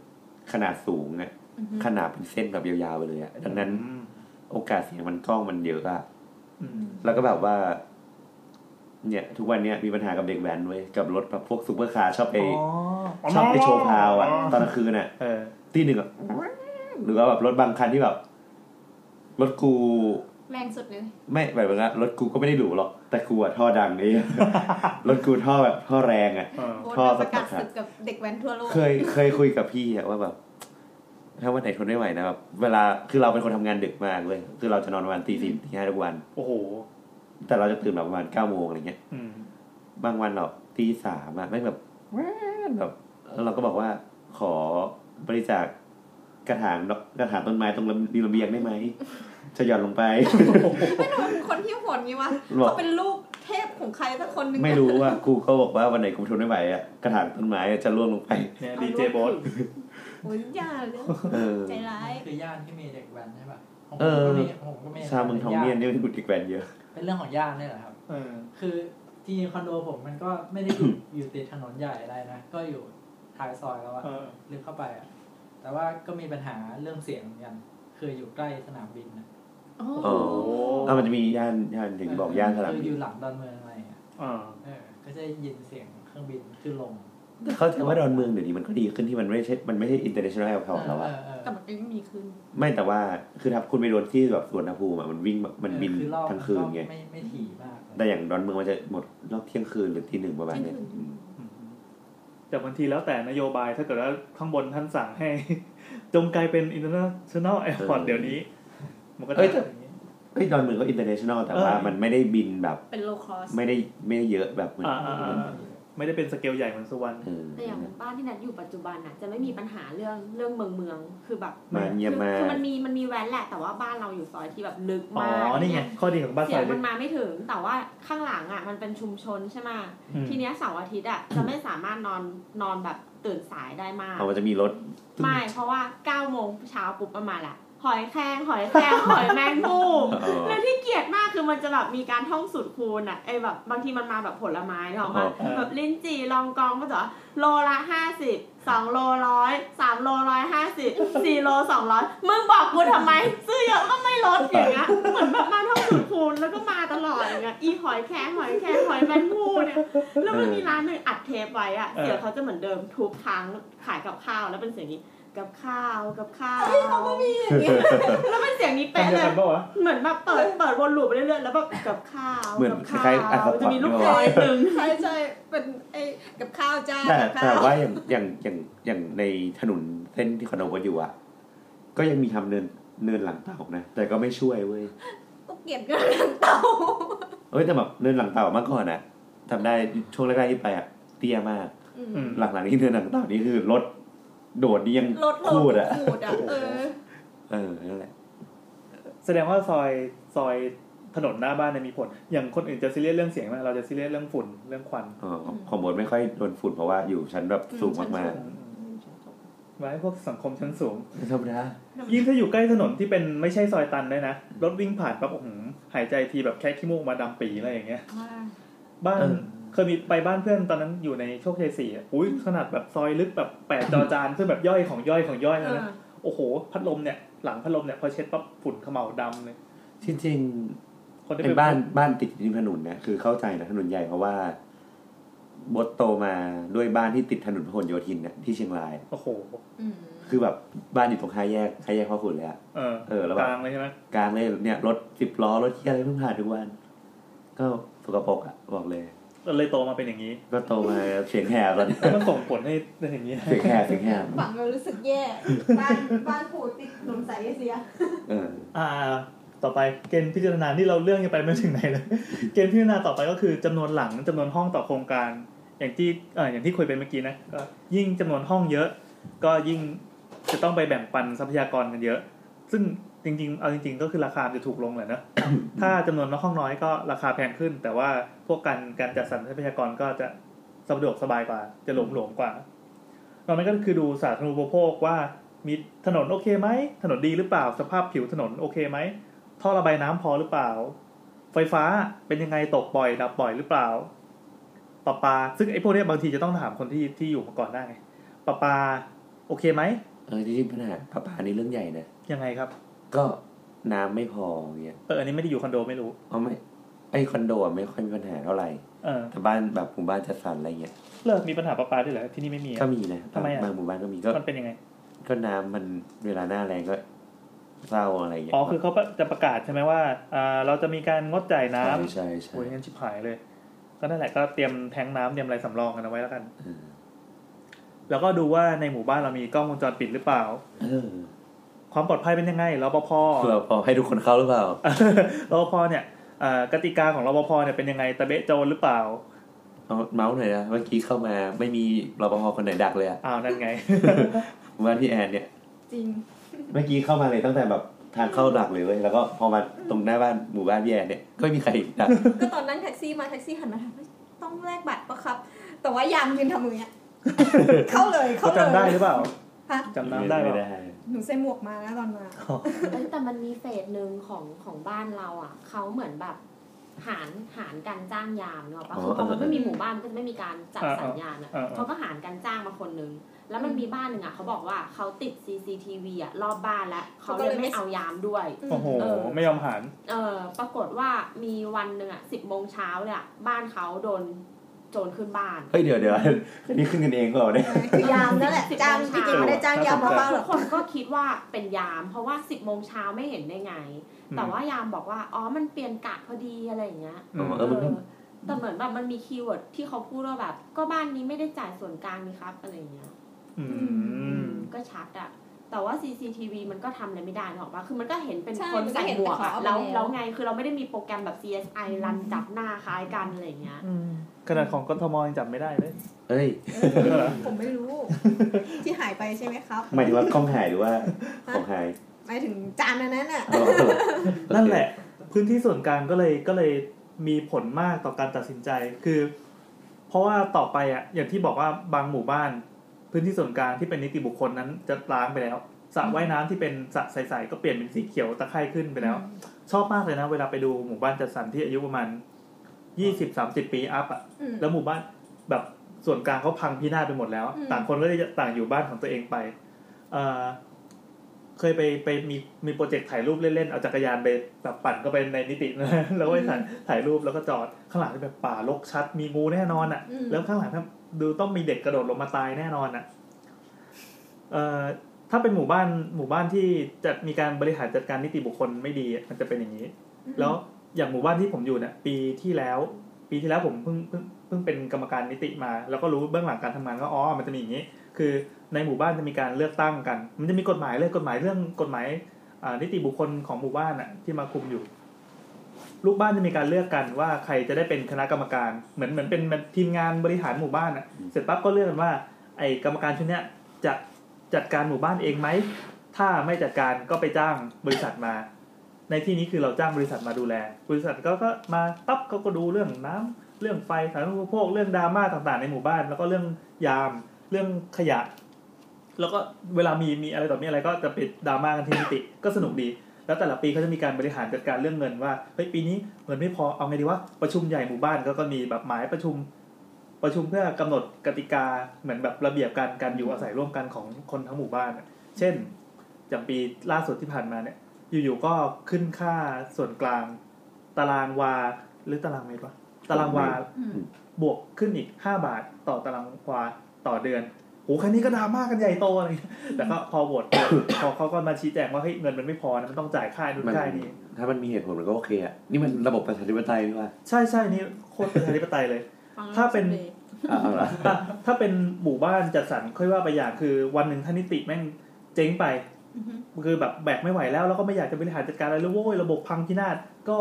ขนาดสูงอ่ะขนาดเป็นเส้นแบบยาวๆไปเลยอ่ะดังนั้นโอกาสเสียงมันกล้องมันเยอะอ่ะแล้วก็แบบว่าเนี่ยทุกวันเนี้ยมีปัญหากับเด็กแว้นเว้ยกับรถพวกซุปเปอร์คาร์ชอบไปชอบไปโชว์พาวอ่ะตอนกลางคืนอ่ะที่หนึ่งอ่ะหรือว่าแบบรถบางคันที่แบบรถกูแรงสุดเลยไม่แบบว่ารถกูก็ไม่ได้หรูหรอกแต่กูอ่ะท่อดังนี่ รถกูท่อแบบท่อแรงอ่ะ ท่อประกาศศึกกับเด็กแว้นทั่วโลก เคยเคยคุยกับพี่อ่ะว่าแบบถ้าวันไหนทนไม่ไหวนะแบบเวลาคือเราเป็นคนทำงานดึกมากเลยคือเราจะนอนประมาณตีสี่ตีห้าทุกวันโอ้โหแต่เราจะตื่นแบบประมาณเก้าโมงอะไรเงี้ยบางวันเราตีสามอ่ะไม่แบบแบบเราก็บอกว่าขอบริจาคกระถางกระถางต้นไม้ตรงริมระเบียงได้ไหมจะหย่อนลงไปไม่รู้คนที่ฝนนี่วะเขาเป็นลูกเทพของใครสักคนนึงไม่รู้ว่ากูก็บอกว่าวันไหนกูทนไม่ไหวอ่ะกระถางต้นไม้จะร่วงลงไปเนี่ยดีเจบอสโอ้ยยาเลยใจร้ายคือย่านที่มีเด็กแว้นใช่ป่ะเออชาวเมืองทองเมียนนี่มันเด็กแว้นเยอะเป็นเรื่องของย่านนี่แหละครับคือจริงคอนโดผมมันก็ไม่ได้อยู่ติดถนนใหญ่อะไรนะก็อยู่ท้ายซอยแล้วอ่ะลึกเข้าไปอ่ะแต่ว่าก็มีปัญหาเรื่องเสียงเหมือนกันคืออยู่ใกล้สนามบินนะโอ้โหแล้วมันจะมีย่านย่านถึงบอกย่านสนามบินอยู่หลังดอนเมืองอะไรอ่ะเออก็จะยินเสียงเครื่องบินขึ้นลงเขาแต่ว่าดอนเมืองเดี๋ยวนี้มันก็ดีขึ้นที่มันไม่ใช่มันไม่ใช่ international airport แล้วอ่ะแต่มันก็ยังมีขึ้นไม่แต่ว่าคือถ้าคุณไปโดนที่แบบสวนภูมิอ่ะมันวิ่งมันบินทั้งคืนไงไม่ไม่ถี่มากแต่อย่างดอนเมืองมันจะหมดรอบเที่ยงคืนหรือตีหนึ่งประมาณเนี้ยแต่บางทีแล้วแต่นโยบายถ้าเกิดว่าข้างบนท่านสั่งให้จงกลายเป็น international airport เดี๋ยวนี้มันก็ได้เอ้ยดอนเมืองก็ international แต่ว่ามันไม่ได้บินแบบเป็น low cost ไม่ได้ไม่ได้เยอะแบบเหมือน ไม่ได้เป็นสเกลใหญ่เหมือนสุวรรณแต่อย่างบ้านที่นัดอยู่ปัจจุบันน่ะจะไม่มีปัญหาเรื่องเรื่องเมืองเมืองคือแบบคือมันมีมันมีแว้นแหละแต่ว่าบ้านเราอยู่ซอยที่แบบลึกมากอ๋อนี่ไงข้อดีของบ้านซอยมันมาไม่ถึงแต่ว่าข้างหลังอ่ะมันเป็นชุมชนใช่ไหมทีเนี้ยเสาร์อาทิตย์อ่ะจะไม่สามารถนอนนอนแบบตื่นสายได้มากเขาจะมีรถไม่เพราะว่าเก้าโมงเช้าปุ๊บประมาณละหอยแครงหอยแครงหอยแมงมุมแล้วที่เกลียดมากคือมันจะแบบมีการท่องสูตรคูณอ่ะไอ้แบบบางทีมันมาแบบผลไม้เนาะมาแบบลิ้นจี่ลองกองก็จะโลละห้าสิบ สองโลหนึ่งร้อย สามโลหนึ่งร้อยห้าสิบ สี่โลสองร้อยมึงบอกกูทำไมซื้อเยอะก็ไม่ลดอย่างเงี้ยเหมือนแบบมาท่องสูตรคูณแล้วก็มาตลอดอย่างเงี้ยอีหอยแครงหอยแครงหอยแมงมุมเนี่ยแล้วมันมีร้านนึงอัดเทปไว้อ่ะเสียงเขาจะเหมือนเดิมทุกครั้งขายกับข้าวแล้วเป็นเสียงนี้กับข้าวกับข้าวเขาก็มีอย่างนี้แล้วเป็นเสียงนี้เป๊ะเลยเหมือนแบบเปิดเปิดวนลูปไปเรื่อยๆแล้วแบบกับข้าวกับข้าวจะมีลูกลอยตึงใช่ใช่เป็นไอ้กับข้าวจ้าแต่ว่าอย่างอย่างอย่างอย่างในถนนเส้นที่คอนโดอยู่อ่ะก็ยังมีทำเนินเนินหลังเต่านะแต่ก็ไม่ช่วยเว้ยก็เกลียดเนินหลังเต่าเอ้ยแต่แบบเนินหลังเต่าเมื่อก่อนอ่ะทำได้ช่วงแรกๆที่ไปอ่ะเตี้ยมากหลังๆที่เนินหลังเต่านี่คือรถโดดนี่ยังพูดอ่ะเออเออนั่นแหละแสดงว่าซอยซอยถนนหน้าบ้านเนี่ยมีผลอย่างคนอื่นจะซีเรียสเรื่องเสียงมั้ยเราจะซีเรียสเรื่องฝุ่นเรื่องควันอ๋อของผมไม่ค่อยโดนฝุ่นเพราะว่าอยู่ชั้นแบบสูงมากๆไว้พวกสังคมชั้นสูงธรรมดายิ่งถ้าอยู่ใกล้ถนนที่เป็นไม่ใช่ซอยตันด้วยนะรถวิ่งผ่านปั๊บโอ้โหหายใจทีแบบแค่ขี้มูกมาดำปีอะไรอย่างเงี้ยบ้านเคยมีไปบ้านเพื่อนตอนนั้นอยู่ในโชคชัยสี่อ่ะอุ้ยขนาดแบบซอยลึกแบบแปดจอจานซึ่งแบบย่อยของย่อยของย่อยแล้วนะโอ้โหพัดลมเนี่ยหลังพัดลมเนี่ยพอเช็ดปั๊บฝุ่นขม่าวดำเลยจริงๆคนที่เป็นบ้านบ้านติดริมถนนเนี่ยคือเข้าใจนะถนนใหญ่เพราะว่าบดโตมาด้วยบ้านที่ติดถนนพหลโยธินเนี่ยที่เชียงรายโอ้โหคือแบบบ้านอยู่ตรงห้าแยกห้าแยกพ่อขุนเลยอ่ะเออเออแล้วกลางเลยใช่ไหมกลางเลยเนี่ยรถสิบล้อรถเที่ยวอะไรผ่านทุกวันก็สกปรกอ่ะบอกเลยก็เลยโตมาเป็นอย่างนี้ก็โตมาเสียงแหบตอนนี้มันส่งผลให้เป็นอย่างนี้เสียงแหบเสียงแหบฝังเรารู้สึกแย่บ้านบ้านผูดติดลมใสเสียเอออ่าต่อไปเกณฑ์พิจารณาที่เราเรื่องยังไปไม่ถึงไหนเลยเกณฑ์พิจารณาต่อไปก็คือจำนวนหลังจำนวนห้องต่อโครงการอย่างที่เอออย่างที่คุยไปเมื่อกี้นะก็ยิ่งจำนวนห้องเยอะก็ยิ่งจะต้องไปแบ่งปันทรัพยากรกันเยอะซึ่งจริงๆเอาจริงๆก็คือราคาจะถูกลงแหละนะ ถ้าจำนวนห้องน้อยก็ราคาแพงขึ้นแต่ว่าพวกการการจัดสรรทรัพยากรก็จะสะดวกสบายกว่าจะหลวมหลวมกว่านอกจากนั้นก็คือดูสาธารณูปโภคว่ามีถนนโอเคไหมถนนดีหรือเปล่าสภาพผิวถนนโอเคไหมท่อระบายน้ำพอหรือเปล่าไฟฟ้าเป็นยังไงตกบ่อยดับบ่อยหรือเปล่าประปาซึ่งไอ้พวกนี้บางทีจะต้องถามคนที่ที่อยู่มาก่อนหน้าไงประปาโอเคไหมเออจริงๆปัญหาประปานี่เรื่องใหญ่นะยังไงครับก็น้ำไม่พอเงี้ยเอออันนี้ไม่ได้อยู่คอนโดไม่รู้อ๋อไม่ไอคอนโดอ่ะไม่ค่อยมีปัญหาเท่าไหร่เออแต่บ้านแบบหมู่บ้านจัดสรรอะไรเงี้ยเลิกมีปัญหาประปาด้วยเหรอที่นี่ไม่มีก็มีนะบางหมู่บ้านก็มีก็มันเป็นยังไงก็น้ำมันเวลาหน้าแรงก็เศร้าอะไรเงี้ยอ๋อคือเขาจะประกาศใช่ไหมว่าอ่าเราจะมีการงดจ่ายน้ำใช่ใช่โอ้ยงั้นชิบหายเลยก็นั่นแหละก็เตรียมแทงน้ำเตรียมอะไรสำรองกันเอาไว้แล้วกันแล้วก็ดูว่าในหมู่บ้านเรามีกล้องวงจรปิดหรือเปล่าความปลอดภัยเป็นยังไงรปภ.รปภ.ให้ทุกคนเข้าหรือเปล่าร ปภ.เนี่ยกติกาของรปภ.เนี่ยเป็นยังไงตะเบะโจรหรือเปล่าเอาเมาส์หน่อยนะเมื่อกี้เข้ามาไม่มีรปภ.คนไหนดักเลยอ่ะอ้าวนั่นไงว่าที่แอนเนี่ยจริงเมื่อกี้เข้ามาเลยตั้งแต่แบบทางเข้าดักเลยเว้ยแล้วก็พอมาตรงหน้าบ้านหมู่บ้านพี่แอนเนี่ยก็ไม่มีใครดักก็ตอนนั้นแท็กซี่มาแท็กซี่หันมาต้องแลกบัตรปะครับแต่ว่ายังยืนทำมือเนี่ยเข้าเลยเข้าเลยจำได้หรือเปล่าจำน้ำได้ไหมหนูใส่หมวกมานะตอนมาแต่มันมีเฟสหนึ่งของของบ้านเราอ่ะเขาเหมือนแบบหารหารกันจ้างยามเนาะป่ะคือพอมันไม่มีหมู่บ้านก็จะไม่มีการจัดสรรยามอ่ะเขาก็หารกันจ้างมาคนนึงแล้วมันมีบ้านหนึ่งอ่ะเขาบอกว่าเขาติด ซี ซี ที วี อ่ะรอบบ้านแล้วเขาเลยไม่เอายามด้วยโอ้โหไม่ยอมหารเออปรากฏว่ามีวันนึงอ่ะสิบโมงเช้าเนี่ยบ้านเขาโดนโจรขึ้นบ้านเฮ้ยเดี๋ยวเดี๋ยวนี่ขึ้นกันเองเปล่าเนี่ยคือยามนั่นแหละจ้างจริงๆไม่ได้จ้างยามเพราะว่าคนก็คิดว่าเป็นยามเพราะว่าสิบโมงเช้าไม่เห็นได้ไงแต่ว่ายามบอกว่าอ๋อมันเปลี่ยนกะพอดีอะไรอย่างเงี้ยแต่เหมือนแบบมันมีคีย์เวิร์ดที่เขาพูดว่าแบบก็บ้านนี้ไม่ได้จ่ายส่วนกลางนี่ครับอะไรอย่างเงี้ยก็ชัดอะ แต่ว่า ซี ซี ที วี มันก็ทำอะไรไม่ได้หรอกว่าคือมันก็เห็นเป็นคนใส่หมวกอะแล้วแล้วไงคือเราไม่ได้มีโปรแกรมแบบ ซี เอส ไอ รันจับหน้าคล้ายกันอะไรอย่างเงี้ยขนาดของกทมยังจับไม่ได้เลยเอ้ยผมไม่รู้ที่หายไปใช่ไหมครับหมายถึงว่ากล้องหายหรือว่าของหายหมายถึงจานนั้นน่ะนั่นแหละพื้นที่ส่วนกลางก็เลยก็เลยมีผลมากต่อการตัดสินใจคือเพราะว่าต่อไปอ่ะอย่างที่บอกว่าบางหมู่บ้านพื้นที่ส่วนกลางที่เป็นนิติบุคคลนั้นจะล้างไปแล้วสระว่ายน้ำที่เป็นสระใสๆก็เปลี่ยนเป็นสีเขียวตะไคร่ขึ้นไปแล้วชอบมากเลยนะเวลาไปดูหมู่บ้านจัดสรรที่อายุประมาณ ยี่สิบถึงสามสิบ ปีอัพอ่ะแล้วหมู่บ้านแบบส่วนกลางเขาพังพินาศไปหมดแล้วต่างคนก็ได้ต่างอยู่บ้านของตัวเองไปเอ่อเคยไปไปมีมีโปรเจกต์ถ่ายรูปเล่นๆเอาจักรยานไปแบบปั่นก็ไปในนิตินะแล้วก็ถ่ายถ่ายรูปแล้วก็จอดข้างหลังแบบป่ารกชัดมีงูแน่นอนอ่ะแล้วข้างหลังดูต้องมีเด็กกระโดดลงมาตายแน่นอนอ่ะเอ่อถ้าเป็นหมู่บ้านหมู่บ้านที่จะมีการบริหารจัดการนิติบุคคลไม่ดีมันจะเป็นอย่างนี้แล้วอย่างหมู่บ้านที่ผมอยู่เนี่ยปีที่แล้วปีที่แล้วผมเพิ่งเพิ่งเพิ่งเป็นกรรมการนิติมาแล้วก็รู้เบื้องหลังการทำงานก็อ๋อมันจะมีอย่างนี้คือในหมู่บ้านจะมีการเลือกตั้งกันมันจะมีกฎหมายเลยกฎหมายเรื่องกฎหมายนิติบุคคลของหมู่บ้านน่ะที่มาคุมอยู่ลูกบ้านจะมีการเลือกกันว่าใครจะได้เป็นคณะกรรมการเหมือนเหมือนเป็นทีมงานบริหารหมู่บ้านน่ะเสร็จปั๊บก็เลือกกันว่าไอ้กรรมการชุดเนี้ยจะจัดการหมู่บ้านเองไหมถ้าไม่จัดการก็ไปจ้างบริษัทมาในที่นี้คือเราจ้างบริษัทมาดูแลบริษัทก็ก็มาปั๊บเขาก็ดูเรื่องน้ำเรื่องไฟสาธารณูปโภคเรื่องดราม่าต่างๆในหมู่บ้านแล้วก็เรื่องยามเรื่องขยะแล้วก็เวลามีมีอะไรต่อมีอะไรก็จะเป็นดราม่ากันที่นิติก็สนุกดีแล้วแต่ละปีเขาจะมีการบริหารจัดการเรื่องเงินว่าเฮ้ยปีนี้เงินไม่พอเอาไงดีวะประชุมใหญ่หมู่บ้านก็ก็มีแบบหมายประชุมประชุมเพื่อกำหนดกติกาเหมือนแบบระเบียบการการอยู่อาศัยร่วมกันของคนทั้งหมู่บ้านเช่นอย่างปีล่าสุดที่ผ่านมาเนี่ยอยู่ๆก็ขึ้นค่าส่วนกลางตารางวาหรือตารางเมตรวะตารางวาบวกขึ้นอีกห้าบาทต่อตารางวาต่อเดือนโอ้แค่นี้ก็ดราม่ากันใหญ่โตอะไรอย่างเงี้ยแต่ก็พอโหวต พอเขาก็มาชี้แจงว่าเฮ้ยเงินมันไม่พอนะมันต้องจ่ายค่านู่นค่านี้ถ้ามันมีเหตุผลมันก็โอเคอ่ะนี่มันระบบประชาธิปไตยนี่ว่าใช่ใช่นี่โคตรประชาธิปไตยเลย ถ้าเป็น ถ้าเป็นหมู่บ้านจัดสรรค่อยว่าไปอย่างคือวันหนึ่งท่านิติแม่งเจ๊งไปคือแบบแบกไม่ไหวแล้วแล้วก็ไม่อยากจะบริหารจัดการอะไรแล้วโว้ยระบบพังพินาศก็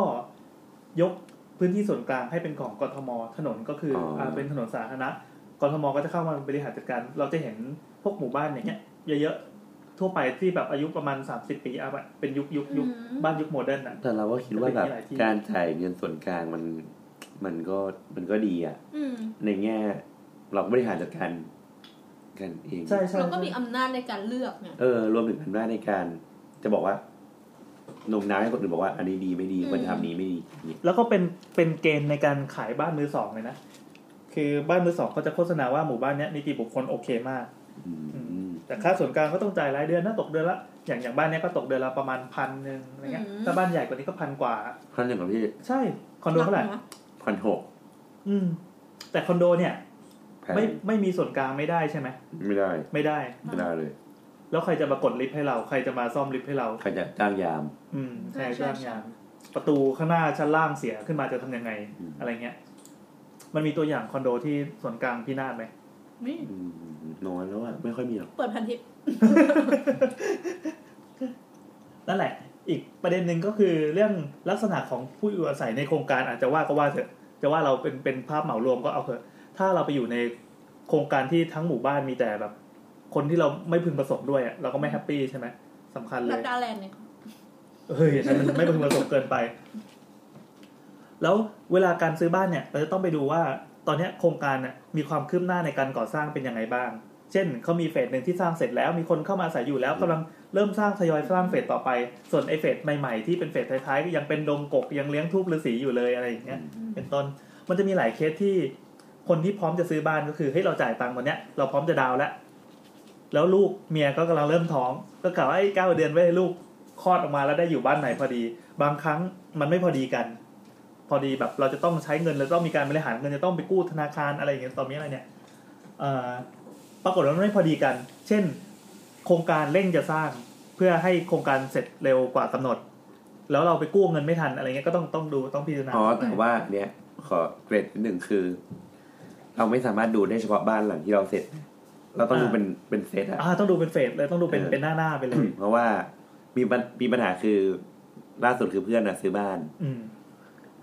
ยกพื้นที่ส่วนกลางให้เป็นของกทมถนนก็คือเป็นถนนสาธารณะกทมก็จะเข้ามาบริหารจัดการเราจะเห็นพวกหมู่บ้านอย่างเงี้ยเยอะๆทั่วไปที่แบบอายุประมาณสามสิบปีอ่ะเป็นยุคยุคยุคบ้านยุคโมเดิร์นน่ะแต่เราก็คิดว่าแบบการจ่ายเงินส่วนกลางมันมันก็มันก็ดีอ่ะในแง่เราบริหารจัดการกันเองเราก็มีอำนาจในการเลือกเนี่ยเออรวมถึงอำนาจในการจะบอกว่าโน้มน้าวให้คนอื่นบอกว่าอันนี้ดีไม่ดีควรทำนี้ไม่ดีแล้วก็เป็นเป็นเกณฑ์ในการขายบ้านมือสองเลยนะคือบ้านมือสองเขาจะโฆษณาว่าหมู่บ้านนี้นิติบุคคลโอเคมากแต่ค่าส่วนกลางก็ต้องจ่ายรายเดือนนะตกเดือนละอย่างอย่างบ้านนี้ก็ตกเดือนละประมาณพันหนึ่งอะไรเงี้ยถ้าบ้านใหญ่กว่านี้ก็พันกว่าพันหนึ่งกับพี่ใช่คอนโดเท่าไหร่พันหกอืมแต่คอนโดเนี่ยไม่ไม่มีส่วนกลางไม่ได้ใช่ไหมไม่ได้ไม่ได้ไม่ได้เลยแล้วใครจะมากดลิฟต์ให้เราใครจะมาซ่อมลิฟต์ให้เราใครจะจ้างยามอืมใครจ้างยามประตูข้างหน้าชั้นล่างเสียขึ้นมาจะทำยังไงอะไรเงี้ยมันมีตัวอย่างคอนโดที่ส่วนกลางพินาศไหมมีน้อยแล้วอ่ะไม่ค่อยมีหรอกเปิดพันทิป นั่นแหละอีกประเด็นหนึ่งก็คือเรื่องลักษณะของผู้อยู่อาศัยในโครงการอาจจะว่าก็ว่าเถอะจะว่าเราเป็นเป็นภาพเหมารวมก็เอาเถอะถ้าเราไปอยู่ในโครงการที่ทั้งหมู่บ้านมีแต่แบบคนที่เราไม่พึงประสงค์ด้วยอ่ะเราก็ไม่แฮปปี้ใช่ไหมสำคัญเลยรัดดาแลนด์เนี่ยเฮ้ยนั่นมันไม่พึงประสงค์เกินไปแล้วเวลาการซื้อบ้านเนี่ยเราจะต้องไปดูว่าตอนนี้โครงการน่ะมีความคืบหน้าในการก่อสร้างเป็นยังไงบ้างเช่นเขามีเฟสหนึ่งที่สร้างเสร็จแล้วมีคนเข้ามาอาศัยอยู่แล้วกำลังเริ่มสร้างทยอยสร้างเฟสต่อไปส่วนไอ้เฟสใหม่ๆที่เป็นเฟสท้ายๆยังเป็นดงกกยังเลี้ยงทูบฤาษีอยู่เลยอะไรอย่างเงี้ยเป็นต้นมันจะมีหลายเคสที่คนที่พร้อมจะซื้อบ้านก็คือเฮ้ยเราจ่ายตังค์วันเนี้ยเราพร้อมจะดาวแล้วแล้วลูกเมียก็กำลังเริ่มท้องก็กล่าวไอ้เก้าเดือนไว้ให้ลูกคลอดออกมาแล้วได้อยู่บ้านไหนพอดีบางครั้งมันไม่พอดีกันพอดีแบบเราจะต้องใช้เงินเราต้องมีการบริหารเงินจะต้องไปกู้ธนาคารอะไรอย่างเงี้ยตอนนี้อะไรเนี่ยปรากฏว่ามันไม่พอดีกันเช่นโครงการเร่งจะสร้างเพื่อให้โครงการเสร็จเร็วกว่ากำหนดแล้วเราไปกู้เงินไม่ทันอะไรเงี้ยก็ต้องต้องดูต้องพิจารณาอ๋อแต่ว่าเนี่ยขอเกรดหนึ่งคือเราไม่สามารถดูได้เฉพาะบ้านหลังที่เราเสร็จ เราต้องดูเป็นเป็นเซตอ่ะอ่าต้องดูเป็นเฟสเลยต้องดูเป็นเป็นหน้าๆไปเลยเพราะว่ามีมีปัญหาคือล่าสุดคือเพื่อนน่ะซื้อบ้านอืม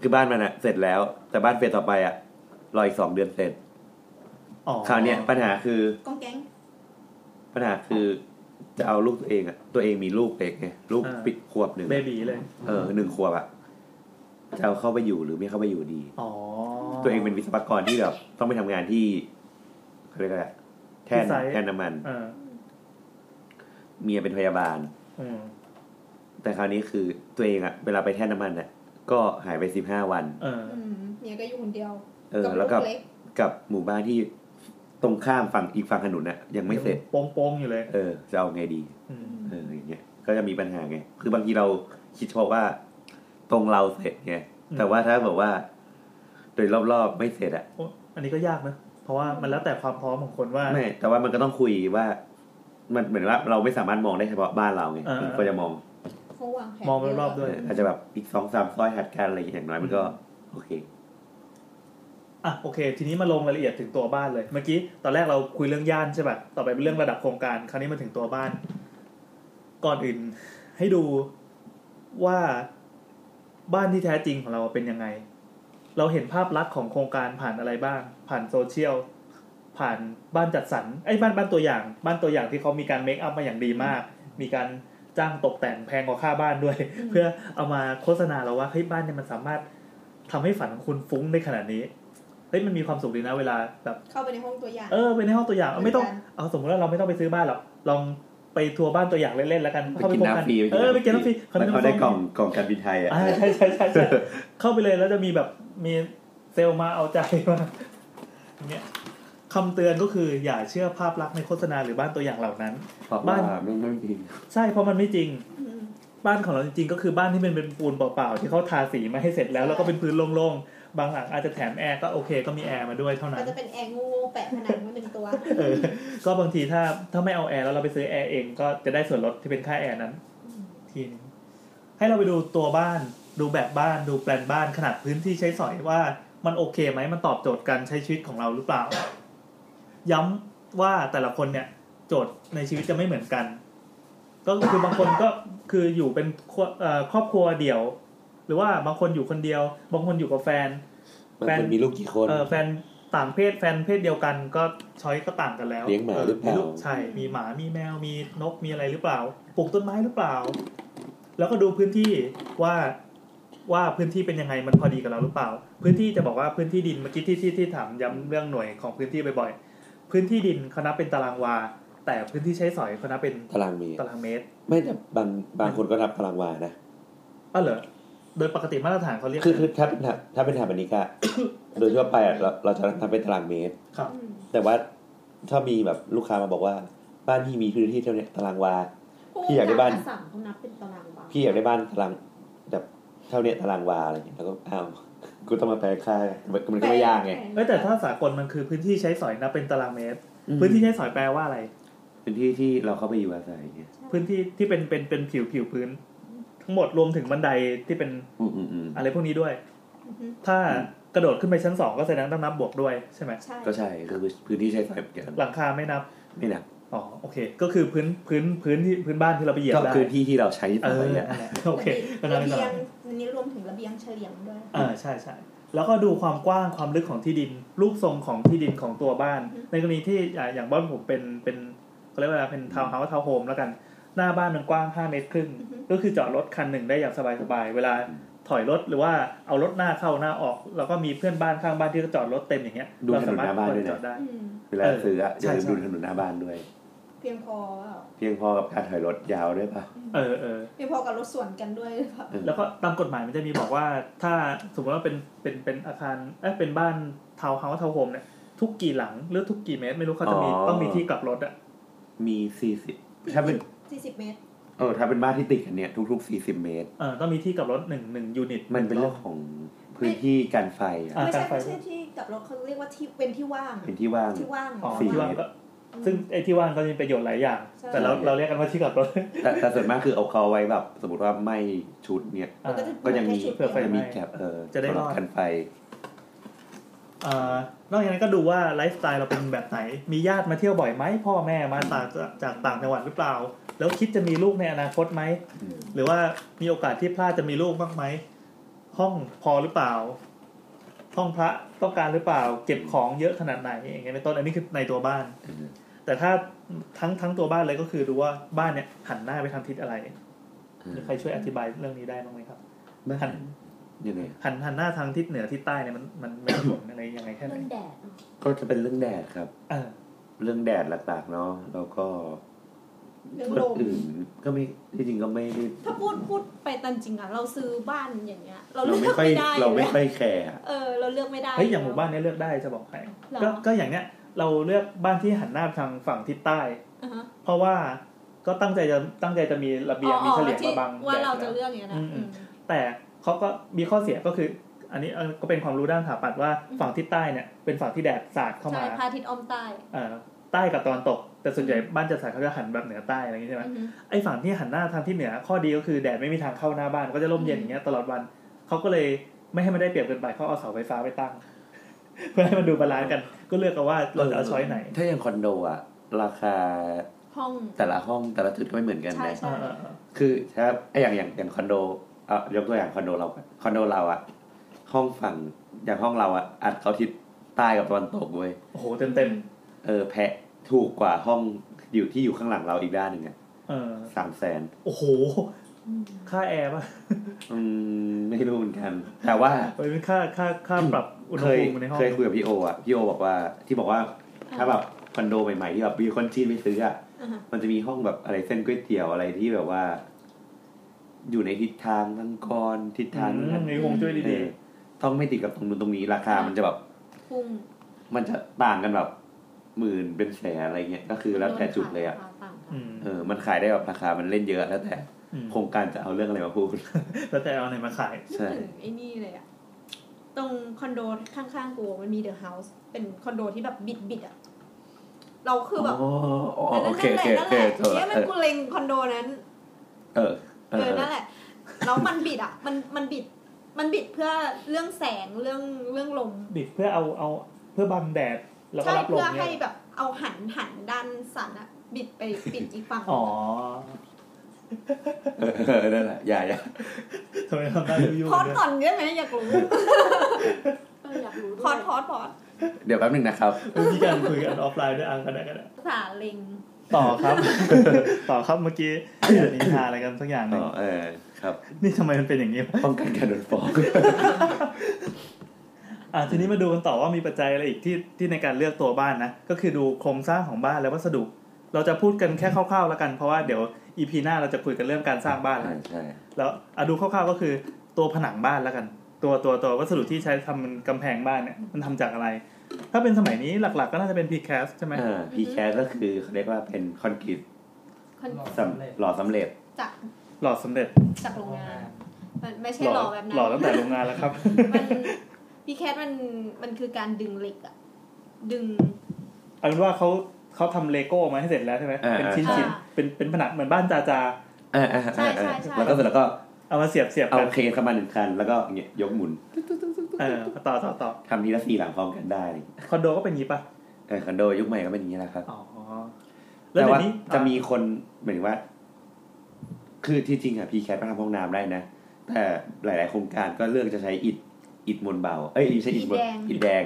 คือบ้านมันน่ะเสร็จแล้วแต่บ้านเฟสต่อไปอ่ะรออีกสองเดือนเสร็จอ๋อคราวเนี้ยปัญหาคือกองแก๊งปัญหาคือจะเอาลูกตัวเองอ่ะตัวเองมีลูกเล็กไงลูกปิดขวบนึงเบบีเลยเออหนึ่งขวบอ่ะจะเอาเข้าไปอยู่หรือไม่เข้าไปอยู่ดีอ๋อตัวเองเป็นวิศวกรที่แบบต้องไปทำงานที่เค้าเรียกอะไรแทนแทนน้ำมันเออเมียเป็นพยาบาลอืมแต่คราวนี้คือตัวเองอ่ะเวลาไปแทนน้ำมันน่ะก็หายไปสิบห้าวันเออเนี่ยก็อยู่คนเดียวเออแล้วก็กับหมู่บ้านที่ตรงข้ามฝั่งอีกฝั่งถนนน่ะยังไม่เสร็จโป้งๆอยู่เลยเออจะเอาไงดีเอออย่างเงี้ยก็จะมีปัญหาไงคือบางทีเราคิดชอบว่าตรงเราเสร็จไงแต่ว่าถ้าบอกว่าโดยรอบๆไม่เสร็จอ่ะอันนี้ก็ยากนะเพราะว่ามันแล้วแต่ความพร้อมของคนว่าไม่แต่ว่ามันก็ต้องคุยว่ามันเหมือนว่าเราไม่สามารถมองได้เฉพาะบ้านเราไงก็จะมองมองรอบๆด้วยอาจจะแบบอีก สองสาม ซอยหัดกันอะไรอย่างน้อยมันก็โอเคอ่ะโอเคทีนี้มาลงรายละเอียดถึงตัวบ้านเลยเมื่อกี้ตอนแรกเราคุยเรื่องย่านใช่ป่ะต่อไปเป็นเรื่องระดับโครงการคราวนี้มาถึงตัวบ้านก่อนอื่นให้ดูว่าบ้านที่แท้จริงของเราเป็นยังไงเราเห็นภาพลักษณ์ของโครงการผ่านอะไรบ้างผ่านโซเชียลผ่านบ้านจัดสรรไอ้บ้านบ้านตัวอย่างบ้านตัวอย่างที่เขามีการเมคอัพมาอย่างดีมากมีการจ้างตกแต่งแพงกว่าค่าบ้านด้วย เพื่อเอามาโฆษณาเราว่าเฮ้ยบ้านเนี่ยมันสามารถทำให้ฝันของคุณฟุ้งได้ขนาดนี้เฮ้ยมันมีความสุขดีนะเวลาแบบเข้าไปในห้องตัวอย่างเออไปในห้องตัวอย่างเอาไม่ต้องเอาสมมติว่าเราไม่ต้องไปซื้อบ้านหรอกลองไปทัวร์บ้านตัวอย่างเล่นๆแล้วกันเข้าไปกินน้ำฟรีเออไปกินน้ำฟรีเขาได้กล่องกล่องการบินไทยอ่ะใช่ใช่ใช่เข้าไปเลยแล้วจะมีแบบมีเซลล์มาเอาใจมาเนี่ยคำเตือนก็คืออย่าเชื่อภาพลักษณ์ในโฆษณาหรือบ้านตัวอย่างเหล่านั้นบ้านมันไม่จริงใช่เพราะมันไม่จริงบ้านของเราจริงๆก็คือบ้านที่เป็นเป็นปูนเปล่าๆที่เขาทาสีมาให้เสร็จแล้วแล้วก็เป็นพื้นโล่งๆบางหลังอาจจะแถมแอร์ก็โอเคก็มีแอร์มาด้วยเท่านั้นก็จะเป็นแอร์งูแปะผนังมาเป็นตัวเออก็บางทีถ้าถ้าไม่เอาแอร์แล้วเราไปซื้อแอร์เองก็จะได้ส่วนลดที่เป็นค่าแอร์นั้นทีนึงให้เราไปดูตัวบ้านดูแบบบ้านดูแปลนบ้านขนาดพื้นที่ใช้สอยว่ามันโอเคไหมมันตอบโจทย์การใช้ชีวิตของเราหรือเปล่าย้ำว่าแต่ละคนเนี่ยโจทย์ในชีวิตจะไม่เหมือนกันก็คือบางคนก็คืออยู่เป็นครอบครัวเดี่ยวหรือว่าบางคนอยู่คนเดียวบางคนอยู่กับแฟนแฟนมีลูกกี่คนเออแฟนต่างเพศแฟนเพศเดียวกันก็ช้อยก็ต่างกันแล้วเลี้ยงหมาหรือเปล่าใช่มีหมามีแมวมีนกมีอะไรหรือเปล่าปลูกต้นไม้หรือเปล่าแล้วก็ดูพื้นที่ว่าว่าพื้นที่เป็นยังไงมันพอดีกับเราหรือเปล่าพื้นที่จะบอกว่าพื้นที่ดินเมื่อกี้ที่ที่ที่ถามย้ำเรื่องหน่วยของพื้นที่บ่อยๆพื้นที่ดินเขานับเป็นตารางวาแต่พื้นที่ใช้สอยเขานับเป็นตารางเมตรตารางเมตรไม่แต่บางบางคนก็นับตารางวานะอ้าวเหรอโดยปกติมาตรฐานเขาเรียกคือถ้าเป็นถ้าเป็นฐานแบบนี้ค่ะ โดยทั่วไปอ่ะเราเราจะนับเป็นตารางเมตรครับแต่ว่าถ้ามีแบบลูกค้ามาบอกว่าบ้านที่มีพื้นที่เท่านี้ตารางวาพี่อยากได้บ้านสั่งเขานับเป็นตารางวาพี่อยากได้บ้านตารางแบบเท่าเนี้ยตารางวาอะไรอย่างเงี้ยแล้วก็อ้าวกูต้องมาแปลค่ามันก็ไม่ยากไงเอ้ยแต่ถ้าสากลมันคือพื้นที่ใช้สอยนับเป็นตารางเมตรพื้นที่ใช้สอยแปลว่าอะไรพื้นที่ที่เราเข้าไปอยู่อาศัยเนี่ยพื้นที่ที่เป็นเป็นเป็นผิวผิวพื้นทั้งหมดรวมถึงบันไดที่เป็นอะไรพวกนี้ด้วยถ้ากระโดดขึ้นไปชั้นสองก็แสดงต้องนับบวกด้วยใช่ไหมก็ใช่คือพื้นที่ใช้สอยหลังคาไม่นับไม่นับอ๋อโอเคก็คือพื้นพื้นพื้นที่พื้นบ้านที่เราไปเหยียบได้ก็คือที่ที่เราใช้เออโอเคระเบียงอันนี้รวมถึงระเบียงเฉลียงด้วยอ่าใช่ใช่แล้วก็ดูความกว้างความลึกของที่ดินรูปทรงของที่ดินของตัวบ้านในกรณีที่อย่างบ้านผมเป็นเป็นเขาเรียกว่าเป็นทาวน์เฮาส์ทาวน์โฮมแล้วกันหน้าบ้านมันกว้างห้าเมตรครึ่งก็คือจอดรถคันหนึ่งได้อย่างสบายๆเวลาถอยรถหรือว่าเอารถหน้าเข้าหน้าออกแล้วก็มีเพื่อนบ้านข้างบ้านที่ก็จอดรถเต็มอย่างเงี้ยเราสามารถจอดได้เวลาซื้ออะอย่าลืมดูถนนหน้าบ้านด้วยเพียงพอเพียงพอกับการถอยรถยาวด้วยป่ะเออเออเพียงพอกับรถสวนกันด้วยป่ะแล้วก็ตามกฎหมายมันจะมีบอกว่าถ้าสมมติว่าเป็นเป็นเป็นอาคารเอ๊ะเป็นบ้านทาวน์เฮาส์ทาวน์โฮมเนี่ยทุกกี่หลังหรือทุกกี่เมตรไม่รู้เขาจะมีต้องมีที่กลับรถอะมีสี่สิบถ้าเป็นสี่สิบเมตรเออถ้าเป็นบ้านที่ติดกันเนี่ยทุกๆสี่สิบเมตรเออต้องมีที่กลับรถหนึ่ง หนึ่งยูนิตมันเป็นเรื่องของพื้นที่การไฟอ่ะไม่ใช่ไม่ใช่ที่กลับรถเขาเรียกว่าที่เป็นที่ว่างเป็นที่ว่างที่ว่างสี่เมตรซึ่งไอ้ที่ว่างก็มีประโยชน์หลายอย่างแต่เราเราเรียกกันว่าที่กลับรถแต่แต่ส่วนมากคือเอาเขาไว้แบบสมมติว่าไม่ชุดเนี่ยก็ยังมีเผื่อไฟมีแคปเออจะได้รอดกันไฟ นอกจากนั้นก็ดูว่าไลฟ์สไตล์เราเป็นแบบไหนมีญาติมาเที่ยวบ่อยไหมพ่อแม่มาจากจากต่างจังหวัดหรือเปล่าแล้วคิดจะมีลูกในอนาคตไหมหรือว่ามีโอกาสที่พลาดจะมีลูกบ้างไหมห้องพอหรือเปล่าห้องพระต้องการหรือเปล่าเก็บของเยอะขนาดไหนอย่างเงี้ยในต้นอันนี้คือในตัวบ้านแต่ถ้าทั้งทั้งตัวบ้านเลยก็คือดูว่าบ้านเนี่ยหันหน้าไปทางทิศอะไรใครช่วยอธิบายเรื่องนี้ได้บ้างไหมครับหันยังไงหันหันหน้าทางทิศเหนือทิศใต้เนี่ยมันมันไม่ผลอะไรยังไงแค่ไหนเรื่องแดดก็จะเป็นเรื่องแดดครับเรื่องแดดหลักๆเนาะแล้วก็คนอื่นก็ไม่ที่จริงก็ไม่ได้ถ้าพูดพูดไปตามจริงอะเราซื้อบ้านอย่างเงี้ยเราเลือกไม่ได้เราไม่ค่อยแคร์เออเราเลือกไม่ได้เฮ้ยอย่างหมู่บ้านนี้เลือกได้จะบอกใครก็ก็อย่างเนี้ยเราเลือกบ้านที่หันหน้าทางฝั่งทิศใต้เพราะว่าก็ตั้งใจจะตั้งใจจะมีระเบียงมีเฉลี่ยมาบังว่าเราจะเลือกอย่างเงี้ยนะแต่เขาก็มีข้อเสียก็คืออันนี้ก็เป็นความรู้ด้านสถาปัตย์ว่าฝั่งทิศใต้เนี่ยเป็นฝั่งที่แดดสาดเข้ามาใช่พระอาทิตย์อมใต้เออใต้กับตะวันตกแต่ส่วนใหญ่บ้านจัดสรรเขาจะหันแบบเหนือใต้อะไรอย่างนี้ใช่ไหมไอ้ฝั่งที่หันหน้าทางที่เหนือข้อดีก็คือแดดไม่มีทางเข้าหน้าบ้านก็จะร่มเย็นอย่างเงี้ยตลอดวันเขาก็เลยไม่ให้มันได้เปรียบเกินไปเขาเอาเสาไฟฟ้าไปตั้งเพื่อให้มันดูบาลานซ์กันก็เลือกกันว่าเราจะเอาช้อยไหนถ้าอย่างคอนโดอ่ะราคาห้องแต่ละห้องแต่ละจุดก็ไม่เหมือนกันเลยคือถ้าไอ้อย่างอย่างอย่างคอนโดอ่ะยกตัวอย่างคอนโดเราคอนโดเราอ่ะห้องฝั่งอย่างห้องเราอ่ะอัดเขาทิศใต้กับตะวันตกเว้ยโอ้โหเต็มเต็มเออแพะถูกกว่าห้องอยู่ที่อยู่ข้างหลังเราอีกด้านหนึ่งอ่ะสามแสนโอ้โหค่าแอร์ป่ะอืมไม่รู้เหมือนกันแต่ว่าเป็นค่าค่าค่าปรับอุณหภูมิในห้องเคยคุยกับพี่โออ่ะพี่โอบอกว่าที่บอกว่าถ้าแบบคอนโดใหม่ๆที่แบบมีคนจีนไปซื้ออ่ะมันจะมีห้องแบบอะไรเส้นก๋วยเตี๋ยวอะไรที่แบบว่าอยู่ในทิศทางมังกรทิศทางนั้นในวงช่วยดีๆต้องไม่ติดกับตรงนู้นตรงนี้ราคามันจะแบบมันจะต่างกันแบบหมื่นเป็นแสนอะไรเงี้ยก็คือแล้วแต่จุดเลยอ่ะเออมันขายได้แบบราคามันเล่นเยอะแล้วแต่โครงการจะเอาเรื่องอะไรมาพูดแล้วแต่เอาอะไรมาขายใช่ไอ้นี่เลยอ่ะตรงคอนโดข้างๆกูมันมีเดอะเฮาส์เป็นคอนโดที่แบบบิดๆอ่ะเราคือแบบโอเคโอเคโอเคเนี่ยมันกูเล็งคอนโดนั้นเออเออนั่นแหละแล้วมันบิดอ่ะมันมันบิดมันบิดเพื่อเรื่องแสงเรื่องเรื่องลมบิดเพื่อเอาเอาเพื่อบังแดดใช่เพื่อให้แบบเอาหันหันด้านสันอะบิดไปบิดอีกฝั่งอ๋อนั่นแหละอย่าอย่าทำไมทำได้ยุ่งๆคอร์สก่อนได้ไหมอยากรู้อยากรู้คอร์สคอร์สคอร์สเดี๋ยวแป๊บนึงนะครับมีการคุยกันออฟไลน์ด้วยอังกันได้กันได้สาลิงต่อครับต่อครับเมื่อกี้นิทานอะไรกันสักอย่างหนึ่งเออครับนี่ทำไมมันเป็นอย่างนี้ป้องกันการโดนฟ้องอ่ะทีนี้มาดูกันต่อว่ามีปัจจัยอะไรอีกที่ที่ในการเลือกตัวบ้านนะก็คือดูโครงสร้างของบ้านและวัสดุเราจะพูดกันแค่คร่าวๆละกันเพราะว่าเดี๋ยว อี พี หน้าเราจะคุยกันเรื่องการสร้างบ้านแล้วใช่แล้วอ่ะดูคร่าวๆก็คือตัวผนังบ้านละกันตัวตัวตัววัสดุที่ใช้ทำกำแพงบ้านเนี่ยมันทำจากอะไรถ้าเป็นสมัยนี้หลักๆก็น่าจะเป็น precast ใช่ไหมเออ precast ก็คือเรียกว่าเป็นคอนกรีตหล่อสำเร็จจากหล่อสำเร็จจากโรงงานมันไม่ใช่หล่อแบบนั้นหล่อตั้งแต่โรงงานแล้วครับพี่แคทมันมันคือการดึงเหล็กอะดึงเอาเป็นว่าเขาเขาทำเลโก้มาให้เสร็จแล้วใช่ไหมเป็นชิ้นๆเป็นเป็นผนังเหมือนบ้านจาจาใช่ใช่ใช่แล้วก็เสร็จแล้วก็เอามาเสียบเสียบเอาเคสเข้ามาหนึ่งคันแล้วก็เงี้ยยกหมุนต่อต่อต่อทำทีละสี่หลังพร้อมกันได้คอนโดก็เป็นงี้ป่ะเออคอนโดยุคใหม่ก็เป็นอย่างนี้นะครับอ๋อแต่ว่าจะมีคนเหมือนว่าคือที่จริงอะพี่แคทก็ทำห้องน้ำได้นะแต่หลายๆโครงการก็เลือกจะใช้อิฐอิฐมวลเบาเอ้ยไม่ใช่อิฐอิฐแดง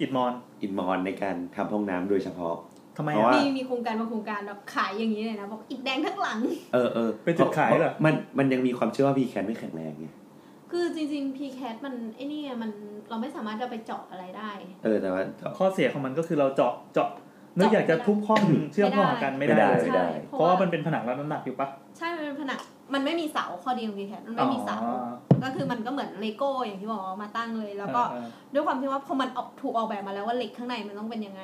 อิฐมอนอิฐมอนในการทำห้องน้ำโดยเฉพาะทำไมมีมีโครงการบางโครงการแบบขายอย่างนี้เลยนะบอกอิฐแดงทั้งหลังเออเออเป็นจุดขายเหรอมันมันยังมีความเชื่อว่าพีแคทไม่แข็งแรงไงคือจริงๆพีแคทมันไอ้นี่มันเราไม่สามารถจะไปเจาะอะไรได้เออแต่ว่าข้อเสียของมันก็คือเราเจาะเจาะนึกอยากจะทุบข้อหนึ่งเชื่อมข้อหากันไม่ได้เพราะว่ามันเป็นผนังรับน้ำหนักอยู่ปะใช่มันเป็นผนังมันไม่มีเสาข้อดีของพีแคทมันไม่มีเสาก็คือมันก็เหมือนเลโก้อย่างที่บอกมาตั้งเลยแล้วก็ด้วยความที่ว่าพอมันออกถูกออกแบบมาแล้วว่าเหล็กข้างในมันต้องเป็นยังไง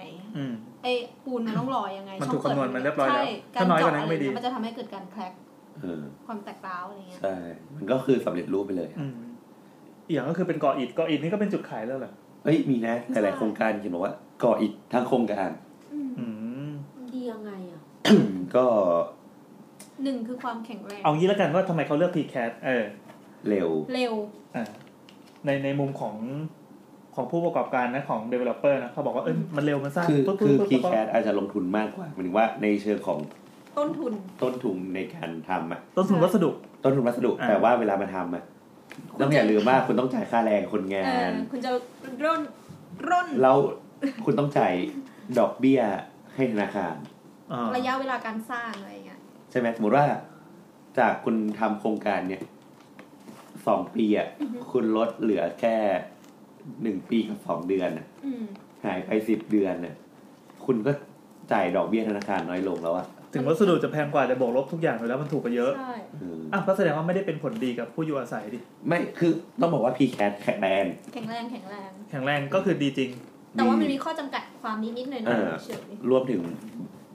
ไอ้ปูนมันต้องลอยยังไงมันถูกคำนวณมันเรียบร้อยแล้วถ้าน้อยกว่านั้นไม่ดีมันจะทำให้เกิดการแคร็กความแตกร้าวอะไรเงี้ยใช่มันก็คือสำเร็จรูปไปเลยอีกอย่างก็คือเป็นก่ออิฐก่ออิฐนี่ก็เป็นจุดขายแล้วเหรอเอ้ยมีนะหลายๆโครงการเขียนบอกว่าก่ออิฐทั้งโครงการดียังไงอ่ะก็หนึ่งคือความแข็งแรงเอางี้แล้วกันว่าทำไมเขาเลือกพีแคทเออเร็วเร็วในในมุมของ ของผู้ประกอบการนะของ developer นะเขาบอกว่าเอ้ยมันเร็วมันสร้างคือคือ พี แคท อาจจะลงทุนมากกว่าหมายถึงว่าในเชิงของต้นทุนต้นทุนในการทำอ่ะต้นทุนวัสดุต้นทุนวัสดุแต่ว่าเวลามาทำอ่ะต้องอย่าลืมว่าคุณต้องจ่ายค่าแรงคนงานคุณจะร่นร่นแล้วคุณต้องจ่ายดอกเบี้ยให้ธนาคารระยะเวลาการสร้างอะไรอย่างเงี้ยใช่ไหมสมมติว่าจากคุณทำโครงการเนี่ยสองปีอ่ะคุณลดเหลือแค่หนึ่งปีกับสองเดือนหายไปสิบเดือนน่ะคุณก็จ่ายดอกเบี้ยธนาคารน้อยลงแล้วอะถึงวัสดุจะแพงกว่าแต่บวกลบทุกอย่างไปแล้วมันถูกไปเยอะใช่อ่ะก็แสดงว่าไม่ได้เป็นผลดีกับผู้อยู่อาศัยดิไม่คือต้องบอกว่า พี แคท แข็งแรงแข็งแรงแข็งแรงแข็งแรงก็คือดีจริงแต่ว่ามันมีข้อจำกัดความนิดนิดหน่อยหน่อยเฉยรวมถึง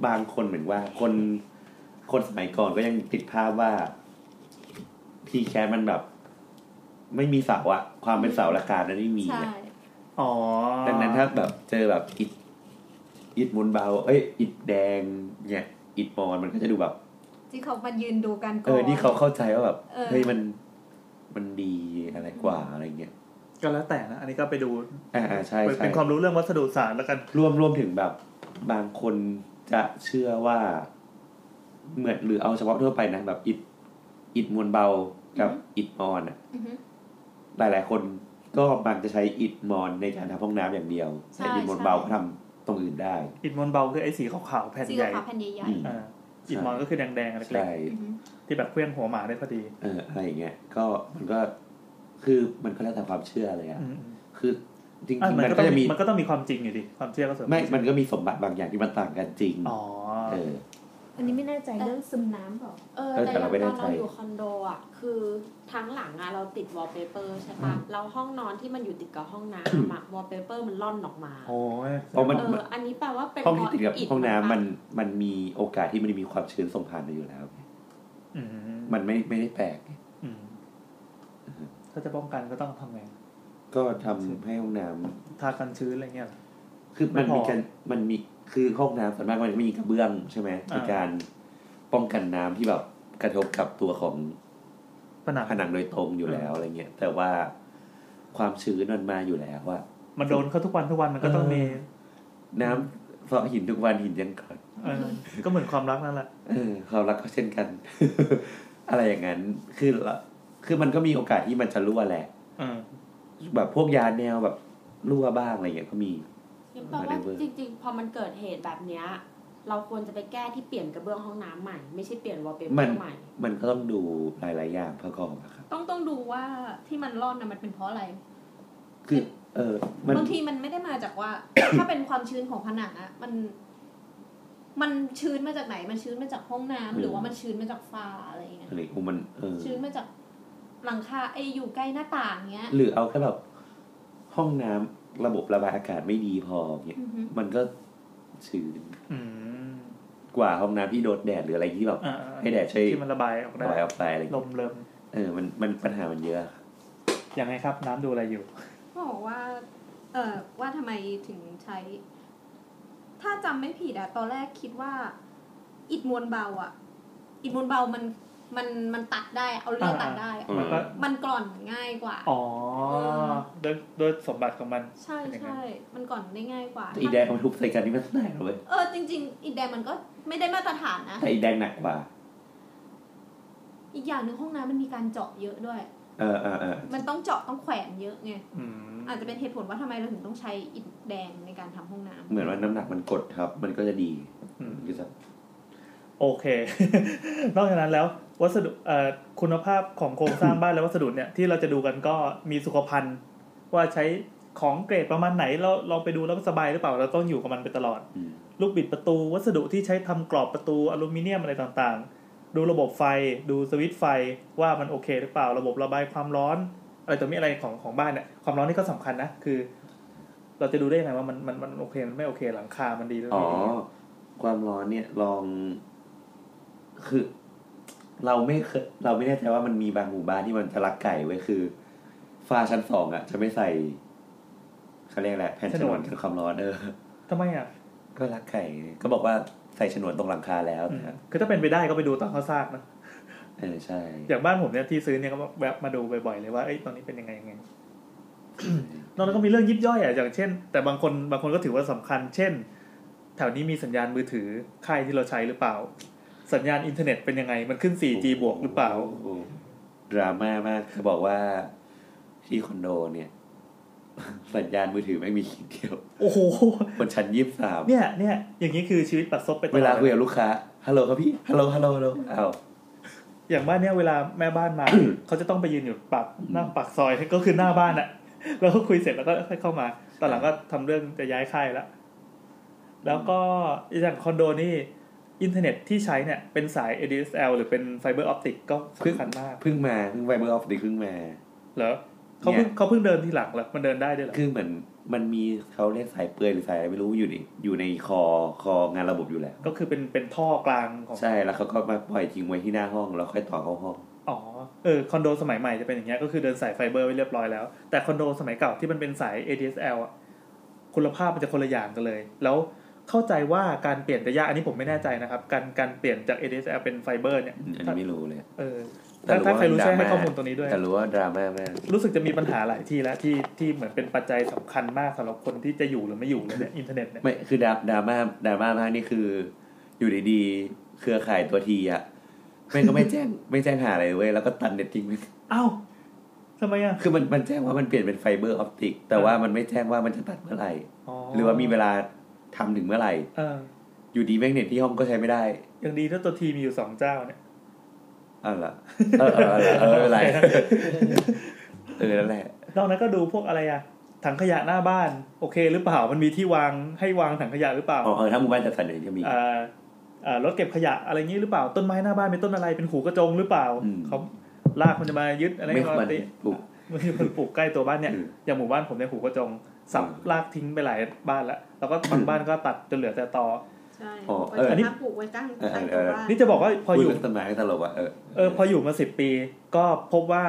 บางคนเหมือนว่าคนคนสมัยก่อนก็ยังติดภาพว่า พี แคท มันแบบไม่มีเสาอะความเป็นเสาราคานั้นไม่มีอ๋อดังนั้นถ้าแบบเจอแบบอิฐอิฐมุนเบาเอ้ยอิฐแดงเนี่ยอิฐมอนมันก็จะดูแบบที่เขามันยืนดูกันก่อนเออที่เขาเข้าใจว่าแบบเฮ้ยมันมันดีอะไรกว่าอะไรเงี้ยก็แล้วแต่นะอันนี้ก็ไปดูอ่าใช่ๆเป็นความรู้เรื่องวัสดุศาสตร์แล้วกันรวมรวมถึงแบบบางคนจะเชื่อว่าเหมือนหรือเอาเฉพาะทั่วไปนะแบบอิฐอิฐมวลเบากับอิฐมอนอ่ะหลายหลายคนก็บางจะใช้อิฐมอนในการทำห้องน้ำอย่างเดียวแต่อิฐมอนเบาก็ทำตรงอื่นได้อิฐมอนเบาคือไอ้สีขาวๆแผ่นใหญ่อิฐมอนก็คือแดงๆอะไรที่แบบเคลื่อนหัวหมาได้พอดีเอออะไรอย่างเงี้ยก็มันก็คือมันก็แล้วแต่ความเชื่อเลยอ่ะคือจริงๆมันก็จะมีมันก็ต้องมีความจริงอยู่ดิความเชื่อก็สมไม่มันก็มีสมบัติบางอย่างที่มันต่างกันจริงอ๋อเอออันนี้ไม่แน่ใจเรื่องซึมน้ำเปล่าเออแต่เราอยู่คอนโดอ่ะคือทั้งหลังอ่ะเราติดวอลเปเปอร์ใช่ป่ะเราห้องนอนที่มันอยู่ติดกับห้องน้ำอ่ะวอลเปเปอร์มันล่อนออกมาโอ้ยเอออันนี้แปลว่าเป็นห้องที่ติดกับห้องน้ำมันมันมีโอกาสที่มันจะมีความชื้นส่งผ่านมาอยู่แล้วมันไม่ไม่ได้แปลกถ้าจะป้องกันก็ต้องทำไงก็ทำให้ห้องน้ำทากันชื้นอะไรเงี้ยคือมันมีการมันมีคือห้องน้ำส่วนมากมันจะมีกระเบื้องใช่ไหมในการป้องกันน้ำที่แบบกระทบกับตัวของผนังผนังโดยตรงอยู่แล้วอะไรเงี้ยแต่ว่าความชื้นมันมาอยู่แล้วว่ามันโดนเขาทุกวันทุกวันมันก็ต้องมีน้ำเพราะหินทุกวันหินยังก่อนก็เหมือนความรักนั่นแหละความรักก็เช่นกันอะไรอย่างนั้นคือคือมันก็มีโอกาสที่มันจะรั่วแหละแบบพวกยาแนวแบบรั่วบ้างอะไรเงี้ยก็มีเพราะว่าจริงๆพอมันเกิดเหตุแบบเนี้ยเราควรจะไปแก้ที่เปลี่ยนกระเบื้องห้องน้ำใหม่ไม่ใช่เปลี่ยนวอลเปเปอร์ใหม่มันก็ต้องดูหลายๆอย่างประกอบนะครับต้องต้องดูว่าที่มันร่อนนะมันเป็นเพราะอะไรคือเออบางทีมันไม่ได้มาจากว่า ถ้าเป็นความชื้นของผนังอะมันมันชื้นมาจากไหนมันชื้นมาจากห้องน้ำหรือว่ามันชื้นมาจากฝ้าอะไรเงี้ยหรือมันเออชื้นมาจากหลังคาไออยู่ใกล้หน้าต่างเงี้ยหรือเอาแค่แบบห้องน้ำระบบระบายอากาศไม่ดีพอเนี่ย mm-hmm. มันก็ชื้น mm-hmm. กว่าห้องน้ำที่โดนแดดหรืออะไรที่แบบให้แดดใช้ที่มันระบายออกได้ระบายออกไปอะไรลมเริ่มเออมันมันปัญหามันเยอะยังไงครับน้ำดูอะไรอยู่ก็บอกว่าเออว่าทำไมถึงใช้ถ้าจำไม่ผิดอะตอนแรกคิดว่าอิฐมวลเบาอะอิฐมวลเบามันมันมันตัดได้เอาเลื่อยตัดได้มันก็มันกร่อนง่ายกว่าอ๋อโดยโดยสมบัติของมันใช่ใช่มันกร่อนได้ง่ายกว่าอีแดงมันทุบใส่กันนี่มันแตกเลยเออจริงๆอีแดงมันก็ไม่ได้มาตรฐานนะแต่อีแดงหนักกว่าอีกอย่างนึงห้องน้ำมันมีการเจาะเยอะด้วยเออเออเออมันต้องเจาะต้องแขวนเยอะไงอาจจะเป็นเหตุผลว่าทำไมเราถึงต้องใช้อีแดงในการทำห้องน้ำเหมือนว่าน้ำหนักมันกดครับมันก็จะดีคือสักโอเคนอกจากนั้นแล้ววัสดุคุณภาพของโครงสร้างบ้านและวัสดุเนี่ยที่เราจะดูกันก็มีสุขภัณฑ์ว่าใช้ของเกรดประมาณไหนเราลองไปดูแล้วสบายหรือเปล่าเราต้องอยู่กับมันไปตลอดลูกบิดประตูวัสดุที่ใช้ทำกรอบประตูอลูมิเนียมอะไรต่างๆดูระบบไฟดูสวิตช์ไฟว่ามันโอเคหรือเปล่าระบบระบายความร้อนอะไรตัวนี้อะไรของของบ้านเนี่ยความร้อนนี่ก็สำคัญนะคือเราจะดูได้ยังไงว่ามันมันมันโอเคมันไม่โอเคหลังคามันดีหรือไม่ดีความร้อนเนี่ยลองคือเราไม่เคยเราไม่แน่ใจว่ามันมีบางหมู่บ้านที่มันจะลักไก่ไว้คือฝ้าชั้นสองอ่ะจะไม่ใส่เขาเรียกแหละแผ่นฉนวนกันความร้อนเออทำไมอ่ะก็ลักไก่ก็บอกว่าใส่ฉนวนตรงหลังคาแล้วนะคือถ้าเป็นไปได้ก็ไปดูตอนเขาสร้างนะเออใช่อย่างบ้านผมเนี่ยที่ซื้อเนี่ยก็แวะมาดูบ่อยๆเลยว่าไอ้ตรงนี้เป็นยังไงยังไง นอกนั้นก็มีเรื่องยิบย่อยอ่ะอย่างเช่นแต่บางคนบางคนก็ถือว่าสำคัญเช่นแถวนี้มีสัญญาณมือถือค่ายที่เราใช้หรือเปล่าสัญญาณอินเทอร์เน็ตเป็นยังไงมันขึ้น โฟร์จี บวกหรือเปล่าดราม่ามากเขาบอกว่าที่คอนโดเนี่ยสัญญาณมือถือไม่มีขีดเดียวโอ้โหคนชั้นยี่สิบสามเนี่ยเนี่ยอย่างนี้คือชีวิตปัดซบไปเวลาคุยกับลูกค้าฮัลโหลครับพี่ฮัลโหลฮัลโหลฮัลโหลอ้าวอย่างบ้านเนี่ยเวลาแม่บ้านมา เขาจะต้องไปยืนอยู่ปากหน้าปากซอยก็คือหน้าบ้านอะแล้วก็คุยเสร็จแล้วก็ค่อยเข้ามาตอนหลังก็ทำเรื่องจะย้ายค่ายแล้วแล้วก็อย่างคอนโดนี่อินเทอร์เน็ตที่ใช้เนี่ยเป็นสาย เอ ดี เอส แอล หรือเป็นไฟเบอร์ออปติกก็สำคัญมากเพิ่งมาเพิ่งไฟเบอร์ออปติกเพิ่งมาเหรอเขาเพิ่งเขาเพิ่งเดินทีหลังเหรอมันเดินได้ด้วยเหรอคือเหมือนมันมีเขาเรียกสายเปื่อยหรือสายอะไรไม่รู้อยู่ในอยู่ในคอคองานระบบอยู่แล้วก็คือเป็นเป็นท่อกลางของใช่แล้วเขาก็มาปล่อยทิ้งไว้ที่หน้าห้องแล้วค่อยต่อเข้าห้องอ๋อเออคอนโดสมัยใหม่จะเป็นอย่างเงี้ยก็คือเดินสายไฟเบอร์ไว้เรียบร้อยแล้วแต่คอนโดสมัยเก่าที่มันเป็นสาย เอ ดี เอส แอล อ่ะคุณภาพมันจะคนละอย่างกันเลยแล้วเข้าใจว่าการเปลี่ยนระยะอันนี้ผมไม่แน่ใจนะครับการการเปลี่ยนจาก เอ ดี เอส แอล เป็นไฟเบอร์เนี่ยอันนี้ไม่รู้เลยเออแต่ถ้าใครรู้ช่วยให้ข้อมูลตัวนี้ด้วยแต่รู้ว่าดราม่าแม่รู้สึกจะมีปัญหาหลายที่แล้วที่ที่เหมือนเป็นปัจจัยสำคัญมากสำหรับคนที่จะอยู่หรือไม่อยู่ในอินเทอร์เน็ตเนี่ยไม่คือดราดราม่าดราม่ามากนี่คืออยู่ดีๆเครือข่ายตัวทีอ่ะแม่งก็ไม่แจ้งไม่แจ้งหาอะไรเว้ยแล้วก็ตัดเน็ตทิ้งไปอ้าวทำไมอ่ะคือมันมันแจ้งว่ามันเปลี่ยนเป็นไฟเบอร์ออปติกแต่ว่ามันไม่แจ้งว่ามันจะตัดเมื่อไหร่หรือว่ามีเวลาทำถึงเมื่อไหร่อยู่ดีแม่งเน็ตที่ห้องก็ใช้ไม่ได้ยังดีถ้าตัวทีมีอยู่สองเจ้าเนี่ยอ่ะล่ะเออเอออะไรเออนั่นแหละนอกนั้นก็ดูพวกอะไรอ่ะถังขยะหน้าบ้านโอเคหรือเปล่ามันมีที่วางให้วางถังขยะหรือเปล่าอ๋อเออถ้าหมู่บ้านจัดสรรเนี่ยจะมีอ่าอ่ารถเก็บขยะอะไรงี้หรือเปล่าต้นไม้หน้าบ้านเป็นต้นอะไรเป็นหูกระจงหรือเปล่าเขาลากมันจะมายึดอะไรก็ติปลูกมันปลูกใกล้ตัวบ้านเนี่ยอย่างหมู่บ้านผมเนี่ยหูกระจงสับลากทิ้งไปหลายบ้านแล้วแล้วก็บางบ้านก็ตัดจนเหลือแต่ตอใช่อันนี้ปลูกไว้ตั้งตั้งตัวนี่จะบอกว่าพออยู่ต้นไม้ตลบอ่ะเออเออพออยู่มาสิบปีก็พบว่า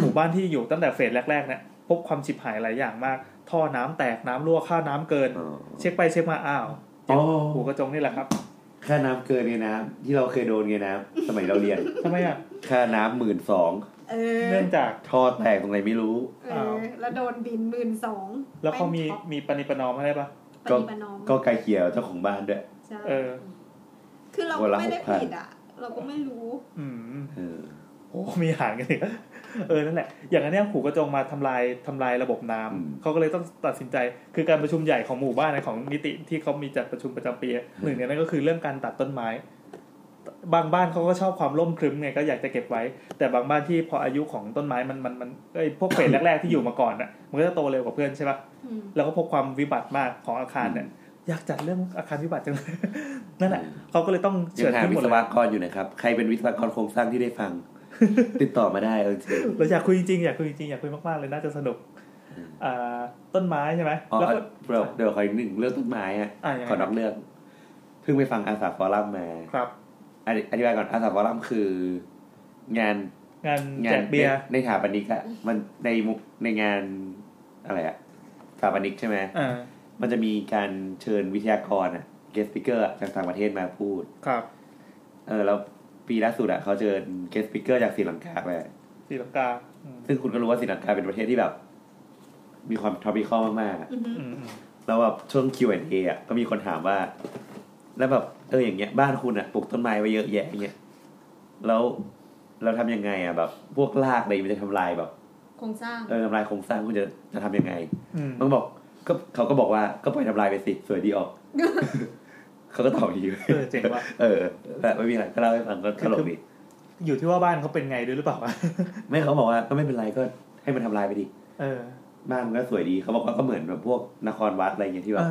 หมู่บ้านที่อยู่ตั้งแต่เฟสแรกๆเนี่ยพบความฉิบหายหลายอย่างมากท่อน้ำแตกน้ำรั่วค่าน้ำเกินเช็คไปเช็คมาอ้าวหูกระจงนี่แหละครับค่าน้ำเกินไงน้ำที่เราเคยโดนไงน้ำสมัยเราเรียนทำไมอ่ะค่าน้ำหมื่นสองเนื่องจากท่อแตกตรงไหนไม่รู้แล้วโดนบินหมื่นสองแล้วเขามีมีปณิปนอมอะไรปะก็ก็ไกลเกลี่ยเจ้าของบ้านด้วยเออคือเราก็ไม่ได้ผิดอ่ะเราก็ไม่รู้อืมเออโอ้มีหารกันอีกเออนั่นแหละอย่างนั้นเนี่ยขู่กระจงมาทำลายทำลายระบบน้ำเขาก็เลยต้องตัดสินใจคือการประชุมใหญ่ของหมู่บ้านของนิติที่เขามีจัดประชุมประจำปีหนึ่งในนั้นก็คือเรื่องการตัดต้นไม้บางบ้านเขาก็ชอบความร่มครึ้มไงก็อยากจะเก็บไว้แต่บางบ้านที่พออายุของต้นไม้มันมันมันไอพวกเฟสแรกๆที่อยู่มาก่อนอ่ะมันก็จะโตเร็วกว่าเพื่อนใช่ป่ะแล้วก็พบความวิบัติมากของอาคารเนี่ยอยากจัดเรื่องอาคารวิบัติจังเลยนั่นแหละเขาก็เลยต้องเชิญวิศวกรอยู่นะครับใครเป็นวิศวกรโครงสร้างที่ได้ฟังติดต่อมาได้จริงเราอยากคุยจริงอยากคุยจริงอยากคุยมากๆเลยน่าจะสนุกต้นไม้ใช่ไหมแล้วเดี๋ยวขออีกหนึ่งเรื่องต้นไม้อ่ะขอนับเรื่องเพิ่งไปฟังอาสาฟอรัมมาครับอธิบายก่อนอาสาฟอรัมคืองานงานแจกเบียร์ในสถาปนิกอะมันในในงานอะไรอะสถาปนิกใช่ไหมมันจะมีการเชิญวิทยากรอะเกสต์สปีกเกอร์จากต่างประเทศมาพูดครับเออแล้วปีล่าสุดอะเขาเชิญเกสต์สปีกเกอร์จากศรีลังกาไปศรีลังกาซึ่งคุณก็รู้ว่าศรีลังกาเป็นประเทศที่แบบมีความทอปิคอลมากๆแล้วแบบช่วง คิว แอนด์ เอ อะก็มีคนถามว่าแล้วแบบเอออย่างเงี้ยบ้านคุณอ่ะปลูกต้นไม้ไว้เยอะแยะอย่างเงี้ยแล้วเราทำยังไงอ่ะแบบพวกรากอะไรมันจะทำลายแบบโครงสร้างเออทำลายโครงสร้างคุณจะจะทำยังไงมันบอกก็เขาก็บอกว่าก็ปล่อยทำลายไปสิสวยดีออก เขาก็ตอบดีเออเจ๋งว่ะเออแต่ไม่มีอะไรก็เล่าให้ฟังก็ตลกดีอยู่ที่ว่าบ้านเขาเป็นไงด้วยหรือเปล่าไม่เขาบอกว่าก็ไม่เป็นไรก็ให้มันทำลายไปดิเออบ้านมันก็สวยดีเขาบอกว่าก็เหมือนแบบพวกนครวัดอะไรอย่างเงี้ยที่แบบ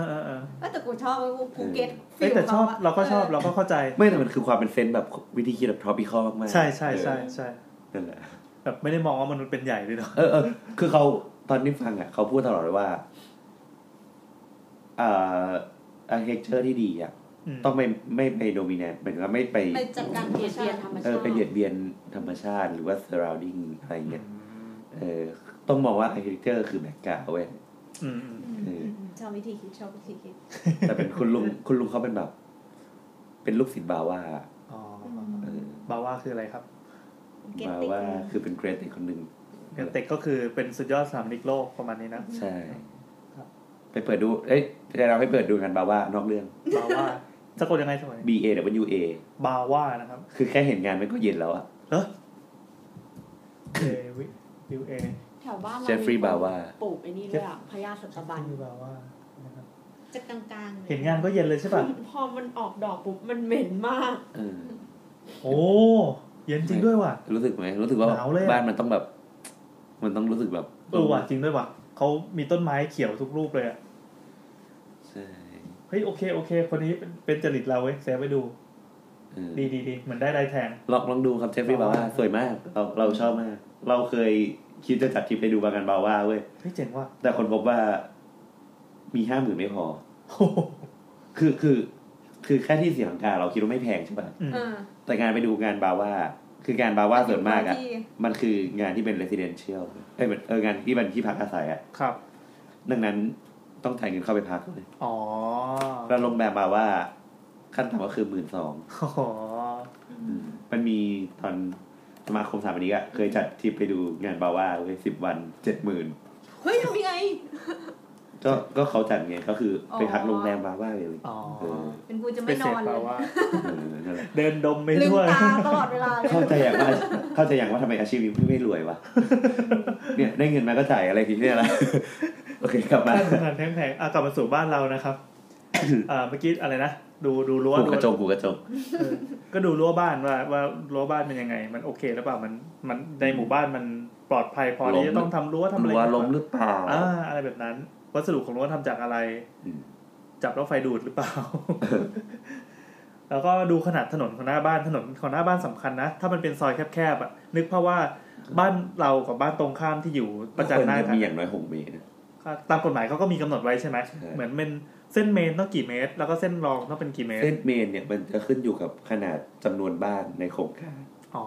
แต่กูชอบกูเก็ตฟิลแต่ชอบเราก็ชอบเราก็เข้าใจไม่แต่มันคือความเป็นเซนส์แบบวิธีคิดแบบทอปิคอลมากๆใช่ใช่ใช่ใช่นั่นแหละแบบไม่ได้มองว่ามนุษย์เป็นใหญ่เลยเนาะเออเออคือเขาตอนนี้ฟังอ่ะเขาพูดตลอดเลยว่าอ่าอาร์เคเจอร์ที่ดีอ่ะต้องไม่ไม่ไปโดมิเนตเหมือนกับไม่ไปไปจัดการเบียดเบียนธรรมชาติเออไปเบียดเบียนธรรมชาติหรือว่า surrounding อะไรเงี้ยเออต้องมองว่า architecture คือแบกกาเว้ยอืมชอบวิธีคิดชอบวิธีคิดแต่เป็นคุณลุงคุณลุงเขาเป็นแบบเป็นลูกศิษย์บาว่าอ๋อบาว่าคืออะไรครับบาว่าคือเป็นเกรดเด็กคนหนึ่ง เอลเต็กก็คือเป็นสุดยอดสามลิกโลกประมาณนี้นะใช่ครับไปเปิดดูเอ้ยเราไปเปิดดูกันบาว่านอกเรื่องบาว่าสะกดยังไงสมัย B A W A บาว่านะครับคือแค่เห็นงานมันก็เย็นแล้วอะเฮ้อ A W A แถวบ้านเราเจฟฟรีย์บาว่าปลูกไอ้นี่ด้วยอะพญาสัตบัญบาว่าจะกลางๆเห็นงานก็เย็นเลยใช่ป่ะพอมันออกดอกปุ๊บมันเหม็นมากเออโอ้เย็นจริงด้วยว่ะรู้สึกไหมรู้สึกว่าบ้านมันต้องแบบมันต้องรู้สึกแบบเออว่ะจริงด้วยว่ะเขามีต้นไม้เขียวทุกรูปเลยอ่ะใช่เฮ้ยโอเคโอเคคนนี้เป็นจริตเราเว้ยแซวไปดูดีดีดีเหมือนได้ลายแทงลองลองดูครับเชฟฟี่บาว่าสวยมากเราเราชอบมากเราเคยคิดจะจัดทริปไปดูบากันบาว่าเว้ยเฮ้ยเจ๋งว่ะแต่คนพบว่ามีห้าหมื่นไม่พอคือคือคือแค่ที่เสียงกาเราคิดว่าไม่แพงใช่ป่ะแต่งานไปดูงานบาว่าคืองานบาว่าส่วนมากอ่ะมันคืองานที่เป็น residential เอ้ยเอองานที่เป็นที่พักอาศัยอ่ะครับดังนั้นต้องจ่ายเงินเข้าไปพักเลยอ๋อแล้วโรงแรมบาว่าขั้นต่ำก็คือ หนึ่งหมื่นสองพัน อ๋อมันมีตอนสมาคมสถาปนิกอ่ะเคยจัดทริปไปดูงานบาว่าเว้ยสิบวัน เจ็ดหมื่น เฮ้ยทำยังไงก็ก็เขาจัดไงก็คือไปพักโรงแรมบาว่าเลยอ๋อเป็นกูจะไม่นอนเลยเดินดมไม่ทั่วลืมตาตลอดเวลาเข้าใจอย่างว่าเข้าใจอย่างว่าทำไมอาชีพนี้ไม่รวยวะเนี่ยได้เงินมาก็จ่ายอะไรทีเนี่ยละโอเคกลับมาแพงๆอ่ะกลับมาสู่บ้านเรานะครับอ่าเมื่อกี้อะไรนะดูดูรั้วดูกระจกดูกระจกก็ดูรั้วบ้านว่าว่ารั้วบ้านเป็นยังไงมันโอเคหรือเปล่ามันมันในหมู่บ้านมันปลอดภัยพอที่จะต้องทำรั้วทำอะไรรั้วล้มหรือเปล่าอ่าอะไรแบบนั้นวัสดุของรั้วทำจากอะไรจับแล้วไฟดูดหรือเปล่า แล้วก็ดูขนาดถนนของหน้าบ้านถนนของหน้าบ้านสำคัญนะถ้ามันเป็นซอยแคบๆอ่ะนึกภาพว่าบ้านเรากับบ้านตรงข้ามที่อยู่ประจันหน้ากันมีอย่างน้อยหกเมตรตามกฎหมายเขาก็มีกำหนดไว้ใช่ไหมเหมือนเป็นเส้นเมนต้องกี่เมตรแล้วก็เส้นรองต้องเป็นกี่เมตรเส้นเมนเนี่ยมันจะขึ้นอยู่กับขนาดจำนวนบ้านในโครงการอ๋อ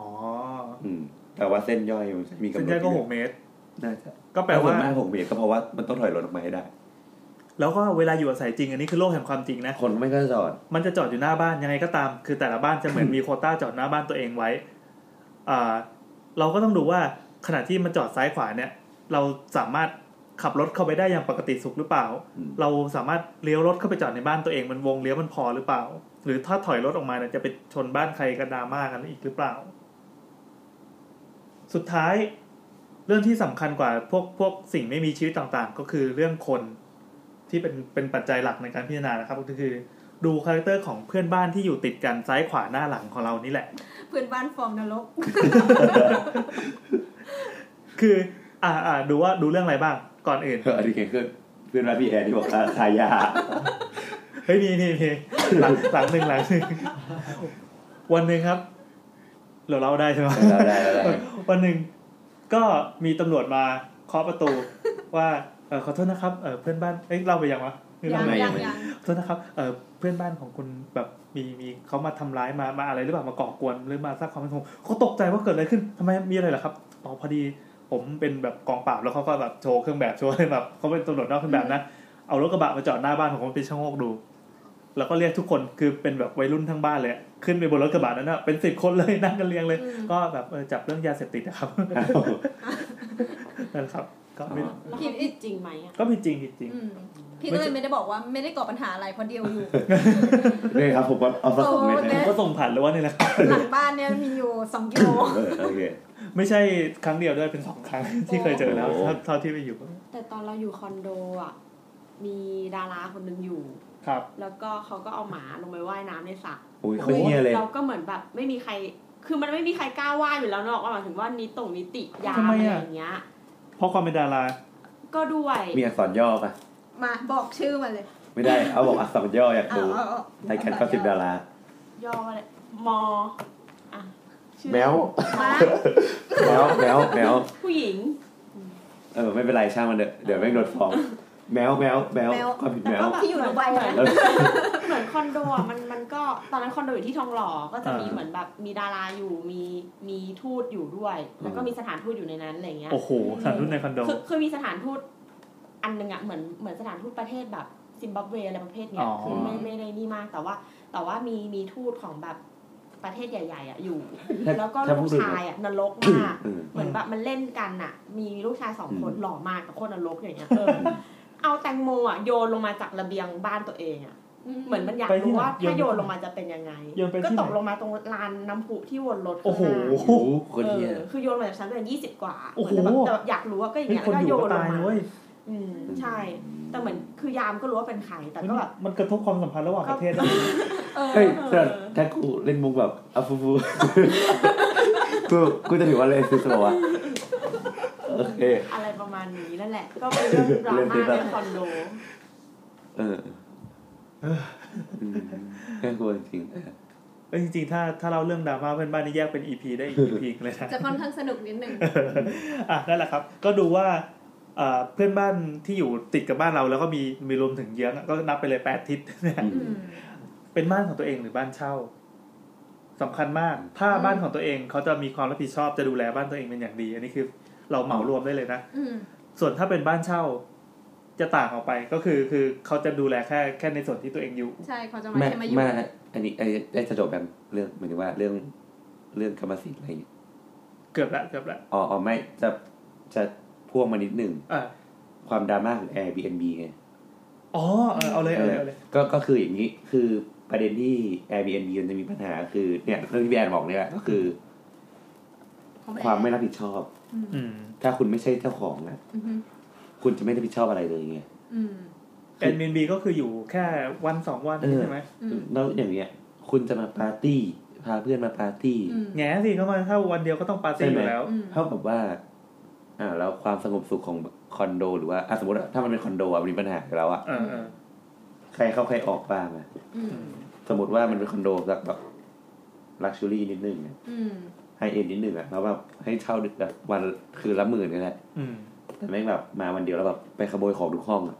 แต่ว่าเส้นย่อยมีกำหนดเส้นย่อยก็หกเมตรน่าจะก็แปลว่าหกเมตรก็เพราะว่ามันต้องถอยรถออกมาให้ได้แล้วก็เวลาอยู่อาศัยจริงอันนี้คือโลกแห่งความจริงนะคนไม่ก็จอดมันจะจอดอยู่หน้าบ้านยังไงก็ตามคือแต่ละบ้านจะเหมือน มีโควต้าจอดหน้าบ้านตัวเองไว้อ่าเราก็ต้องดูว่าขณะที่มันจอดซ้ายขวาเนี่ยเราสามารถขับรถเข้าไปได้อย่างปกติสุขหรือเปล่าเราสามารถเลี้ยวรถเข้าไปจอดในบ้านตัวเองมันวงเลี้ยวมันพอหรือเปล่าหรือถ้าถอยรถออกมาเนี่ยจะไปชนบ้านใครกันดราม่ากันอีกหรือเปล่าสุดท้ายเรื่องที่สำคัญกว่าพวกพวกสิ่งไม่มีชีวิตต่างๆก็คือเรื่องคนที่เป็นเป็นปัจจัยหลักในการพิจารณานะครับก็คือดูคาแรคเตอร์ของเพื่อนบ้านที่อยู่ติดกันซ้ายขวาหน้าหลังของเรานี่แหละเพื่อนบ้านฟอร์มนรก คืออ่าๆดูว่าดูเรื่องอะไรบ้างก่อนอื่นเออนี่คือเพื่อนบ้านพี่แอนที่บอกว่าขายยาเฮ้ยนี่ๆหลังหลังนึงหลังนึงวันนึงครับเราเล่าได้ใช่มั้ยเล่าได้ๆวันนึงก็มีตำรวจมาเคาะประตูว่าเออขอโทษนะครับเออเพื่อนบ้านเอ้ยเล่าไปยังวะนี่เล่าไปยังขอโทษนะครับเออเพื่อนบ้านของคุณแบบมีมีเขามาทำร้ายมามาอะไรหรือเปล่ามาก่อกวนหรือมาสร้างความไม่สงบเขาตกใจว่าเกิดอะไรขึ้นทำไมมีอะไรเหรอครับอ๋อพอดีผมเป็นแบบกองปราบแล้วเขาก็แบบโชว์เครื่องแบบโชว์อะไรแบบเขาเป็นตำรวจนอกเครื่องแบบนะเอารถกระบะมาจอดหน้าบ้านของผมไปชะโงกดูแล้วก็เรียกทุกคนคือเป็นแบบวัยรุ่นทั้งบ้านเลยขึ้นไปบนรถกระบะนั้นนะเป็นสิบคนเลยนั่งกันเรียงเลยก็แบบเออจับเรื่องยาเสพติดนะครับนั่นครับก็ผิดจริงไหมก็ผิดจริงผิดจริงพี่ก็เลยไม่ได้บอกว่าไม่ได้ก่อปัญหาอะไรเพราะเดียวอยู่นี่ครับผมก็เอาส่งเลยก็ส่งผ่านแล้วว่านี่แหละหลังบ้านเนี่ยมีอยู่สองกิโลไม่ใช่ครั้งเดียวด้วยเป็นสองครั้งที่เคยเจอแล้วเท่าที่ไปอยู่แต่ตอนเราอยู่คอนโดอ่ะมีดาราคนนึงอยู่ครับแล้วก็เขาก็เอาหมาลงไปว่ายน้ำในสระโอ้ยเขาเหี้ยเลยเราก็เหมือนแบบไม่มีใครคือมันไม่มีใครกล้าว่ายอยู่แล้วเนาะหมายถึงว่านิตงนิติยาอะไรอย่างเงี้ยเพราะความเป็นดาราก็ด้วยมีอักษรย่อป่ะมาบอกชื่อมาเลยไม่ได้เอาบอกอักษรย่ออยากดูในแคนก็สิบดาราย่ออะไรมออ่ะแมวแมวแมวแมวผู้หญิงเออไม่เป็นไรช่างมันเถอะเดี๋ยวแม่งโดนฟ้องแมวแมวแมวความผิดแมวที่อยู่ในใบนะเหมือนคอนโดอ่ะมันมันก็ตอนนั้นคอนโดอยู่ที่ทองหล่อก็จะมีเหมือนแบบมีดาราอยู่มีมีทูตอยู่ด้วยแล้วก็มีสถานทูตอยู่ในนั้นอะไรเงี้ยโอ้โหสถานทูตในคอนโดคือคือมีสถานทูตอันนึงอ่ะเหมือนเหมือนสถานทูตประเทศแบบซิมบับเวอะไรประเภทเนี้ยคือไม่ไม่ได้นี่มากแต่ว่าแต่ว่ามีมีทูตของแบบ ประเทศใหญ่ๆอ่ะอยู่แล้วก็ลูกชายอ่ะนรกมากเหมือนแบบมันเล่นกันอ่ะมีลูกชายสองคนหล่อมากกับคนนรกอย่างเงี้ยเออเอาแตงโมอ่ะโยนลงมาจากระเบียงบ้านตัวเองอ่ะเหมือนมันอยากรู้ว่าถ้าโยนลงมาจะเป็นยังไงก็ตกลงมาตรงลานน้ำพุที่วนรถโอ้โหคนเหี้ยคือโยนมาจากชั้นประมาณยี่สิบกว่าเหมือนแบบแต่อยากรู้ว่าก็อย่างเงี้ยก็โยนลงมาอืมใช่แต่เหมือนคือยามก็รู้ว่าเป็นใครแต่ก็แบบมันกระทบความสัมพันธ์ระหว่างประเทศเฮ้ยแต่แค่กูเล่นมุกแบบอัฟฟูฟูกูกูจะถือว่าอะไรสุดๆวะโอเคอะไรประมาณนี้นั่นแหละก็เป็นเรื่องดราม่าในคอนโดเออแค่กลัวจริงเออจริงๆถ้าถ้าเราเรื่องดราม่าเพื่อนบ้านนี่แยกเป็น อี พี ได้อีก อี พี เลยนะจะค่อนข้างสนุกนิดนึงอ่ะนั่นแหละครับก็ดูว่าเพื่อนบ้านที่อยู่ติดกับบ้านเราแล้วก็มีมีรวมถึงเยื้องก็นับไปเลยแปดทิศเป็นบ้านของตัวเองหรือบ้านเช่าสำคัญมากถ้าบ้านของตัวเองเขาจะมีความรับผิดชอบจะดูแลบ้านตัวเองเป็นอย่างดีอันนี้คือเราเหมารวมได้เลยนะส่วนถ้าเป็นบ้านเช่าจะต่างออกไปก็คือคือเขาจะดูแลแค่แค่ในส่วนที่ตัวเองอยู่ใช่เขาจะมาแค่มาอยู่แม่อันนี้ไอ้ได้จะจบแบบเรื่องหมายถึงว่าเรื่องเรื่องกรรมสิทธิ์อะไรเกือบละเกือบละอ๋ออ๋อไม่จะจะพ่วงมานิดหนึ่งความดราม่าของ Airbnb ไงอ๋อเอาเลยเอาเลยเอาเลยก็ก็คืออย่างนี้คือประเด็นที่ Airbnb มันจะมีปัญหาคือเนี่ยเรื่องที่แอนบอกนี่แหละก็คือความไม่รับผิดชอบถ้าคุณไม่ใช่เจ้าของนะคุณจะไม่รับผิดชอบอะไรเลยไง Airbnb ก็คืออยู่แค่วันสองวันใช่ไหมแล้วอย่างเงี้ยคุณจะมาปาร์ตี้พาเพื่อนมาปาร์ตี้แง่สิเข้ามาถ้าวันเดียวก็ต้องปาร์ตี้อยู่แล้วเท่ากับว่าอ่าแล้วความสงบสุขของคอนโดหรือว่าอ่ะสมมติถ้ามันเป็นคอนโดอ่ะมีปัญหากับเราอ่ะใครเข้าใครออกบ้างอ่ะสมมติว่ามันเป็นคอนโดแบบแบบลักชัวรี่นิดนึงอ่ะไฮเอ็นนิดนึงอ่ะแล้วแบบให้เช่าแบบวันคืนละหมื่นก็ได้แต่แม่งแบบมาวันเดียวแล้วแบบไปขโมยของทุกห้องอ่ะ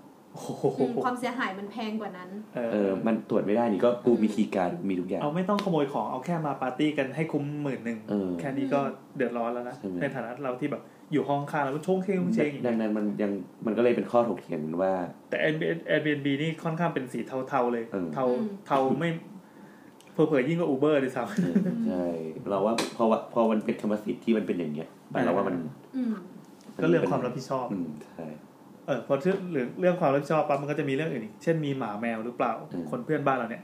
ความเสียหายมันแพงกว่านั้นเออมันตรวจไม่ได้นี่ก็กูมีคีย์การ์ดมีทุกอย่างเอาไม่ต้องขโมยของเอาแค่มาปาร์ตี้กันให้คุ้มหมื่นนึงแค่นี้ก็เดือดร้อนแล้วนะในฐานะเราที่แบบอยู่ห้องค้าแล้วมันชงเคงเชงดังนั้นมันยังมันก็เลยเป็นข้อถกเถียงว่าแต่ Airbnb นี่ค่อนข้างเป็นสีเทาๆเลยเทาเทาไม่เผลอๆยิ่งกว่า Uber ด้วยซ้ำใช่เราว่าพอพอมันเป็นกรรมสิทธิ์ที่มันเป็นอย่างเงี้ยเราว่ามันก็เรื่องความรับผิดชอบใช่เออพอเรื่องเรื่องความรับผิดชอบปั๊บมันก็จะมีเรื่องอื่นอีกเช่นมีหมาแมวหรือเปล่าคนเพื่อนบ้านเราเนี่ย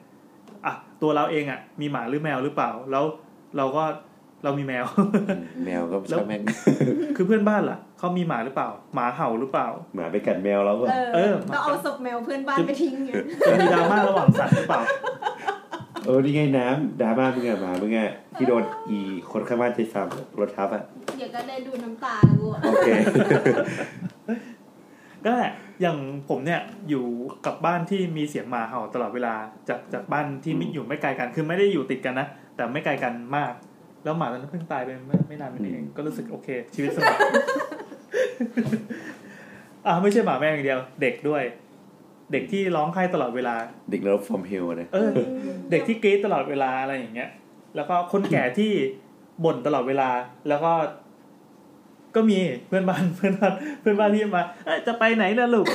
อ่ะตัวเราเองอ่ะมีหมาหรือแมวหรือเปล่าแล้วเราก็เรามีแมวแมวก็ชอบแมวคือเพื่อนบ้านล่ะเขามีหมาหรือเปล่าหมาเห่าหรือเปล่าหมาไปกัดแมวแล้วก็เออต้องเอาศพแมวเพื่อนบ้านไปทิ้งไงจะมีดราม่าระหว่างสัตว์หรือเปล่าเออนี่ไงน้ำดราม่าเมื่อไงหมาเมื่อไงที่โดนอีคนข้างบ้านใจสามรถทับอ่ะเดี๋ยวก็ได้ดูน้ำตากูโอเคก็แหละอย่างผมเนี่ยอยู่กับบ้านที่มีเสียงหมาเห่าตลอดเวลาจากจากบ้านที่อยู่ไม่ไกลกันคือไม่ได้อยู่ติดกันนะแต่ไม่ไกลกันมากแล้วหมาตอนนั้นเพิ่งตายไปไม่ไม่นานมานี้เองก็รู้สึกโอเคชีวิตสบายอ่าไม่ใช่หมาแม่อย่างเดียวเด็กด้วยเด็กที่ร้องไห้ตลอดเวลาเด็กแล้วฟอร์มเฮลนะเออเด็กที่กรี๊ดตลอดเวลาอะไรอย่างเงี้ยแล้วก็คนแก่ที่บ่นตลอดเวลาแล้วก็ก็มีเพื่อนบ้านเพื่อนบ้านเพื่อนบ้านที่มาเอ้ยจะไปไหนนะลูก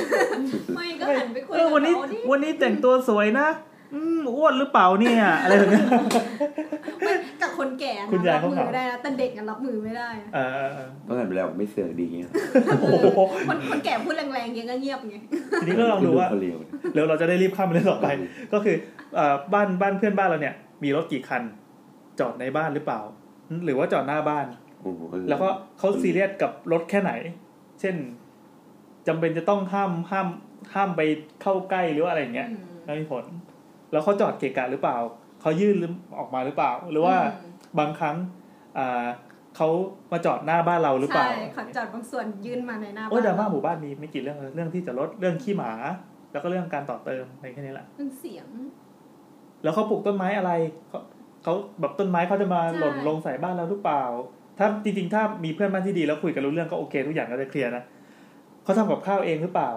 ไม่ก็หันไปคุยกับวันนี้วันนี้แต่งตัวสวยนะอืมอ้วนหรือเปล่าเนี่ยอะไรแบบนี้มันกับคนแก่คุณยายเขารับมือได้นะแต่เด็กกันรับมือไม่ได้เออต้องหันไปแล้วไม่เสื่อมดีเงี้ยคนคนแก่พูดแรงๆเงี้ยก็เงียบไงทีนี้ก็ลองดูว่าแล้วเราจะได้รีบข้ามไปเรื่องต่อไปก็คือบ้านบ้านเพื่อนบ้านเราเนี่ยมีรถกี่คันจอดในบ้านหรือเปล่าหรือว่าจอดหน้าบ้านแล้วก็เขาซีเรียสกับรถแค่ไหนเช่นจำเป็นจะต้องห้ามห้ามห้ามไปเข้าใกล้หรืออะไรอย่างเงี้ยไม่มีผลแล้วเขาจอดเกะกะหรือเปล่าเขายื่นออกมาหรือเปล่าหรือว่าบางครั้งเขามาจอดหน้าบ้านเราหรือเปล่าใช่เขาจอดบางส่วนยื่นมาในหน้าบ้านโอ้ดราม่าหมู่บ้านมีไม่กี่เรื่องเรื่องที่จะลดเรื่องขี้หมาแล้วก็เรื่องการต่อเติมอะไรแค่นี้แหละเรื่องเสียงแล้วเขาปลูกต้นไม้อะไรเขาเขาแบบต้นไม้เขาจะมาหล่นลงใส่บ้านเราหรือเปล่าถ้าจริงๆถ้ามีเพื่อนบ้านที่ดีแล้วคุยกันรู้เรื่องก็โอเคทุกอย่างก็จะเคลียร์นะเขาทำกับข้าวเองหรือเปล่า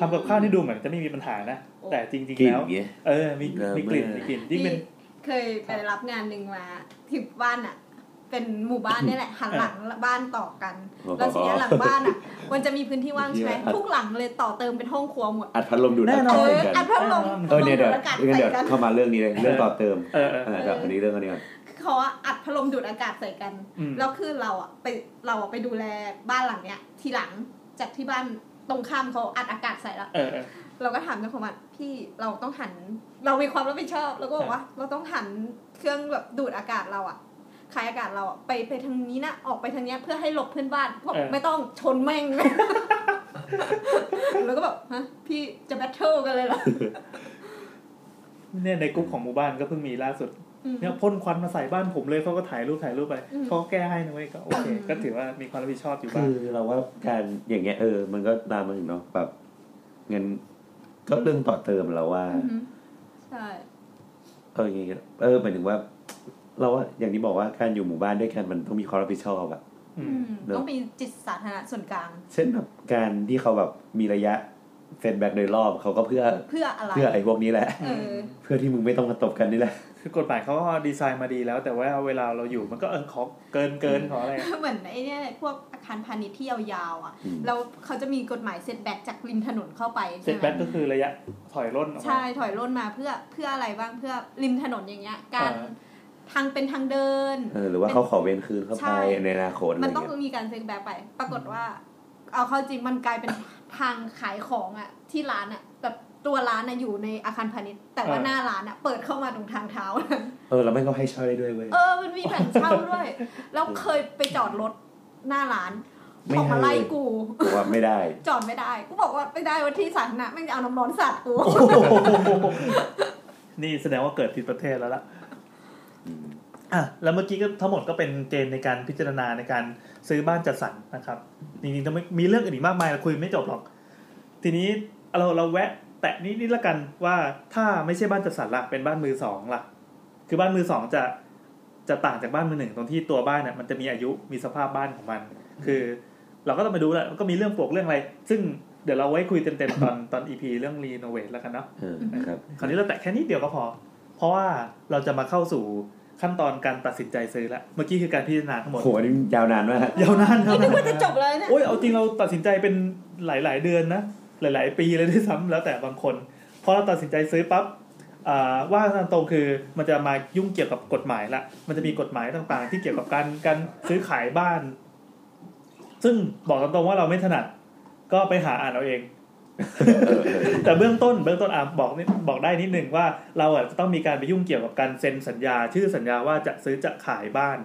ทำกับข้าวที่ดูเหมือนจะไม่มีปัญหานะแต่จริงๆแล้วเออมีมีกลิ่นมีกลิ่นที่เคยไปรับงานหนึ่งมาที่บ้านอ่ะ เป็นหมู่บ้านนี่แหละหันหลังบ้านต่อกันแล้วทีนี้หลังบ้านอ่ะมันจะมีพื้นที่ว่างใช่ไหมทุกหลังเลยต่อเติมเป็นห้องครัวหมดอัดพัดลมดูดอากาศเหมือนกันอัดพัดลมเออเนี่ยเดี๋ยวเดี๋ยวเข้ามาเรื่องนี้เลยเรื่องต่อเติมเออเออจากอันนี้เรื่องอันนี้เขาอัดพัดลมดูดอากาศใส่กันแล้วคือเราอ่ะไปเราอ่ะไปดูแลบ้านหลังเนี้ยทีหลังจากที่บ้านตรงข้ามเขาอัดอากาศใส่แล้วเราก็ถามเจ้าของบ้านพี่เราต้องหันเรามีความรับผิดชอบแล้วก็บอกว่าเราต้องหันเครื่องแบบดูดอากาศเราอ่ะขายอากาศเราอ่ะไปไปทางนี้นะออกไปทางเนี้ยเพื่อให้หลบเพื่อนบ้านเพราะไม่ต้องชนแม่ง แล้วก็แบบฮะพี่จะแบทเทิลกันเลยเหรอเนี่ยในกลุ่มของหมู่บ้านก็เพิ่งมีล่าสุดเนี่ยพ่นควันมาใส่บ้านผมเลยเขาก็ถ่ายรูปถ่ายรูปไปเขาแก้ให้นะเว้ยก็โอเคก็ถือว่ามีความรับผิดชอบอยู่บ้างคือเราว่าการอย่างเงี้ยเออมันก็ตามมาถึงเนาะแบบเงินก็เรื่องต่อเติมเราว่าใช่เอออย่างเงี้ยเออหมายถึงว่าเราว่าอย่างที่บอกว่าการอยู่หมู่บ้านด้วยกันมันต้องมีความรับผิดชอบอ่ะต้องมีจิตสาธารณะส่วนกลางเช่นแบบการที่เขาแบบมีระยะเฟดแบ็กโดยรอบเขาก็เพื่อเพื่ออะไรเพื่อไอ้พวกนี้แหละเพื่อที่มึงไม่ต้องมาตบกันนี่แหละคือกฎหมายเขาก็ดีไซน์มาดีแล้วแต่ว่าเวลาเราอยู่มันก็เออขอเกินเกินขออะไรเหมือนไอ้เนี่ยพวกอาคารพาณิชย์ที่ยาวๆอ่ะแล้วเขาจะมีกฎหมายเซตแบ็กจากริมถนนเข้าไปเซตแบ็กก็คือระยะถอยร่นใช่ถอยร่นมาเพื่อเพื่ออะไรบ้างเพื่อริมถนนอย่างเงี้ยการทางเป็นทางเดินหรือว่าเขาขอเว้นคืนเข้าไปในอนาคตมันต้องมีการเซ็นแบบไปปรากฏว่าเอาเข้าจริงมันกลายเป็นทางขายของอ่ะที่ร้านอ่ะแบบตัวร้านอ่ะอยู่ในอาคารพาณิชย์แต่ว่าหน้าร้านอ่ะเปิดเข้ามาตรงทางเท้าเออแล้วมันก็ให้เช่าได้ด้วยเว้ยเออมันมีแผงเช่าด้วยแล้วเคยไปจอดรถหน้าร้านออกมาไล่กูบอกว่าไม่ได้จอดไม่ได้กูบอกว่าไม่ได้วันที่สาธารณะไม่เอาน้ำร้อนสาดกูนี่แสดงว่าเกิดผิดประเทศแล้วล่ะอ่ะแล้วเมื่อกี้ก็ทั้งหมดก็เป็นเกณฑ์ในการพิจารณาในการซื้อบ้านจัดสรรนะครับจริงๆจะมีเรื่องอื่นอีกมากมายเราคุยไม่จบหรอกทีนี้เราเราแวะแตะนิดนิดละกันว่าถ้าไม่ใช่บ้านจัดสรรละเป็นบ้านมือสองละคือบ้านมือสองจะจะต่างจากบ้านมือหนึ่งตรงที่ตัวบ้านเนี่ยมันจะมีอายุมีสภาพบ้านของมัน คือเราก็ต้องไปดูแหละก็มีเรื่องปลวกเรื่องอะไรซึ่งเดี๋ยวเราไว้คุยเต็มๆตอนตอน อี พี เรื่องรีโนเวทละกันเนาะนะครับคราวนี้เราแตะแค่นิดเดียวก็พอเพราะว่าเราจะมาเข้าสู่ขั้นตอนการตัดสินใจซื้อละเมื่อกี้คือการพิจารณาทั้งหมดโหนี่ยาวนานมากยาวนานครับนึกว่าจะจบเลยนะโอ้ยเอาจริงเราตัดสินใจเป็นหลายๆเดือนนะหลายๆปีเลยด้วยซ้ำแล้วแต่บางคนพอเราตัดสินใจซื้อปั๊บอ่าว่าตามตรงคือมันจะมายุ่งเกี่ยวกับกฎหมายละมันจะมีกฎหมายต่างๆที่เกี่ยวกับการการซื้อขายบ้านซึ่งบอกตามตรงว่าเราไม่ถนัดก็ไปหาอ่านเอาเองแต่เบื้องต้นเบื้องต้นอ่ะบอกนี่บอกได้นิดนึงว่าเราอ่ะต้องมีการไปยุ่งเกี่ยวกับการเซ็นสัญญาชื่อสัญญาว่าจะซื้อจะขายบ้าน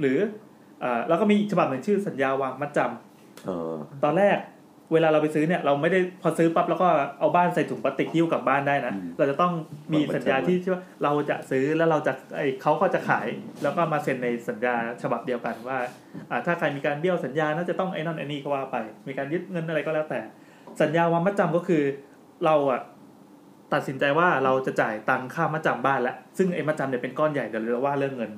หรือเอ่อแล้วก็มีฉบับหนึ่งชื่อสัญญาวางมัดจำเออตอนแรกเวลาเราไปซื้อเนี่ยเราไม่ได้พอซื้อปั๊บแล้วก็เอาบ้านใส่ถุงพลาสติกหิ้วกลับบ้านได้นะเราจะต้องมีสัญญาที่ว่าเราจะซื้อแล้วเราจะไอ้เค้าก็จะขายแล้วก็มาเซ็นในสัญญาฉบับเดียวกันว่าอ่าถ้าใครมีการเบี้ยวสัญญาน่าจะต้องไอ้นั่นไอ้นี่ก็ว่าไปมีการยึดเงินอะไรก็แล้วแต่สัญญาวางมัดจำก็คือเราอะตัดสินใจว่าเราจะจ่ายตังค่ามัดจำบ้านแล้วซึ่งไอ้มัดจำเนี่ยเป็นก้อนใหญ่เดี๋ยวเราว่าเรื่องเงิน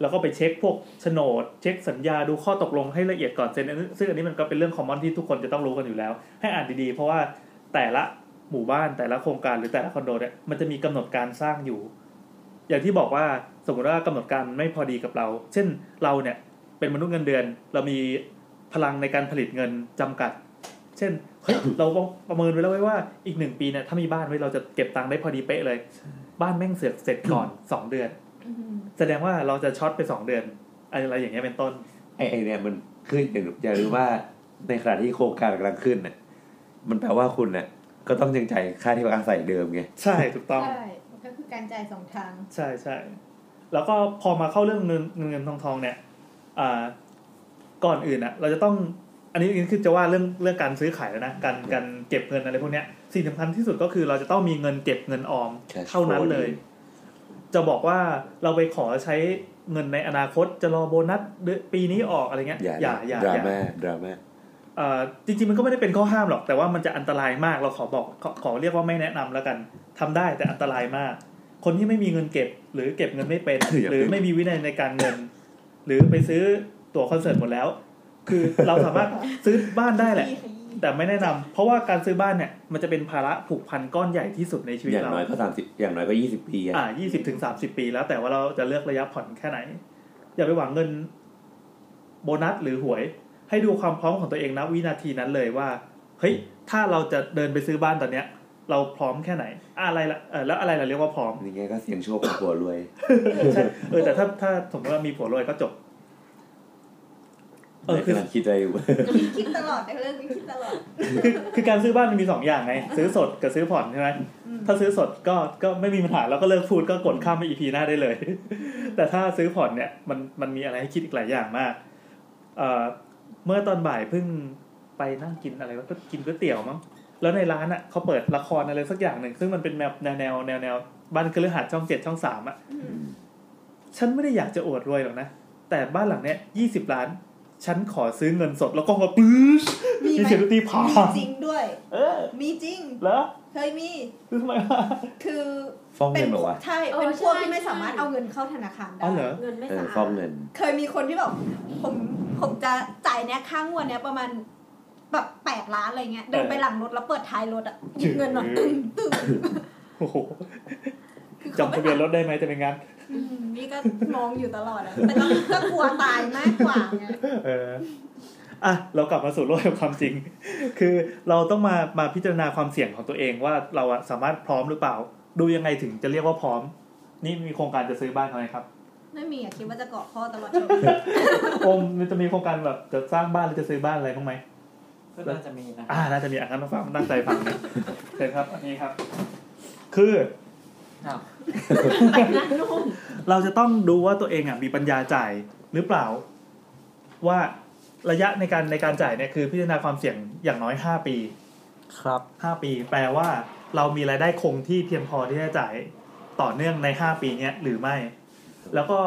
แล้วก็ไปเช็คพวกโฉนดเช็คสัญญาดูข้อตกลงให้ละเอียดก่อนเซ็นซึ่งอันนี้มันก็เป็นเรื่องคอมมอนที่ทุกคนจะต้องรู้กันอยู่แล้วให้อ่านดีๆเพราะว่าแต่ละหมู่บ้านแต่ละโครงการหรือแต่ละคอนโดเนี่ยมันจะมีกำหนดการสร้างอยู่อย่างที่บอกว่าสมมติว่ากำหนดการไม่พอดีกับเราเช่นเราเนี่ยเป็นมนุษย์เงินเดือนเรามีพลังในการผลิตเงินจำกัดเช่นเฮ้ยเราประเมินไว้แล้วไว้ว่าอีกหนึ่งปีเนี่ยถ้ามีบ้านไว้เราจะเก็บตังค์ได้พอดีเป๊ะเลยบ้านแม่งเสร็จเสร็จก่อนสองเดือนแสดงว่าเราจะช็อตไปสองเดือนอะไรอย่างเงี้ยเป็นต้นไอ้ไอ้เนี่ยมันคืออย่าลืมว่าในขณะที่โครงการกำลังขึ้นน่ะมันแปลว่าคุณน่ะก็ต้องยังจ่ายค่าที่พักอาศัยเดิมไงใช่ถูกต้องใช่มันก็คือการจ่ายสองทางใช่ๆแล้วก็พอมาเข้าเรื่องเงินเงินทองๆเนี่ยอ่าก่อนอื่นน่ะเราจะต้องอันนี้นี่คือจะว่าเรื่องเรื่องการซื้อขายแล้วนะการการเก็บเงินอะไรพวกเนี้ยสิ่งสำคัญที่สุดก็คือเราจะต้องมีเงินเก็บเงินออมเท่านั้นเลยจะบอกว่าเราไปขอใช้เงินในอนาคตจะรอโบนัสปีนี้ออกอะไรเงี้ยอย่าอย่าอย่าดราม่าดราม่าเอ่อจริงๆมันก็ไม่ได้เป็นข้อห้ามหรอกแต่ว่ามันจะอันตรายมากเราขอบอกขอขอเรียกว่าไม่แนะนำแล้วกันทำได้แต่อันตรายมากคนที่ไม่มีเงินเก็บหรือเก็บเงินไม่เป็นหรือไม่มีวินัยในการเงินหรือไปซื้อตั๋วคอนเสิร์ตหมดแล้วคือเราสามารถซื้อบ้านได้แหละแต่ไม่แนะนำเพราะว่าการซื้อบ้านเนี่ยมันจะเป็นภาระผูกพันก้อนใหญ่ที่สุดในชีวิตเราอย่างน้อยก็สามสิบอย่างน้อยก็ยี่สิบปีอ่ะยี่สิบถึงสามสิบปีแล้วแต่ว่าเราจะเลือกระยะผ่อนแค่ไหน อย่าไปหวังเงินโบนัสหรือหวยให้ดูความพร้อมของตัวเองนะวินาทีนั้นเลยว่าเฮ้ยถ้าเราจะเดินไปซื้อบ้านตอนเนี้ยเราพร้อมแค่ไหนอะไรละเออแล้วอะไรเราเรียกว่าพร้อมนี่ไงก็เสี่ยงโชคกับผัวรวยใช่เออแต่ถ้าถ้าสมมติว่ามีผัวรวยก็จบเออคือคิดอะไรอยู่คิดตลอดในเรื่องนี้คิดตลอดคือการซื้อบ้านมันมีสองอย่างไงซื้อสดกับซื้อผ่อนใช่ไหมถ้าซื้อสดก็ก็ไม่มีปัญหาแล้วก็เลิกพูดก็กดข้ามไป อี พี หน้าได้เลยแต่ถ้าซื้อผ่อนเนี่ยมันมันมีอะไรให้คิดอีกหลายอย่างมากเอ่อเมื่อตอนบ่ายเพิ่งไปนั่งกินอะไรก็กินก๋วยเตี๋ยวมั้งแล้วในร้านอ่ะเขาเปิดละครอะไรสักอย่างหนึ่งซึ่งมันเป็นแนวแนวแนวแนวแนวบ้านคฤหาสน์ช่องเจ็ดช่องสามอ่ะฉันไม่ได้อยากจะอวดรวยหรอกนะแต่บ้านหลังเนี้ยยี่สิบล้านฉันขอซื้อเงินสดแล้วก็มาปื๊ดมีเสียดุตีผ่ามีจริงด้วยเออมีจริงเหรอเคยมีคือทำไมวะคือฟ้องเงินเหรอวะใช่เป็นพวกที่ไม่สามารถเอาเงินเข้าธนาคารได้เงินไม่สะอาดฟ้องเงินเคยมีคนที่แบบผมผมจะจ่ายเนี้ยค่างวดเนี้ยประมาณแบบแปดล้านอะไรเงี้ยเดินไปหลังรถแล้วเปิดท้ายรถอ่ะเงินหน่อยตึงตึงโอ้โหจำทะเบียนรถได้ไหมจะเป็นงั้นนี่ก็มองอยู่ตลอดอ่ะแต่ก็เพื่อกลัวตายมากกว่าไงเอออ่ะเรากลับมาสู่โลกแห่งความจริงคือเราต้องมามาพิจารณาความเสี่ยงของตัวเองว่าเราอ่ะสามารถพร้อมหรือเปล่าดูยังไงถึงจะเรียกว่าพร้อมนี่มีโครงการจะซื้อบ้านอะไรครับไม่มีอ่ะคิดว่าจะเกาะข้อตลอดชีวิตผมมันจะมีโครงการแบบจะสร้างบ้านหรือจะซื้อบ้านอะไรบ้างมั้ยก็น่าจะมีนะอ่าน่าจะมีอ่ะงั้นต้องฟังตั้งใจฟังนะเชิญครับอันนี้ครับคือเราจะต้องดูว่าตัวเองอ่ะมีปัญญาจ่ายหรือเปล่าว่าระยะในการในการจ่ายเนี่ยคือพิจารณาความเสี่ยงอย่างน้อยห้าปีครับห้าปีแปลว่าเรามีรายได้คงที่เพียงพอที่จะจ่ายต่อเนื่องในห้าปีเนี้ยหรือไม่แล้วก็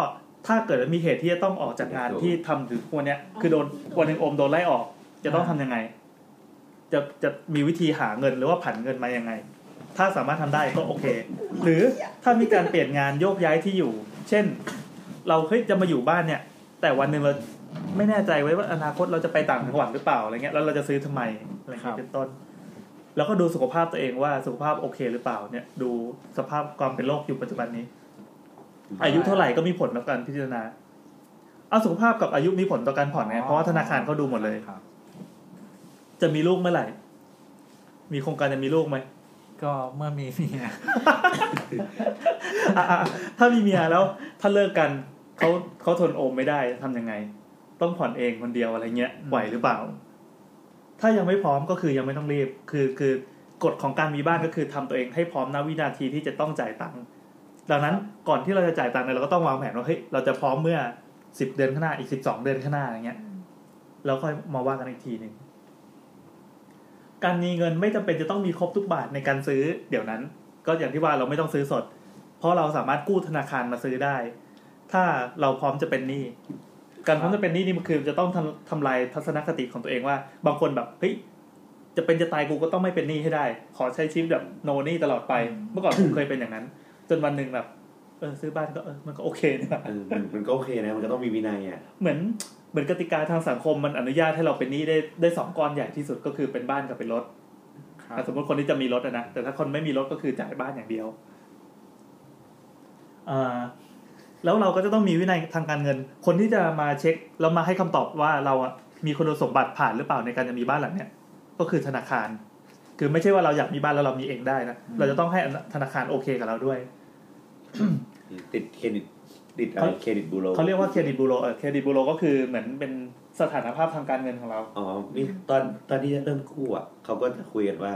ถ้าเกิดมีเหตุที่จะต้องออกจากงานที่ทำถึงวันเนี้ยคือโดนวันนึงอมโดนไล่ออกจะต้องทำยังไงจะจะมีวิธีหาเงินหรือว่าผันเงินมายังไงถ้าสามารถทำได้ก็โอเคหรือถ้ามีการเปลี่ยนงานโยกย้ายที่อยู่เช่นเราเฮ้ยจะมาอยู่บ้านเนี่ยแต่วันนึงเราไม่แน่ใจไว้ว่าอนาคตเราจะไปต่างจังหวัดหรือเปล่าอะไรเงี้ยแล้วเราจะซื้อทำไมอะไรเงี้ยเป็นต้นแล้วก็ดูสุขภาพตัวเองว่าสุขภาพโอเคหรือเปล่าเนี่ยดูสภาพความเป็นโรคอยู่ปัจจุบันนี้อายุเท่าไหร่ก็มีผลต่อการพิจารณาเอาสุขภาพกับอายุมีผลต่อการผ่อนไงเพราะว่าธนาคารเขาดูหมดเลยจะมีลูกเมื่อไหร่มีโครงการจะมีลูกไหมก็เมื่อมีเมียถ้ามีเมียแล้วถ้าเลิกกันเขาเขาทนโอมไม่ได้ทำยังไงต้องผ่อนเองคนเดียวอะไรเงี้ยไหวหรือเปล่าถ้ายังไม่พร้อมก็คือยังไม่ต้องรีบคือคือกฎของการมีบ้านก็คือทำตัวเองให้พร้อมณวินาทีที่จะต้องจ่ายตังค์ดังนั้นก่อนที่เราจะจ่ายตังค์เนี่ยเราก็ต้องวางแผนว่าเฮ้ยเราจะพร้อมเมื่อสิบเดือนข้างหน้าอีกสิบสองเดือนข้างหน้าอะไรเงี้ยแล้วค่อยมาว่ากันอีกทีนึงการมีเงินไม่จำเป็นจะต้องมีครบทุกบาทในการซื้อเดี๋ยวนั้นก็อย่างที่ว่าเราไม่ต้องซื้อสดเพราะเราสามารถกู้ธนาคารมาซื้อได้ถ้าเราพร้อมจะเป็นหนี้การพร้อมจะเป็นหนี้นี่มันคือจะต้องทำทำลายทัศนคติของตัวเองว่าบางคนแบบเฮ้ยจะเป็นจะตายกูก็ต้องไม่เป็นหนี้ให้ได้ขอใช้ชีวิตแบบโนหนี้ตลอดไปเมื่อก่อนผมเคยเป็นอย่างนั้นจนวันนึงแบบเออซื้อบ้านก็เออมันก็โอเคนะเออมันก็โอเคนะมันก็ต้องมีวินัยอ่ะเหมือนเหมือนกติกาทางสังคมมันอนุญาตให้เราเป็นหนี้ได้ได้สองก้อนใหญ่ที่สุดก็คือเป็นบ้านกับเป็นรถสมมติคนที่จะมีรถนะแต่ถ้าคนไม่มีรถก็คือจ่ายบ้านอย่างเดียวแล้วเราก็จะต้องมีวินัยทางการเงินคนที่จะมาเช็คแล้วมาให้คำตอบว่าเรามีคุณสมบัติผ่านหรือเปล่าในการจะมีบ้านหลังเนี้ยก็คือธนาคารคือไม่ใช่ว่าเราอยากมีบ้านแล้วเรามีเองได้นะเราจะต้องให้ธนาคารโอเคกับเราด้วยติดเครดิตดิดอะไรเครดิตบูโรเขาเรียกว่าเครดิตบูโรเออเครดิตบูโรก็คือเหมือนเป็นสถานภาพทางการเงินของเราอ๋อนี่ตอนตอนที่เริ่มกู้อ่ะเขาก็จะคุยกันว่า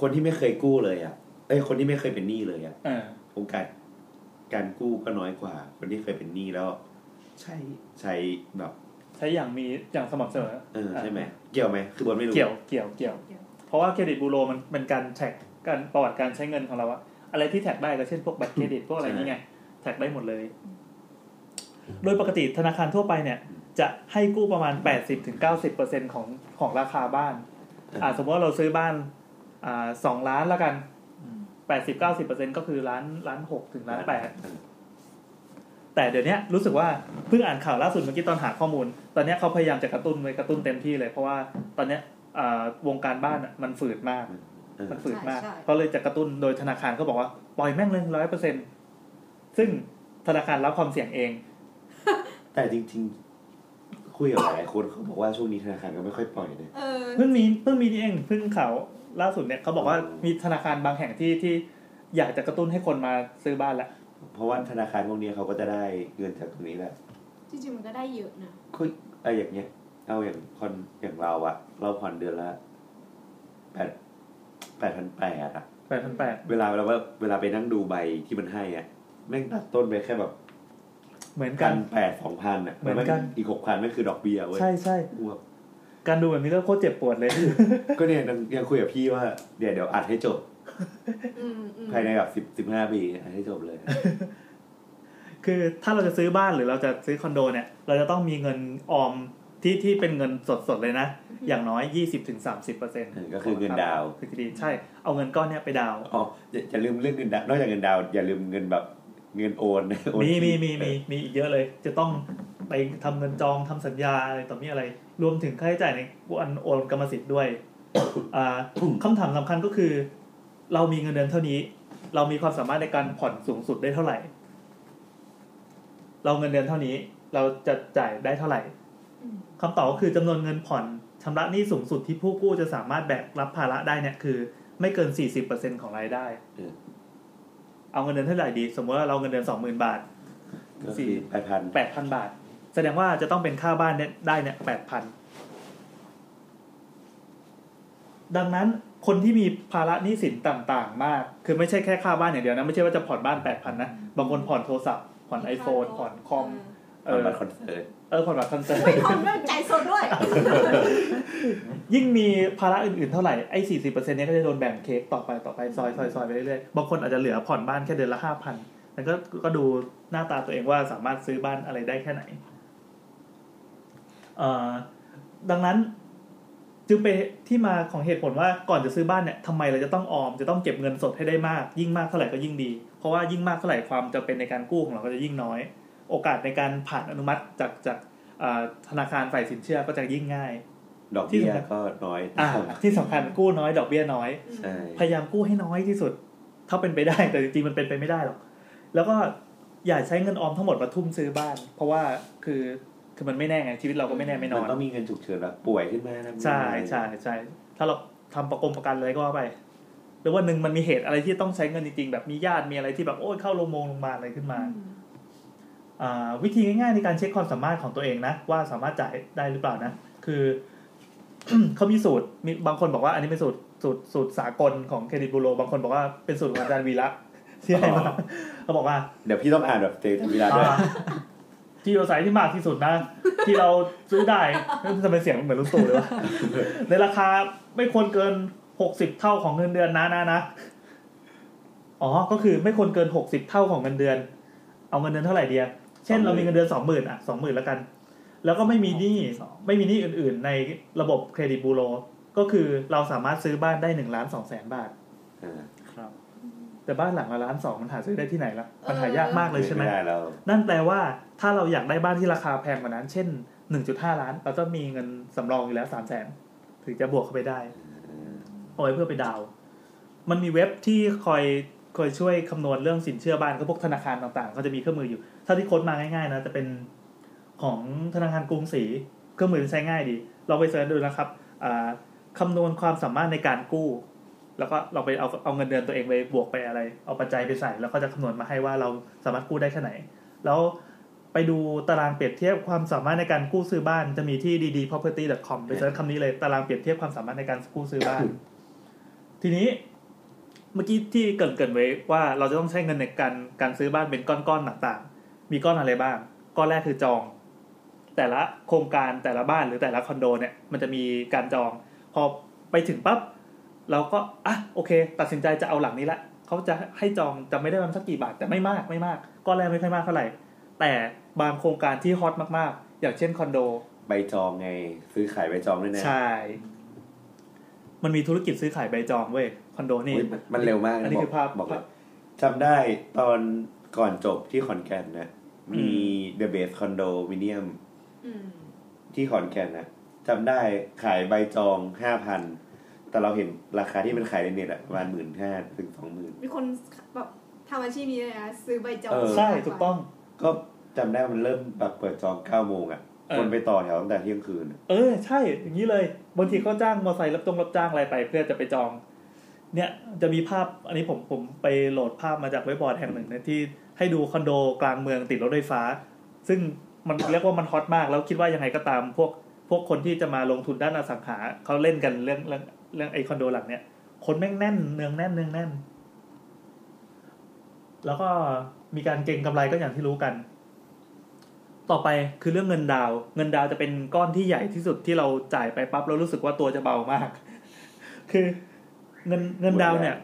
คนที่ไม่เคยกู้เลยอ่ะเอ้ยคนที่ไม่เคยเป็นหนี้เลยอ่ะเออโอกาสการกู้ก็น้อยกว่าคนที่เคยเป็นหนี้แล้วใช่ใช้แบบใช้อย่างมีอย่างสม่ำเสมอเออใช่มั้ยเกี่ยวมั้ยคือบนไม่รู้เกี่ยวเกี่ยวเกี่ยวเพราะว่าเครดิตบูโรมันเป็นการแท็กการประวัติการใช้เงินของเราอะอะไรที่แท็กได้ก็เช่นพวกบัตรเครดิตพวกอะไรนี่ไงแท็กได้หมดเลยโดยปกติธนาคารทั่วไปเนี่ยจะให้กู้ประมาณ แปดสิบถึงเก้าสิบเปอร์เซ็นต์ ของของราคาบ้านอ่าสมมติว่าเราซื้อบ้านอ่าสองล้านละกัน แปดสิบถึงเก้าสิบเปอร์เซ็นต์ ก็คือล้านล้านหกถึงล้านแปดแต่เดี๋ยวนี้รู้สึกว่าเพิ่งอ่านข่าวล่าสุดเมื่อกี้ตอนหาข้อมูลตอนนี้เขาพยายามจะกระตุ้นกระตุ้นเต็มที่เลยเพราะว่าตอนนี้อ่าวงการบ้านมันฝืดมากมันฝืดมากก็เลยจะกระตุ้นโดยธนาคารเขาบอกว่าปล่อยแม่งเลย หนึ่งร้อยเปอร์เซ็นต์ซึ่งธนาคารรับความเสี่ยงเอง แต่จริงๆคุยกับหลายคนเขาบอกว่าช่วงนี้ธนาคารก็ไม่ค่อยปล่อยเลยเพิ่งมีเพิ่งมีนี่เองเพิ่งข่าวล่าสุดเนี่ยเขาบอกว่ามีธนาคารบางแห่งที่ที่อยากจะกระตุ้นให้คนมาซื้อบ้านละเพราะว่าธนาคารพวกนี้เขาก็จะได้เงินจากตรงนี้แหละจริงๆมันก็ได้เยอะนะคุยอะไรอย่างเงี้ยเอาอย่างคนอย่างเราอะเราผ่อนเดือนละแปดแปดพันแปดอะแปดพันแปดเวลาเราว่าเวลาไปนั่งดูใบที่มันให้อะแม่งตัดต้นไปแค่แบบเหมือนกันแปดสองพันอะเหมือนกันอีกหกพันไม่คือดอกเบี้ยเว้ยใช่ใช่อ้วกการดูแบบนี้แล้วโคตรเจ็บปวดเลย ก็เนี่ยยังคุยกับพี่ว่าเดี๋ยวเดี๋ยวอัดให้จบภายในแบบสิบสิบห้าปีอัดให้จบเลย คือถ้าเราจะซื้อบ้านหรือเราจะซื้อคอนโดเนี่ยเราจะต้องมีเงินออมที่ที่เป็นเงินสดๆเลยนะอย่างน้อย ยี่สิบถึงสามสิบเปอร์เซ็นต์ ก็คือเงินดาวคือดีใช่เอาเงินก้อนเนี้ยไปดาวอ๋ออย่าลืมเรื่องเงินดาวนอกจากเงินดาวอย่าลืมเงินแบบเงินโอนมีมีมีมีมีอีกเยอะเลยจะต้องไปทำเงินจองทำสัญญาอะไรต่อมีอะไรรวมถึงค่าใช้จ่ายในวันโอนกรรมสิทธิ์ด้วย คำถามสำคัญก็คือเรามีเงินเดือนเท่านี้เรามีความสามารถในการผ่อนสูงสุดได้เท่าไหร่เราเงินเดือนเท่านี้เราจะจ่ายได้เท่าไหร่คำตอบก็คือจำนวนเงินผ่อนชำระหนี้สูงสุดที่ผู้กู้จะสามารถแบกรับภาระได้เนี่ยคือไม่เกิน สี่สิบเปอร์เซ็นต์ ของรายได้เอาเงินเดือนเท่าไหร่ดีสมมติว่าเราเงินเดือน สองหมื่น บาท สี่ แปดพัน บาทแสดงว่าจะต้องเป็นค่าบ้านได้เนี่ย แปดพัน ดังนั้นคนที่มีภาระหนี้สินต่างๆมากคือไม่ใช่แค่ค่าบ้านอย่างเดียวนะไม่ใช่ว่าจะผ่อนบ้าน แปดพัน นะบางคนผ่อนโทรศัพท์ผ่อน iPhone ผ่อนคอมเออผ่อนคอนเสิร์ตเออผ่อนบัตรคอนเสิร์ตผ่อนเรื่องจ่ายสดด้วยยิ่งมีภาระอื่นๆเท่าไหร่ไอ้ สี่สิบเปอร์เซ็นต์ เนี่ยก็จะโดนแบ่งเค้กต่อไปต่อไปซอยๆๆไปเรื่อยๆบางคนอาจจะเหลือผ่อนบ้านแค่เดือนละ ห้าพัน มันก็ก็ดูหน้าตาตัวเองว่าสามารถซื้อบ้านอะไรได้แค่ไหนเอ่อดังนั้นจึงเป็นที่มาของเหตุผลว่าก่อนจะซื้อบ้านเนี่ยทำไมเราจะต้องออมจะต้องเก็บเงินสดให้ได้มากยิ่งมากเท่าไหร่ก็ยิ่งดีเพราะว่ายิ่งมากเท่าไหร่ความจำเป็นในการกู้ของเราก็จะยิ่งน้อยโอกาสในการผ่านอนุมัติจากจากธนาคารฝ่ายสินเชื่อก็จะยิ่งง่ายดอกเบี้ยก็น้อยที่สำคัญกู้น้อยดอกเบี้ยน้อยพยายามกู้ให้น้อยที่สุดถ้าเป็นไปได้แต่จริงๆมันเป็นไปไม่ได้หรอกแล้วก็อย่าใช้เงินออมทั้งหมดมาทุ่มซื้อบ้านเพราะว่าคือคือมันไม่แน่ไงชีวิตเราก็ไม่แน่ไม่นอนมันต้องมีเงินฉุกเฉินแบบป่วยขึ้นมาใช่ใช่ใช่ถ้าเราทำประกงประกันอะไรก็ว่าไปหรือว่าหนึ่งมันมีเหตุอะไรที่ต้องใช้เงินจริงๆแบบมีญาติมีอะไรที่แบบโอ้ยเข้าโรงพยาบาลโรงพยาบาลอะไรขึ้นมาวิธีง่ายๆในการเช็คความสามารถของตัวเองนะว่าสามารถจ่ายได้หรือเปล่านะคือ เขามีสูตรมีบางคนบอกว่าอันนี้เป็นสูตรสูตรสูตรสากลของเครดิตบูโรบางคนบอกว่าเป็นสูตรของอาจารย์วีระที่ให้มาเขาบอกว่าเดี๋ยวพี่ต้องอ่านแบบเจตวีระด้วยที่เราใส่ที่มากที่สุดนะที่เราซื้อได้ทำไมเสียงเหมือนลุงตู่เลยวะในราคาไม่ควรเกินหกสิบเท่าของเงินเดือนนะนะนะอ๋อก็คือไม่ควรเกินหกสิบเท่าของเงินเดือนเอาเงินเดือนเท่าไหร่เดียเช่นเรามีเงินเดือน สองหมื่น อ่ะ สองหมื่น แล้วกันแล้วก็ไม่มีหนี้ไม่มีหนี้อื่นๆในระบบเครดิตบูโรก็คือเราสามารถซื้อบ้านได้ หนึ่งล้านสองแสน บาทครับแต่บ้านหลังละล้านสองมันหาซื้อได้ที่ไหนล่ะมันหายากมากเลยใช่มั้ยนั่นแปลว่าถ้าเราอยากได้บ้านที่ราคาแพงกว่านั้นเช่น หนึ่งจุดห้า ล้านเราต้องมีเงินสำรองอยู่แล้ว สามแสน ถึงจะบวกเข้าไปได้เอาไว้เพื่อไปดาวมันมีเว็บที่คอยคอยช่วยคำนวณเรื่องสินเชื่อบ้านก็พวกธนาคารต่างๆก็จะมีเครื่องมืออยู่ถ้าที่ค้นมาง่ายๆนะจะเป็นของธนาคารกรุงศรีเครื่องมือมันใช้ง่ายดีเราไปเสิร์ชดูนะครับคำนวณความสามารถในการกู้แล้วก็เราไปเอาเอาเงินเดือนตัวเองไปบวกไปอะไรเอาปัจจัยไปใส่แล้วก็จะคำนวณมาให้ว่าเราสามารถกู้ได้แค่ไหนแล้วไปดูตารางเปรียบเทียบความสามารถในการกู้ซื้อบ้านจะมีที่ ดี ดี พร็อพเพอร์ตี้ ดอท คอม ไปเสิร์ชคำนี้เลยตารางเปรียบเทียบความสามารถในการกู้ซื้อบ้าน ทีนี้เมื่อกี้ที่เกินๆไว้ว่าเราจะต้องใช้เงินในการการซื้อบ้านเป็นก้อนๆต่างๆมีก้อนอะไรบ้างก้อนแรกคือจองแต่ละโครงการแต่ละบ้านหรือแต่ละคอนโดเนี่ยมันจะมีการจองพอไปถึงปั๊บเราก็อ่ะโอเคตัดสินใจจะเอาหลังนี้ละเขาจะให้จองจะไม่ได้มันสักกี่บาทแต่ไม่มากไม่มากก้อนแรกไม่ค่อยมากเท่าไหร่แต่บางโครงการที่ฮอตมากๆอย่างเช่นคอนโดใบจองไงซื้อขายใบจองด้วยนะใช่มันมีธุรกิจซื้อขายใบจองเว้ยคอนโดนี่มันเร็วมากอันนี้คือภาพบอกเลยจำได้ตอนก่อนจบที่ขอนแก่นนะมีเดอะเบสคอนโดมิเนียมที่ขอนแก่นนะจำได้ขายใบจอง ห้าพัน แต่เราเห็นราคาที่มันขายในเน็ตอ่ะประมาณ หนึ่งหมื่นห้าพัน ถึง สองหมื่น มีคนแบบทำอาชีพนี้เลยนะซื้อใบจองใช่ถูกต้องก็ จำได้มันเริ่มแบบเปิดจองเก้าโมงอ่ะคนไปต่อแถวตั้งแต่เที่ยงคืนเออใช่อย่างนี้เลยบางทีเขาจ้างมอเตอร์ไซค์รับตรงรับจ้างอะไรไปเพื่อจะไปจองเนี่ยจะมีภาพอันนี้ผมผมไปโหลดภาพมาจากเว็บบอร์ดแห่งหนึ่งนะที่ให้ดูคอนโดกลางเมืองติดรถไฟฟ้าซึ่งมัน เรียกว่ามันฮอตมากแล้วคิดว่ายังไงก็ตามพวกพวกคนที่จะมาลงทุนด้านอสังหาเขาเล่นกันเรื่องเรื่องเรื่องไอคอนโดหลังเนี่ยคนแม่งแน่นเนืองแน่นเนืองแน่นแล้วก็มีการเก็งกำไรก็อย่างที่รู้กันต่อไปคือเรื่องเงินดาวเงินดาวจะเป็นก้อนที่ใหญ่ที่สุดที่เราจ่ายไปปั๊บเรารู้สึกว่าตัวจะเบามากคือเงินเงินดาวเนี่ย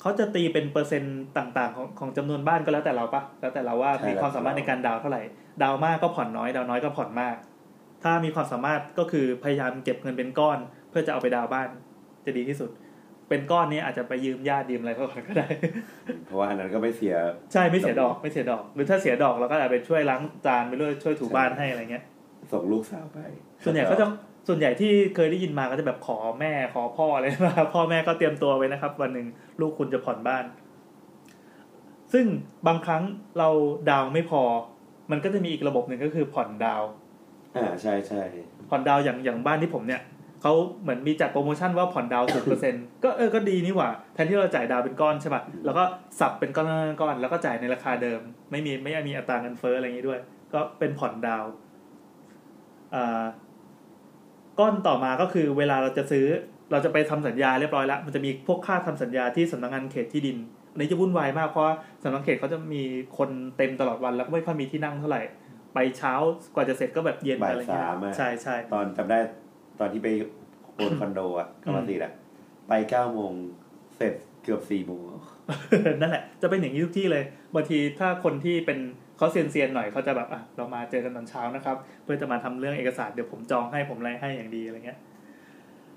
เขาจะตีเป็นเปอร์เซ็นต์ต่างๆของของจำนวนบ้านก็แล้วแต่เราปะแล้วแต่เราว่ามีความสามารถในการดาวเท่าไหร่ดาวมากก็ผ่อนน้อยดาวน้อยก็ผ่อนมากถ้ามีความสามารถก็คือพยายามเก็บเงินเป็นก้อนเพื่อจะเอาไปดาวบ้านจะดีที่สุดเป็นก้อนนี้อาจจะไปยืมญาติยืมอะไรก็ก็ได้เพราะว่าอันนั้นก็ไม่เสียใช่ไม่เสียดอกไม่เสียดอกหรือถ้าเสียดอกเราก็อาจจะไปช่วยล้างจานไปด้วยช่วยถูบ้านให้อะไรเงี้ยส่งลูกสาวไปส่วนใหญ่ก็จะส่วนใหญ่ที่เคยได้ยินมาก็จะแบบขอแม่ขอพ่ออะไรมาพ่อแม่ก็เตรียมตัวไว้นะครับวันหนึ่งลูกคุณจะผ่อนบ้านซึ่งบางครั้งเราดาวไม่พอมันก็จะมีอีกระบบหนึ่งก็คือผ่อนดาวอ่าใช่ใช่ผ่อนดาวอย่างอย่างบ้านที่ผมเนี่ยเขาเหมือนมีจัดโปรโมชั่นว่าผ่อนดาว ศูนย์เปอร์เซ็นต์ ก็เออก็ดีนี่หว่าแทนที่เราจ่ายดาวเป็นก้อนใช่ป่ะแล้วก็สับเป็นก้อนก้อนแล้วก็จ่ายในราคาเดิมไม่มีไม่มีอัตราเงินเฟ้ออะไรอย่างงี้ด้วยก็เป็นผ่อนดาวอ่าก้อนต่อมาก็คือเวลาเราจะซื้อเราจะไปทำสัญญาเรียบร้อยแล้วมันจะมีพวกค่าทำสัญญาที่สำนักงานเขตที่ดินอันนี้จะวุ่นวายมากเพราะสำนักงานเขตเขาจะมีคนเต็มตลอดวันแล้วก็ไม่ค่อยมีที่นั่งเท่าไหร่ไปเช้ากว่าจะเสร็จก็แบบเย็นอะไรอย่างเงี้ยใช่ใช่ตอนจำได้ตอนที่ไปโอนคอนโดอ่ะกำลังติดอ่ะไปเก้าโมงเสร็จเกือบสี่โมงนั่นแหละจะเป็นอย่างนี้ทุกที่เลยบางทีถ้าคนที่เป็นเขาเซียนๆหน่อยเขาจะแบบอ่ะเรามาเจอกันตอนเช้านะครับเพื่อจะมาทำเรื่องเอกสารเดี๋ยวผมจองให้ผมไล่ให้อย่างดีอะไรเงี้ย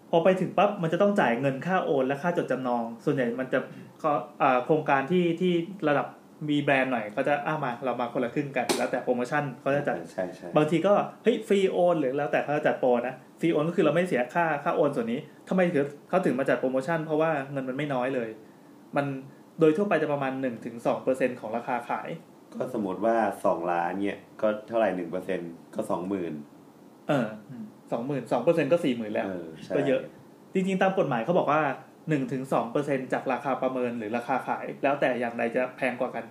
พอไปถึงปั๊บมันจะต้องจ่ายเงินค่าโอนและค่าจดจำนองส่วนใหญ่มันจะก็โครงการที่ที่ระดับมีแบรนด์หน่อยเขาจะอ้ามาเรามาคนละครึ่งกันแล้วแต่โปรโมชั่นเขาจะจัดบางทีก็เฮ้ยฟรีโอนหรือแล้วแต่เขาจะจัดโปรนะฟรีโอนก็คือเราไม่เสียค่าค่าโอนส่วนนี้ทำไมถึงเขาถึงมาจัดโปรโมชั่นเพราะว่าเงินมันไม่น้อยเลยมันโดยทั่วไปจะประมาณ หนึ่งถึงสองเปอร์เซ็นต์ ของราคาขายก็สมมติว่าสองล้านเนี่ยก็เท่าไหร่ หนึ่งเปอร์เซ็นต์ ก็ สองหมื่น เออ สองหมื่น สองเปอร์เซ็นต์ ก็ สี่หมื่น แล้วก็เยอะจริงๆตามกฎหมายเขาบอกว่า หนึ่งถึงสองเปอร์เซ็นต์ จากราคาประเมินหรือราคาขายแล้วแต่อย่างใดจะแพงกว่ากัน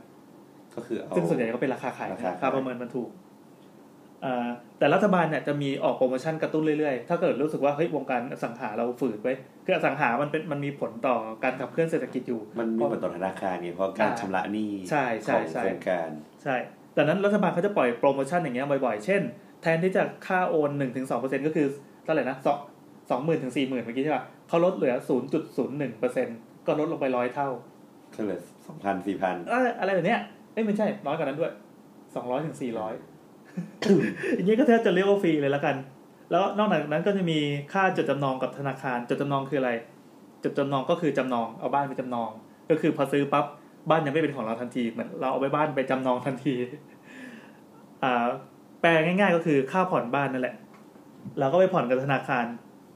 ก็คือเอาซึ่งส่วนใหญ่ก็เป็นราคาขายราคาประเมินมันถูกเอ่อแต่รัฐบาลเนี่ยจะมีออกโปรโมชั่นกระตุ้นเรื่อยๆถ้าเกิดรู้สึกว่าเฮ้ยวงการอสังหาเราฝืดไว้คืออสังหามันเป็นมันมีผลต่อการขับเคลื่อนเศรษฐกิจอยู่มันมีผลต่อธนาคารเนี่ยเพราะการชำระหนี้ของโครงการใช่ดังนั้นรัฐบาลเขาจะปล่อยโปรโมชั่นอย่างเงี้ยบ่อยๆเช่นแทนที่จะค่าโอน หนึ่งถึงสองเปอร์เซ็นต์ ก็คือเท่าไหร่นะ สองหมื่นถึงสี่หมื่น เมื่อกี้ใช่ป่ะเขาลดเหลือ ศูนย์จุดศูนย์หนึ่งเปอร์เซ็นต์ ก็ลดลงไปร้อยเท่าก็เหลือ สองพัน สี่พัน เอ้ออะไรแบบเนี้ยเอ้ยไม่ใช่น้อยกว่านั้นด้วย สองร้อยถึงสี่ร้อยอย่างนี้ก็แทบจะเรียกว่าฟรีเลยละกันแล้วนอกจากนั้นก็จะมีค่าจดจำนองกับธนาคารจดจำนองคืออะไรจดจำนองก็คือจำนองเอาบ้านไปจำนองก็คือพอซื้อปั๊บบ้านยังไม่เป็นของเราทันทีเหมือนเราเอาไปบ้านไปจำนองทันทีอ่าแปลง่ายๆก็คือค่าผ่อนบ้านนั่นแหละเราก็ไปผ่อนกับธนาคาร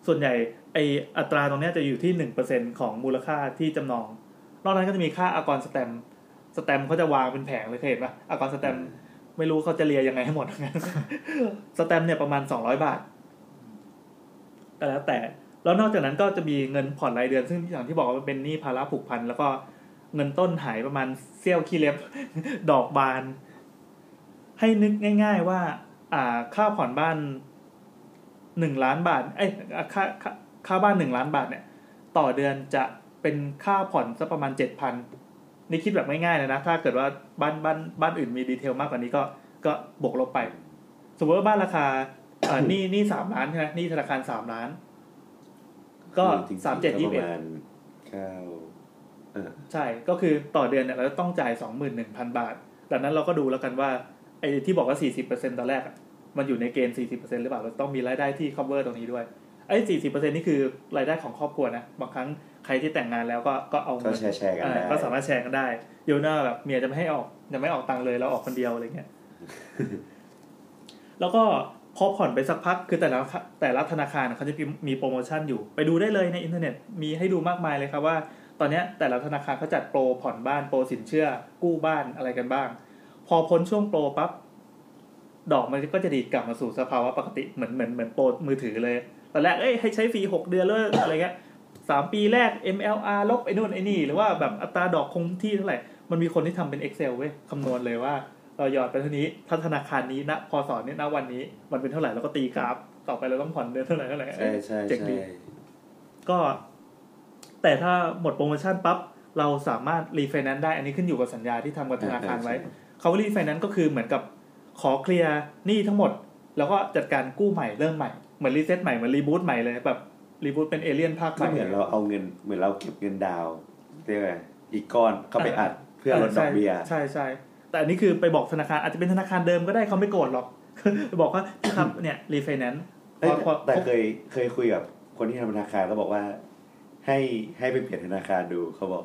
ส่วนใหญ่ไออัตราตรงนี้จะอยู่ที่ หนึ่งเปอร์เซ็นต์ ของมูลค่าที่จำนองนอกนั้นก็จะมีค่าอากรสแตมป์สแตมป์เขาจะวางเป็นแผงเลยเห็นป่ะอากรสแตมป์ไม่รู้เขาจะเรียยังไงให้หมดงั้นสแตมป์เนี่ยประมาณสองร้อยบาทก็แล้วแต่แล้วนอกจากนั้นก็จะมีเงินผ่อนรายเดือนซึ่งอย่างที่บอกว่ามันเป็นหนี้ภาระผูกพันแล้วก็เงินต้นหายประมาณเสี้ยวขี้เล็บดอกบานให้นึกง่ายๆว่าอ่าค่าผ่อนบ้านหนึ่งล้านบาทเอ้ยค่าค่าบ้านหนึ่งล้านบาทเนี่ยต่อเดือนจะเป็นค่าผ่อนสักประมาณ เจ็ดพันนี่คิดแบบง่ายๆเลยนะถ้าเกิดว่าบ้านบ้านบ้านอื่นมีดีเทลมากกว่านี้ก็ก็บวกลบไปสมมติว่าบ้านราคาเอ่อนี่นี่สามล้านใช่มั้ยนี่ธนาคารสามล้านก็สามเจ็ดยี่สิบเอ็ดค่าเอ่อใช่ก็คือต่อเดือนเนี่ยเราต้องจ่าย สองหมื่นหนึ่งพัน บาทดังนั้นเราก็ดูแล้วกันว่าไอ้ที่บอกว่า สี่สิบเปอร์เซ็นต์ ตอนแรกมันอยู่ในเกณฑ์ สี่สิบเปอร์เซ็นต์ หรือเปล่าเราต้องมีรายได้ที่ cover ตรงนี้ด้วยไอ้ สี่สิบเปอร์เซ็นต์ นี่คือรายได้ของครอบครัวนะบางครั้งใครที่แต่งงานแล้วก็ก็เอาก็แชร์แชร์กันได้ก็สามารถแชร์กันได้โยน่าแบบเมียจะไม่ให้ออกจะไม่ออกตังค์เลยแล้วออกคนเดียวอะไรเงี้ย แล้วก็พอผ่อนไปสักพักคือแต่ละแต่ละธนาคารเขาจะมีโปรโมชั่นอยู่ไปดูได้เลยในอินเทอร์เน็ตมีให้ดูมากมายเลยครับว่าตอนนี้แต่ละธนาคารเขาจัดโปรผ่อนบ้านโปรสินเชื่อกู้บ้านอะไรกันบ้างพอพ้นช่วงโปรปั๊บ ดอกมันก็จะดีดกลับมาสู่สภาวะปกติเหมือนเหมือนเหมือนโปรมือถือเลยตอนแรกเอ้ยให้ใช้ฟรีหกเดือนแล้วอะไรเงี้ยสามปีแรก เอ็ม แอล อาร์ ลบไอ้นู่นไอ้นี่หรือว่าแบบอัตราดอกคงที่เท่าไหร่มันมีคนที่ทำเป็น Excel เว้ยคำนวณเลยว่าเราหยอดไปเท่านี้พัฒนาคารนี้ณพศนี้ณวันนี้มันเป็นเท่าไหร่แล้วก็ตีกราฟต่อไปเราต้องผ่อนเดือนเท่าไหร่เท่าไหร่ใช่ใช่ใช่ก็แต่ถ้าหมดโปรโมชั่นปั๊บเราสามารถรีไฟแนนซ์ได้อันนี้ขึ้นอยู่กับสัญญาที่ทำกับธนาคารไว้เขารีไฟแนนซ์ก็คือเหมือนกับขอเคลียร์หนี้ทั้งหมดแล้วก็จัดการกู้ใหม่เริ่มใหม่เหมือนรีเซ็ตใหม่เหมือนรีบูตใหม่เลยแบบรีบูตเป็นเอเลี่ยนภาคใหม่เหมือนเราเอาเงินเหมือนเราเก็บเงินดาวเรียกไงอีกก้อนเข้าไปอัดเพื่อลดดอกเบี้ยใช่ใช่แต่อันนี้คือไปบอกธนาคารอาจจะเป็นธนาคารเดิมก็ได้เขาไม่โกรธหรอกบอกว่าครับเนี่ยรีไฟแนนซ์แต่เคยเคยคุยกับคนที่ทำธนาคารเขาบอกว่าให้ให้ไปเปลี่ยนธนาคารดูเขาบอก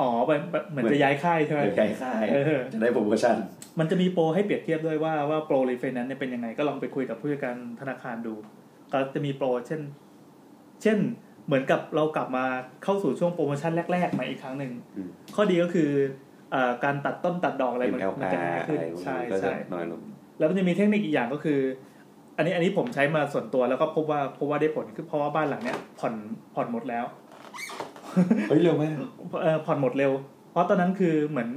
อ๋อเหมือนจะย้ายค่ายใช่ไหมย้ายค่ายจะได้โปรโมชั่นมันจะมีโปรให้เปรียบเทียบด้วยว่าว่าโปรรีไฟแนนซ์เนี่ยเป็นยังไงก็ลองไปคุยกับผู้จัดการธนาคารดูก็จะมีโปรเช่นเช่นเหมือนกับเรากลับมาเข้าสู่ช่วงโปรโมชั่นแรกๆมาอีกครั้งหนึ่งข้อดีก็คือการตัดต้นตัดดอกอะไรมันจะง่ายขึ้นใช่ใช่แล้วมันจะมีเทคนิคอีกอย่างก็คืออันนี้อันนี้ผมใช้มาส่วนตัวแล้วก็พบว่าพบว่าได้ผลคือเพราะว่าบ้านหลังเนี้ยผ่อนผ่อนหมดแล้วเฮ้ยเร็วไหมเออผ่อนหมดเร็วเพราะตอนนั้นคือเหมือน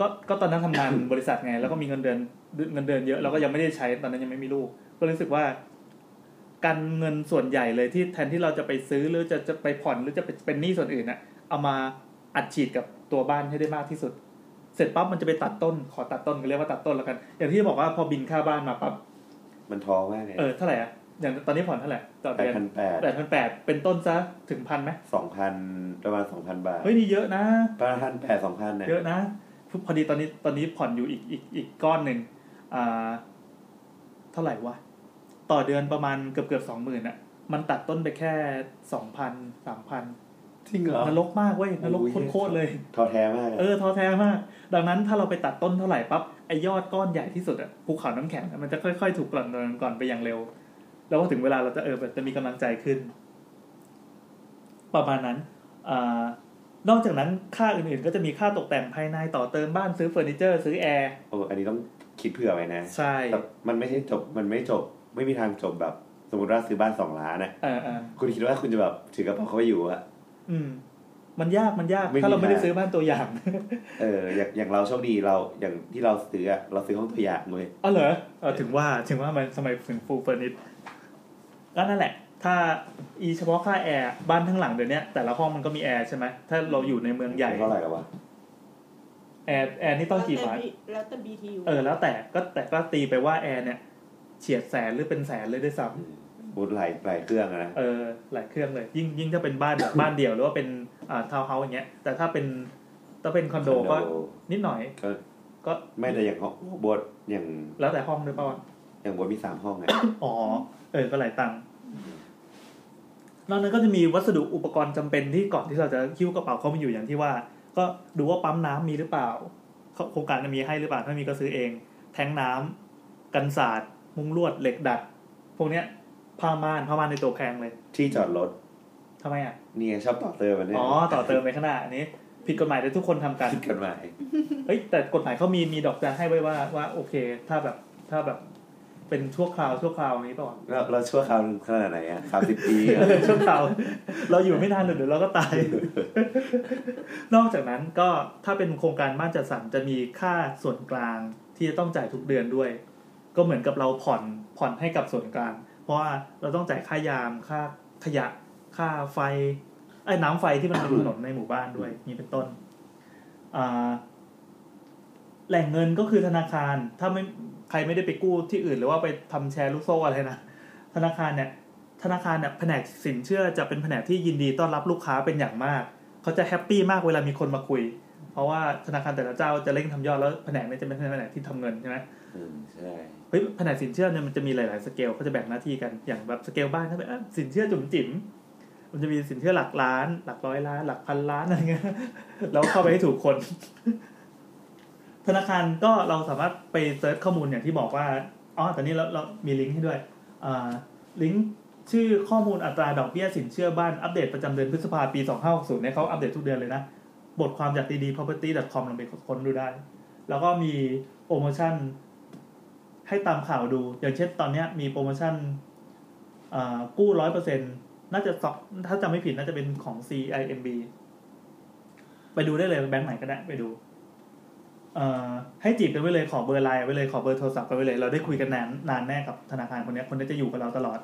ก็ก็ตอนนั้นทำงานบริษัทไงแล้วก็มีเงินเดือนเงินเดือนเยอะแล้วก็ยังไม่ได้ใช้ตอนนั้นยังไม่มีลูกก็รู้สึกว่าการเงินส่วนใหญ่เลยที่แทนที่เราจะไปซื้อหรือจะจะไปผ่อนหรือจะเป็นหนี้ส่วนอื่นนะเอามาอัดฉีดกับตัวบ้านให้ได้มากที่สุดเสร็จปั๊บมันจะไปตัดต้นขอตัดต้นกันเรียกว่าตัดต้นแล้วกันอย่างที่บอกว่าพอบินค่าบ้านมาปั๊บมันท้อมากเลยเออเท่าไหร่อะอย่างตอนนี้ผ่อนเท่าไหร่ต่อเดือน แปดพันแปดร้อย เป็นต้นซะถึง หนึ่งพัน มั้ย สองพัน ประมาณ สองพัน บาทเฮ้ยนี่เยอะนะประมาณ หนึ่งพันแปดร้อย สองพัน เนี่ยเยอะนะพอดีตอนนี้ตอนนี้ผ่อนอยู่อีกอีกอีกก้อนนึงอ่าเท่าไหร่วะต่อเดือนประมาณเกือบๆ สองหมื่น อ่ะมันตัดต้นไปแค่ สองพัน สามพัน จริงเหรอนรกมากเว้ยนรกโคตรๆเลยท้อแท้มากเออท้อแท้มากดังนั้นถ้าเราไปตัดต้นเท่าไหร่ปั๊บไอ้ยอดก้อนใหญ่ที่สุดอ่ะภูเขาน้ำแข็งมันจะค่อยๆถูกกลั่นก่อนไปอย่างเร็วแล้วพอถึงเวลาเราจะเออจะมีกำลังใจขึ้นประมาณนั้นอนอกจากนั้นค่าอื่นๆก็จะมีค่าตกแต่งภายในต่อเติมบ้านซื้อเฟอร์นิเจอร์ซื้อแอร์โอ้อันนี้ต้องคิดเผื่อไว้นะใช่มันไม่ใช่จบมันไม่จบไม่มีทางจบแบบสมมติว่าซื้อบ้านสองล้านนะเออเออคุณคิดว่าคุณจะแบบถือกระเป๋าเข้าไปอยู่อะอืมมันยากมันยากถ้าเราไม่ได้ซื้อบ้านตัวอย่างเอออย่างอย่างเราโชคดีเราอย่างที่เราซื้อเราซื้อห้องตัวอย่างเลยอ๋อเหรอเออถึงว่าถึงว่ามันสมัยถึงฟูลเฟอร์นิชก็นั่นแหละถ้าอีเฉพาะค่าแอร์บ้านทั้งหลังเดี๋ยวนี้แต่ละห้องมันก็มีแอร์ใช่ไหมถ้าเราอยู่ในเมืองใหญ่เท่าไหร่กันวะแอร์แอร์นี่ต้องกี่บาทแล้วแต่ บี ที ยู เออแล้วแต่ก็แต่ก็ตีไปว่าแอร์เนี่ยเฉียดแสนหรือเป็นแสนเลยด้วยซ้ำบูดหลายหลายเครื่องนะเออหลายเครื่องเลยยิ่งยิ่งถ้าเป็นบ้านแบบบ้านเดี่ยวหรือว่าเป็นอ่าทาวน์เฮาส์อย่างเงี้ยแต่ถ้าเป็นถ้าเป็นคอนโดก็นิดหน่อยก็ไม่แต่อย่างห้องบวชอย่างแล้วแต่ห้องด้วยป่ะอย่างบวชมีสามห้องไงอ๋อเออก็หลายตังค์นอกนั้นก็จะมีวัสดุอุปกรณ์จำเป็นที่ก่อนที่เราจะคิ้วกระเป๋าเข้ามาอยู่อย่างที่ว่าก็ดูว่าปั๊มน้ำมีหรือเปล่าโครงการจะมีให้หรือเปล่าถ้ามีก็ซื้อเองแทงน้ำกันสาดมุ้งลวดเหล็กดัดพวกเนี้ยผ้าม่านผ้าม่านในตัวแพงเลยที่จอดรถทำไมอ่ะนี่ชอบต่อเติมแบบนี้อ๋อต่อเติมไปขนาดนี้ผิดกฎหมายแต่ทุกคนทำกันผิดกฎหมายเฮ้ยแต่กฎหมายเขามีมีดอกจันให้ไว้ว่าว่าโอเคถ้าแบบถ้าแบบเป็นชั่วคราวชั่วคราวนี้ป่ะเราเราชั่วคราวขนาดไหนอ่ะสามสิบปีชั่วคราวเราอยู่ไม่นานหรอกเดี๋ยวเราก็ตายนอกจากนั้นก็ถ้าเป็นโครงการบ้านจัดสรรจะมีค่าส่วนกลางที่จะต้องจ่ายทุกเดือนด้วยก็เหมือนกับเราผ่อนผ่อนให้กับส่วนกลางเพราะว่าเราต้องจ่ายค่ายามค่าขยะค่าไฟไอ้น้ำไฟที่มันเป็นถนนในหมู่บ้านด้วยนี่เป็นต้นอ่าแหล่งเงินก็คือธนาคารถ้าไม่ใครไม่ได้ไปกู้ที่อื่นหรือว่าไปทำแชร์ลูกโซ่อะไรนะธนาคารเนี่ยธนาคารเนี่ยแผนกสินเชื่อจะเป็นแผนกที่ยินดีต้อนรับลูกค้าเป็นอย่างมากเขาจะแฮปปี้มากเวลามีคนมาคุยเพราะว่าธนาคารแต่ละเจ้าจะเร่งทำยอดแล้วแผนกนี้จะเป็นแผนกที่ทำเงินใช่ไหมอืมใช่เฮ้ยแผนกสินเชื่อเนี่ยมันจะมีหลายๆสเกลเขาจะแบ่งหน้าที่กันอย่างแบบสเกลบ้านเขาแบบสินเชื่อจุ๋มจิ๋มมันจะมีสินเชื่อหลักล้านหลักร้อยล้านหลักพันล้านอะไรเงี้ยแล้วเข้าไปให้ถูกคนธนาคารก็เราสามารถไปเซิร์ชข้อมูลอย่างที่บอกว่าอ๋อตอนนี้เราเรามีลิงก์ให้ด้วยอ่าลิงก์ชื่อข้อมูลอัตราดอกเบี้ยสินเชื่อบ้านอัปเดตประจำเดือนพฤษภาคมปีสองพันห้าร้อยหกสิบเนี่ยเขาอัปเดตทุกเดือนเลยนะบทความจาก ดี ดี property ดอท คอม ลองไปค้นดูได้แล้วก็มีโปรโมชั่น ให้ตามข่าวดูอย่างเช่นตอนนี้มีโปรโมชั่นกู้ หนึ่งร้อยเปอร์เซ็นต์ น่าจะถ้าจำไม่ผิดน่าจะเป็นของ ซี ไอ เอ็ม บี ไปดูได้เลยแบงค์ไหนก็ได้ไปดูให้จีบกันไว้เลยขอเบอร์ไลน์ไว้เลยขอเบอร์โทรศัพท์กันไว้เลยเราได้คุยกันนานนานแน่กับธนาคารคนนี้คนนี้จะอยู่กับเราตลอด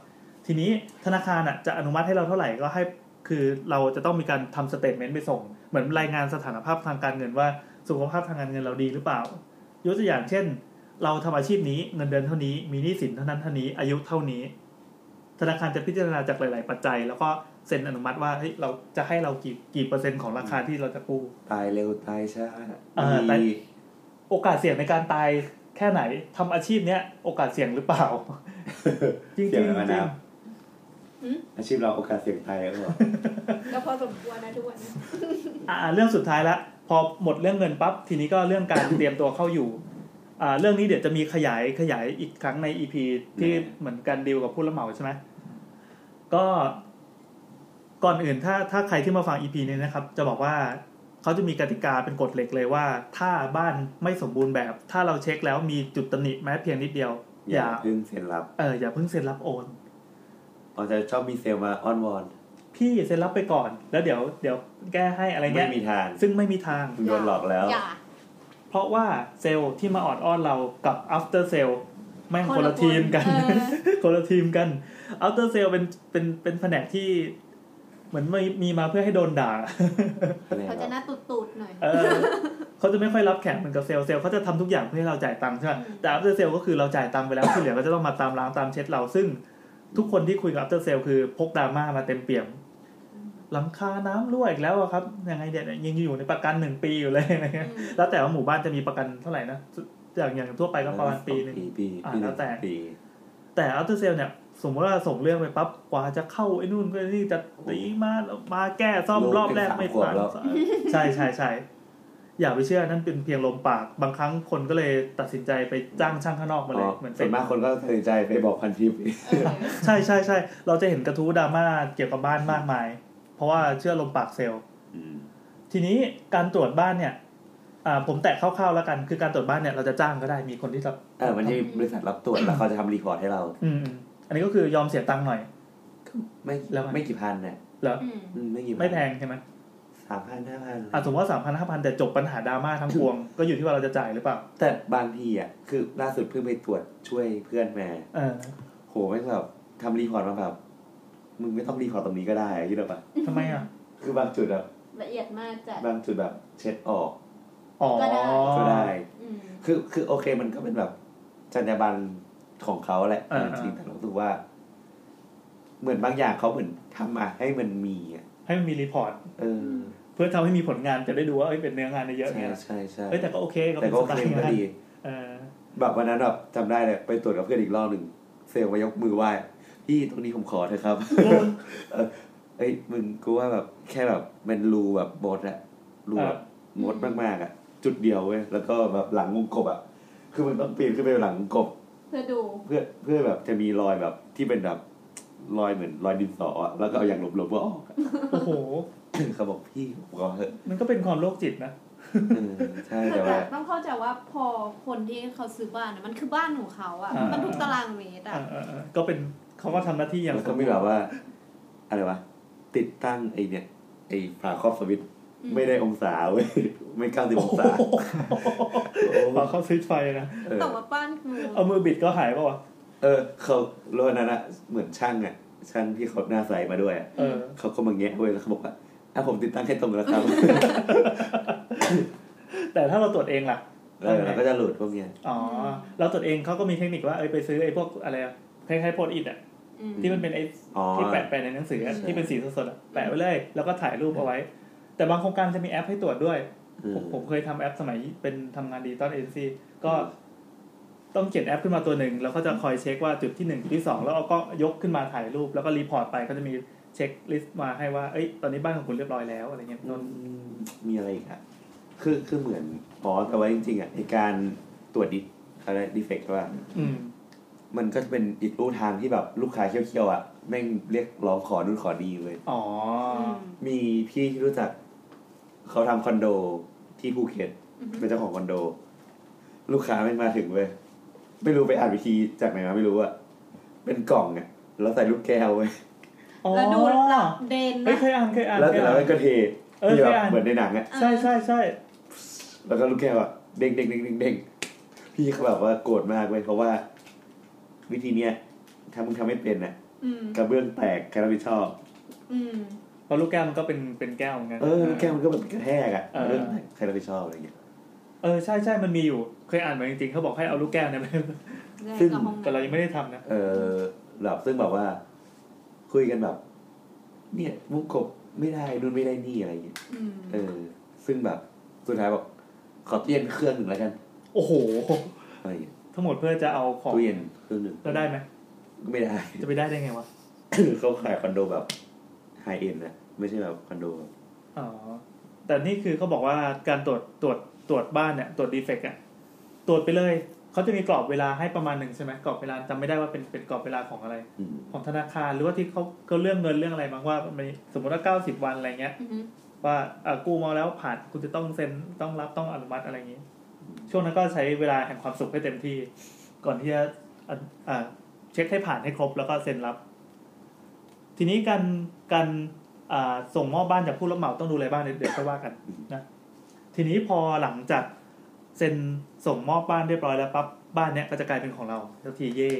ทีนี้ธนาคารอ่ะจะอนุมัติให้เราเท่าไหร่ก็ให้คือเราจะต้องมีการทำสเตทเมนต์ไปส่งเหมือนรายงานสถานภาพทางการเงินว่าสุขภาพทางการเงินเราดีหรือเปล่ายกตัวอย่างเช่นเราทำอาชีพนี้เงินเดือนเท่านี้มีหนี้สินเท่านั้นเท่านี้อายุเท่านี้ธนาคารจะพิจารณาจากหลายๆปัจจัยแล้วก็เซ็นอนุมัติว่าเฮ้ยเราจะให้เรากี่กี่เปอร์เซ็นต์ของราคาที่เราจะกู้ตายเร็วตายช้าดีโอกาสเสี่ยงในการตายแค่ไหนทำอาชีพเนี้ยโอกาสเสี่ยงหรือเปล่าจริงจริงอาชีพเราโอกาสเสี่ยงตายหรือเปล่าก็พอสมควรนะทุกวันอ่าเรื่องสุดท้ายละพอหมดเรื่องเงินปั๊บทีนี้ก็เรื่องการเตรียมตัวเข้าอยู่อ่าเรื่องนี้เดี๋ยวจะมีขยายขยายอีกครั้งใน อี พี ที่เหมือนการดีลกับผู้รับเหมาใช่ไหมก็ก่อนอื่นถ้าถ้าใครที่มาฟัง อี พี นี้นะครับจะบอกว่าเขาจะมีกติกาเป็นกฎเหล็กเลยว่าถ้าบ้านไม่สมบูรณ์แบบถ้าเราเช็คแล้วมีจุดตำหนิแม้เพียงนิดเดียวอย่าเพิ่งเซ็นรับเอออย่าเพิ่งเซ็นรับโอนอ๋อจะชอบมีเซลล์มาอ้อนวอนพี่เซ็นรับไปก่อนแล้วเดี๋ยวเดี๋ยวแก้ให้อะไรเงี้ยไม่มีทางซึ่งไม่มีทางโดนหลอกแล้วเพราะว่าเซลล์ที่มาออดอ้อนเรากับ after sale แม่งคนละทีมกันคนละทีมกัน after sale เป็นเป็นเป็นแผนกที่เหมือนไม่มีมาเพื่อให้โดนด่าเขาจะหน้าตุดๆหน่อยเออเขาจะไม่ค่อยรับแขกเหมือนกับเซลล์เซลล์เขาจะทำทุกอย่างเพื่อให้เราจ่ายตังค์ใช่ไหมแต่ after sale ก็คือเราจ่ายตังค์ไปแล้วที่เหลือก็จะต้องมาตามล้างตามเช็ดเราซึ่งทุกคนที่คุยกับ after sale คือพกดราม่ามาเต็มเปี่ยมหลังคาน้ำรั่วอีกแล้วครับยังไงเนี่ยยังอยู่ในประกันหนึ่งปีอยู่เลยอะไรเงี้ยแล้วแต่ว่าหมู่บ้านจะมีประกันเท่าไหร่นะอย่างอย่างทั่วไปก็ประมาณปีนึงอ่าแล้วแต่แต่ after sale เนี่ยสมมติว่าส่งเรื่องไปปั๊บกว่าจะเข้าไอ้นู่นก็นี่จะตีมามาแก้ซ่อมรอบแรกไม่ผ่านใช่ใช่ใช่อย่าไปเชื่อนั่นเป็นเพียงลมปากบางครั้งคนก็เลยตัดสินใจไปจ้างช่างข้างนอกมาเลยเหมือนเป็นมากคนก็ตัดสินใจไปบอกพันทิปใช่ใช่ใช่เราจะเห็นกระทู้ดราม่าเกี่ยวกับบ้านมากมายเพราะว่าเชื่อลมปากเซลล์ทีนี้การตรวจบ้านเนี่ยผมแตะคร่าวๆแล้วกันคือการตรวจบ้านเนี่ยเราจะจ้างก็ได้มีคนที่จะเออมันที่บริษัทรับตรวจแล้วเขาจะทำรีพอร์ตให้เราอันนี้ก็คือยอมเสียตังค์หน่อยไม่ไม่กี่พันเนี่ยแล้วไม่กี่ไม่แพงใช่ไหมสามพันห้าพันอ่ะสมมติว่าสามพันห้าพันแต่จบปัญหาดราม่าทั้งพวงก็อยู่ที่ว่าเราจะจ่ายหรือเปล่าแต่บางทีอ่ะคือล่าสุดเพิ่งไปตรวจช่วยเพื่อนมาเออโหไม่แบบทำรีพอร์ตมาแบบมึงไม่ต้องรีพอร์ตตรงนี้ก็ได้คิดเอาปะทำไมอ่ะคือบางจุดแบบละเอียดมากจัดบางจุดแบบเช็ดออกอ๋อก็ได้ก็ได้คือคือโอเคมันก็เป็นแบบจรรยาบรรณของเขาแหละจริงแต่เราถือว่าเหมือนบางอย่างเขาเหมือนทำมาให้มันมีอ่ะให้มันมีรีพอร์ตเออเพื่อทำให้มีผลงานจะได้ดูว่าเป็นเนื้องานเยอะเนี่ยใช่ใช่แต่ก็โอเคแต่ก็โอเคก็ดีแบบวันนั้นแบบจำได้เลยไปตรวจกับเพื่อนอีกรอบหนึ่งเซลล์มายกมือไหว้พี่ตรงนี้ผมขอเถอะครับเอ้ยมึงกูว่าแบบแค่แบบมันรูแบบบดอะรูแบบมดมากมากอะจุดเดียวเว้ยแล้วก็แบบหลังวงกบอะคือมันต้องปีนขึ้นไปหลังวงกบเพื่อดูเพื่อเพื่อแบบจะมีรอยแบบที่เป็นแบบรอยเหมือนรอยดินสออะแล้วก็เอาอย่างหลบๆว่าออกโอ้โหเขาบอกพี่ผมก็เถอะมันก็เป็นความโรคจิตนะใช่แต่ว่าต้องเข้าใจว่าพอคนที่เขาซื้อบ้านมันคือบ้านของเขาอะมันทุกตารางเมตรอะก็เป็นเขาก็ทำหน้าที่อย่างแล้วก็ไม่แบบว่าอะไรวะติดตั้งไอเนี่ยไอฝาครอบสวิตช์ไม่ได้องศาเว้ยไม่เก้าสิบองศาฝาครอบสวิตช์ไฟนะตกมาปั้นเอามือบิดก็หายป่ะวะเออเขาโลนั้นอะเหมือนช่างอะช่างที่เขาหน้าใสมาด้วยเออเขาก็มาแงะเว้ยแล้วเขาบอกว่าอ่ะผมติดตั้งให้ตรงแล้วครับแต่ถ้าเราตรวจเองล่ะเราก็จะหลุดพวกเนี้ยอ๋อเราตรวจเองเขาก็มีเทคนิคว่าเออไปซื้อไอพวกอะไรอะคล้ายๆโพสต์อิทอ่ะที่มันเป็นไอ้ที่แปะไปในหนังสือที่เป็นสีสดๆอ่ะแปะไว้เลยแล้วก็ถ่ายรูปเอาไว้แต่บางโครงการจะมีแอปให้ตรวจด้วยผมเคยทำแอปสมัยเป็นทำงานดีต้อนเอเจนซี่ก็ต้องเขียนแอปขึ้นมาตัวหนึ่งแล้วก็จะคอยเช็คว่าจุดที่หนึ่งที่สองแล้วก็ยกขึ้นมาถ่ายรูปแล้วก็รีพอร์ตไปก็จะมีเช็คลิสต์มาให้ว่าเอ้ยตอนนี้บ้านของคุณเรียบร้อยแล้วอะไรเงี้ยนนมีอะไรอีกอ่ะคือคือเหมือนอ๋อแต่ว่าจริงๆอ่ะในการตรวจดิอะไรดีเฟกต์ว่ามันก็จะเป็นอีกรูทางที่แบบลูกค้าเขี้ยวๆอ่ะแม่งเรียกร้องขอนู่นขอดีเลยอ๋อมีพี่ที่รู้จักเขาทำคอนโดที่ภูเก็ตเป็นเจ้าของคอนโดลูกค้าแม่งมาถึงเว้ย ไม่รู้ไปอ่านวิธีจากไหนมาไม่รู้อะเป็นกล่องไงแล้วใส่ลูกแก้วไว้แล้วดูหลับเด่นนะเคยอ่านเคยอ่านแล้วแต่แล้วก็เทที่แบบเหมือนในหนังอะใช่ใช่ใช่แล้วก็ลูกแก้วอะเด้งเด้งเด้งเด้งเด้งพี่เขาแบบว่าโกรธมากเลยเพราะว่าวิธีเนี้ยถ้ามึงทำไม่เป็นนะกระเบื้องแตกใครรับผิดชอบเพราะลูกแก้วมันก็เป็นเป็นแก้วเหมือนกันเออลูกแก้วมันก็แบบกระแทกอะเรื่องใครรับผิดชอบอะไรอย่างเงี้ยเออใช่ใช่มันมีอยู่เคยอ่านมาจริงๆเขาบอกให้เอาลูกแก้วเนี่ยไปซึ่งแต่เรายังไม่ได้ทำนะเออแบบซึ่งแบบว่าคุยกันแบบเนี่ยมุกกบไม่ได้นู่นไม่ได้นี่อะไรอย่างเงี้ยเออซึ่งแบบสุดท้ายบอกขอเตี้ยนเครื่องหนึ่งแล้วกันโอ้โหอะไรทั้งหมดเพื่อจะเอาของเตี้ยนเครื่องหนึ่งแล้วได้ไหมไม่ได้จะไปได้ได้ไงวะ เขาขายคอนโดแบบไฮเอ็นนะไม่ใช่แบบคอนโดอ๋อแต่นี่คือเขาบอกว่าการตรวจตรวจตรวจบ้านเนี่ยตรวจดีเฟกต์อ่ะตรวจไปเลยเขาจะมีกรอบเวลาให้ประมาณหนึ่งใช่ไหมกรอบเวลาจำไม่ได้ว่าเป็นเป็นกรอบเวลาของอะไรของธนาคารหรือว่าที่เขาเขาเรื่องเงินเรื่องอะไรบางว่าสมมติว่าเก้าสิบวันอะไรเงี้ยว่าอ่ากู้มาแล้วผ่านคุณจะต้องเซ็นต้องรับต้องอนุมัติอะไรอย่างนี้ช่วงนั้นก็ใช้เวลาแห่งความสุขให้เต็มที่ก่อนที่จะอ่าเช็คให้ผ่านให้ครบแล้วก็เซ็นรับทีนี้การการอ่าส่งมอบบ้านจากผู้รับเหมาต้องดูอะไรบ้างเดี๋ยวค่อยว่ากันนะทีนี้พอหลังจากเซ็นส่งมอบบ้านเรียบร้อยแล้วปั๊บบ้านเนี้ยก็จะกลายเป็นของเราทันทีเย่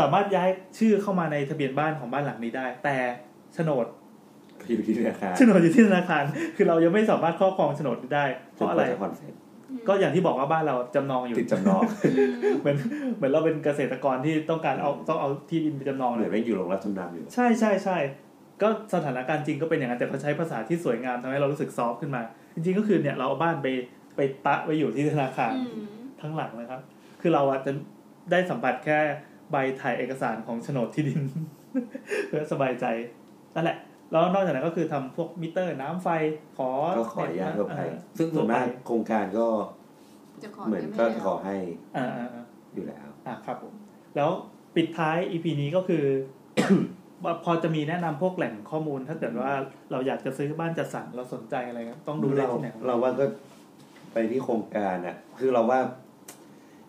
สามารถย้ายชื่อเข้ามาในทะเบียนบ้านของบ้านหลังนี้ได้แต่โฉนดอยู่ที่ธนาคารโฉนดอยู่ที่ธนาคารคือเรายังไม่สามารถครอบครองโฉนดได้เพราะอะไรก็อย่างที่บอกว่าบ้านเราจำนองอยู่ติดจำนองเหมือนเหมือนเราเป็นเกษตรกรที่ต้องการเอาต้องเอาที่ดินไปจำนองเลยไม่อยู่หลงรับจำนำอยู่ใช่ใช่ใช่ก็สถานการณ์จริงก็เป็นอย่างนั้นแต่เขาใช้ภาษาที่สวยงามทำให้เรารู้สึกซอฟต์ขึ้นมาจริงๆก็คือเนี่ยเราเอาบ้านไปไปตะไว้อยู่ที่ธนาคารทั้งหลังนะครับคือเราอาจจะได้สัมผัสแค่ใบถ่ายเอกสารของโฉนดที่ดินเพื่อสบายใจนั่นแหละแล้วนอกจากนั้นก็คือทำพวกมิเตอร์น้ำไฟขอก็ขออนุญาตทั่วไปซึ่งส่วนมากโครงการก็เหมือนก็ขอให้อยู่แล้วอ่าครับผมแล้วปิดท้าย อี พี นี้ก็คือ พอจะมีแนะนำพวกแหล่งข้อมูลถ้าเกิดว่าเราอยากจะซื้อบ้านจัดสรรเราสนใจอะไรครับต้องดูเราเราว่าก็ไปที่โครงการอ่ะคือเราว่า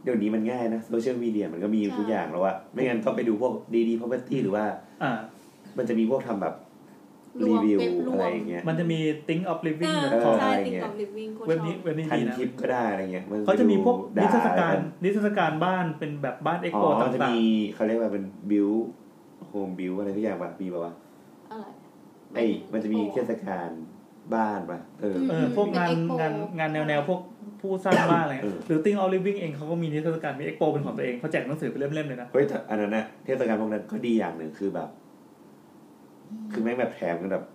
เดี๋ยวนี้มันง่ายนะโซเชียลมีเดียมันก็มีทุกอย่างแล้วว่าไม่งั้นก็ไปดูพวกดีดีพร็อพเพอร์ตี้หรือว่ามันจะมีพวกทำแบบรีวิวอะไรอย่างเงี้ยมันจะมี think of living แบบของอะไรอย่างเงี้ยเว็บนี้เว็บนี้ดีนะทันทิปก็ได้อะไรเงี้ยเขาจะมีพวกนิทรรศการนิทรรศการบ้านเป็นแบบบ้านเอ็กโปต่างๆจะมีเขาเรียกว่าเป็นบิวโฮมบิวอะไรทุกอย่างป่ะมีป่ะวะอะไรไอ้มันจะมีเทศกาลบ้านป่ะเออพวกงานงานงานแนวๆพวกผู้สร้างบ้านอะไรหรือ think of living เองเขาก็มีนิทรรศการมีเอ็กโปเป็นของตัวเองเขาแจกหนังสือเป็นเล่มๆเลยนะเฮ้ยอันนั้นนะเทศกาลพวกนั้นก็ดีอย่างนึงคือแบบคือแม่งแบบแถมกันแบบ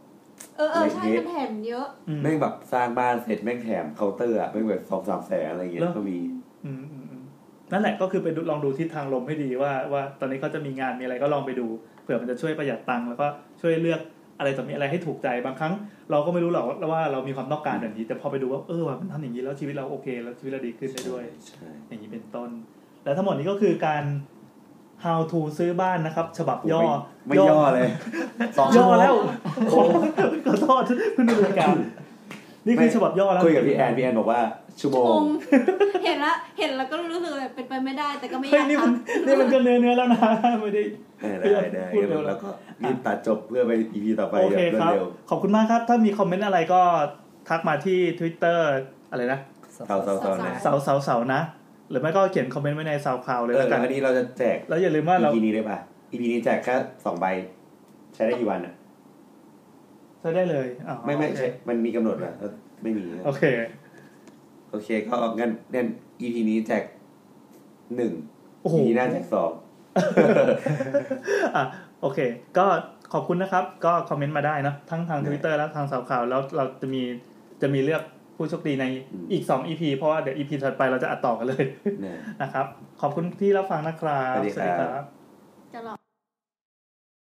เออๆใช่มันแถมเยอะแม่งแบบสร้างบ้านเสร็จแม่งแถมเคาน์เตอร์อ่ะแม่งแบบ สองถึงสาม แสนอะไรอย่างเงี้ยก็มีอืมๆนั่นแหละก็คือไปลองดูทิศทางลมให้ดีว่าว่าตอนนี้เขาจะมีงานมีอะไรก็ลองไปดูเผื่อมันจะช่วยประหยัดตังค์แล้วก็ช่วยเลือกอะไรต่อมีอะไรให้ถูกใจบางครั้งเราก็ไม่รู้หรอกว่าเรามีความต้องการแบบนี้แต่พอไปดูว่าเออว่ามันทำอย่างงี้แล้วชีวิตเราโอเคแล้วชีวิตเราดีขึ้นได้ด้วยอย่างนี้เป็นต้นแล้วทั้งหมดนี้ก็คือการhow to ซื้อบ้านนะครับฉบับย่อไม่ย่อเลยย่อแล้วขอขอโทษเพิ่งดูรายการนี่คือฉบับย่อแล้วคุยกับพี่แอนพี่แอนบอกว่าชั่วโมงเห็นละเห็นแล้วก็รู้สึกแบบเป็นไปไม่ได้แต่ก็ไม่อยากทำนี่มันก็เนื้อเนื้อแล้วนะไม่ได้ได้ได้แล้วก็รีบตัดจบเพื่อไป อี พี ต่อไปเร็วๆขอบคุณมากครับถ้ามีคอมเมนต์อะไรก็ทักมาที่ Twitter อะไรนะเสาเสานะเสาๆนะหรือไม่ก็เขียนคอมเมนต์ไว้ใน SoundCloud เลยแล้วกันอันนี้เราจะแจกแล้วอย่าลืมว่าเรา อี พี นี้ได้ป่ะ อี พี นี้แจกแค่สองใบใช้ได้กี่วันอ่ะใช้ได้เลยอ๋อไม่ไม่ใช่มันมีกำหนดเหรอไม่มีโอเคโอเคก็งั้นงั้น อี พี นี้แจกหนึ่ง อี พี หน้าแจกสองอ่ะโอเคก็ขอบคุณนะครับก็คอมเมนต์มาได้นะทั้งทาง Twitter และทาง SoundCloud แล้วเราจะมีจะมีเลือกผู้โชคดีในอีกสอง อี พี เพราะว่าเดี๋ยว อี พี ถัดไปเราจะอัดต่อกันเลยนะครับขอบคุณที่รับฟังนะครับสวัสดีครับ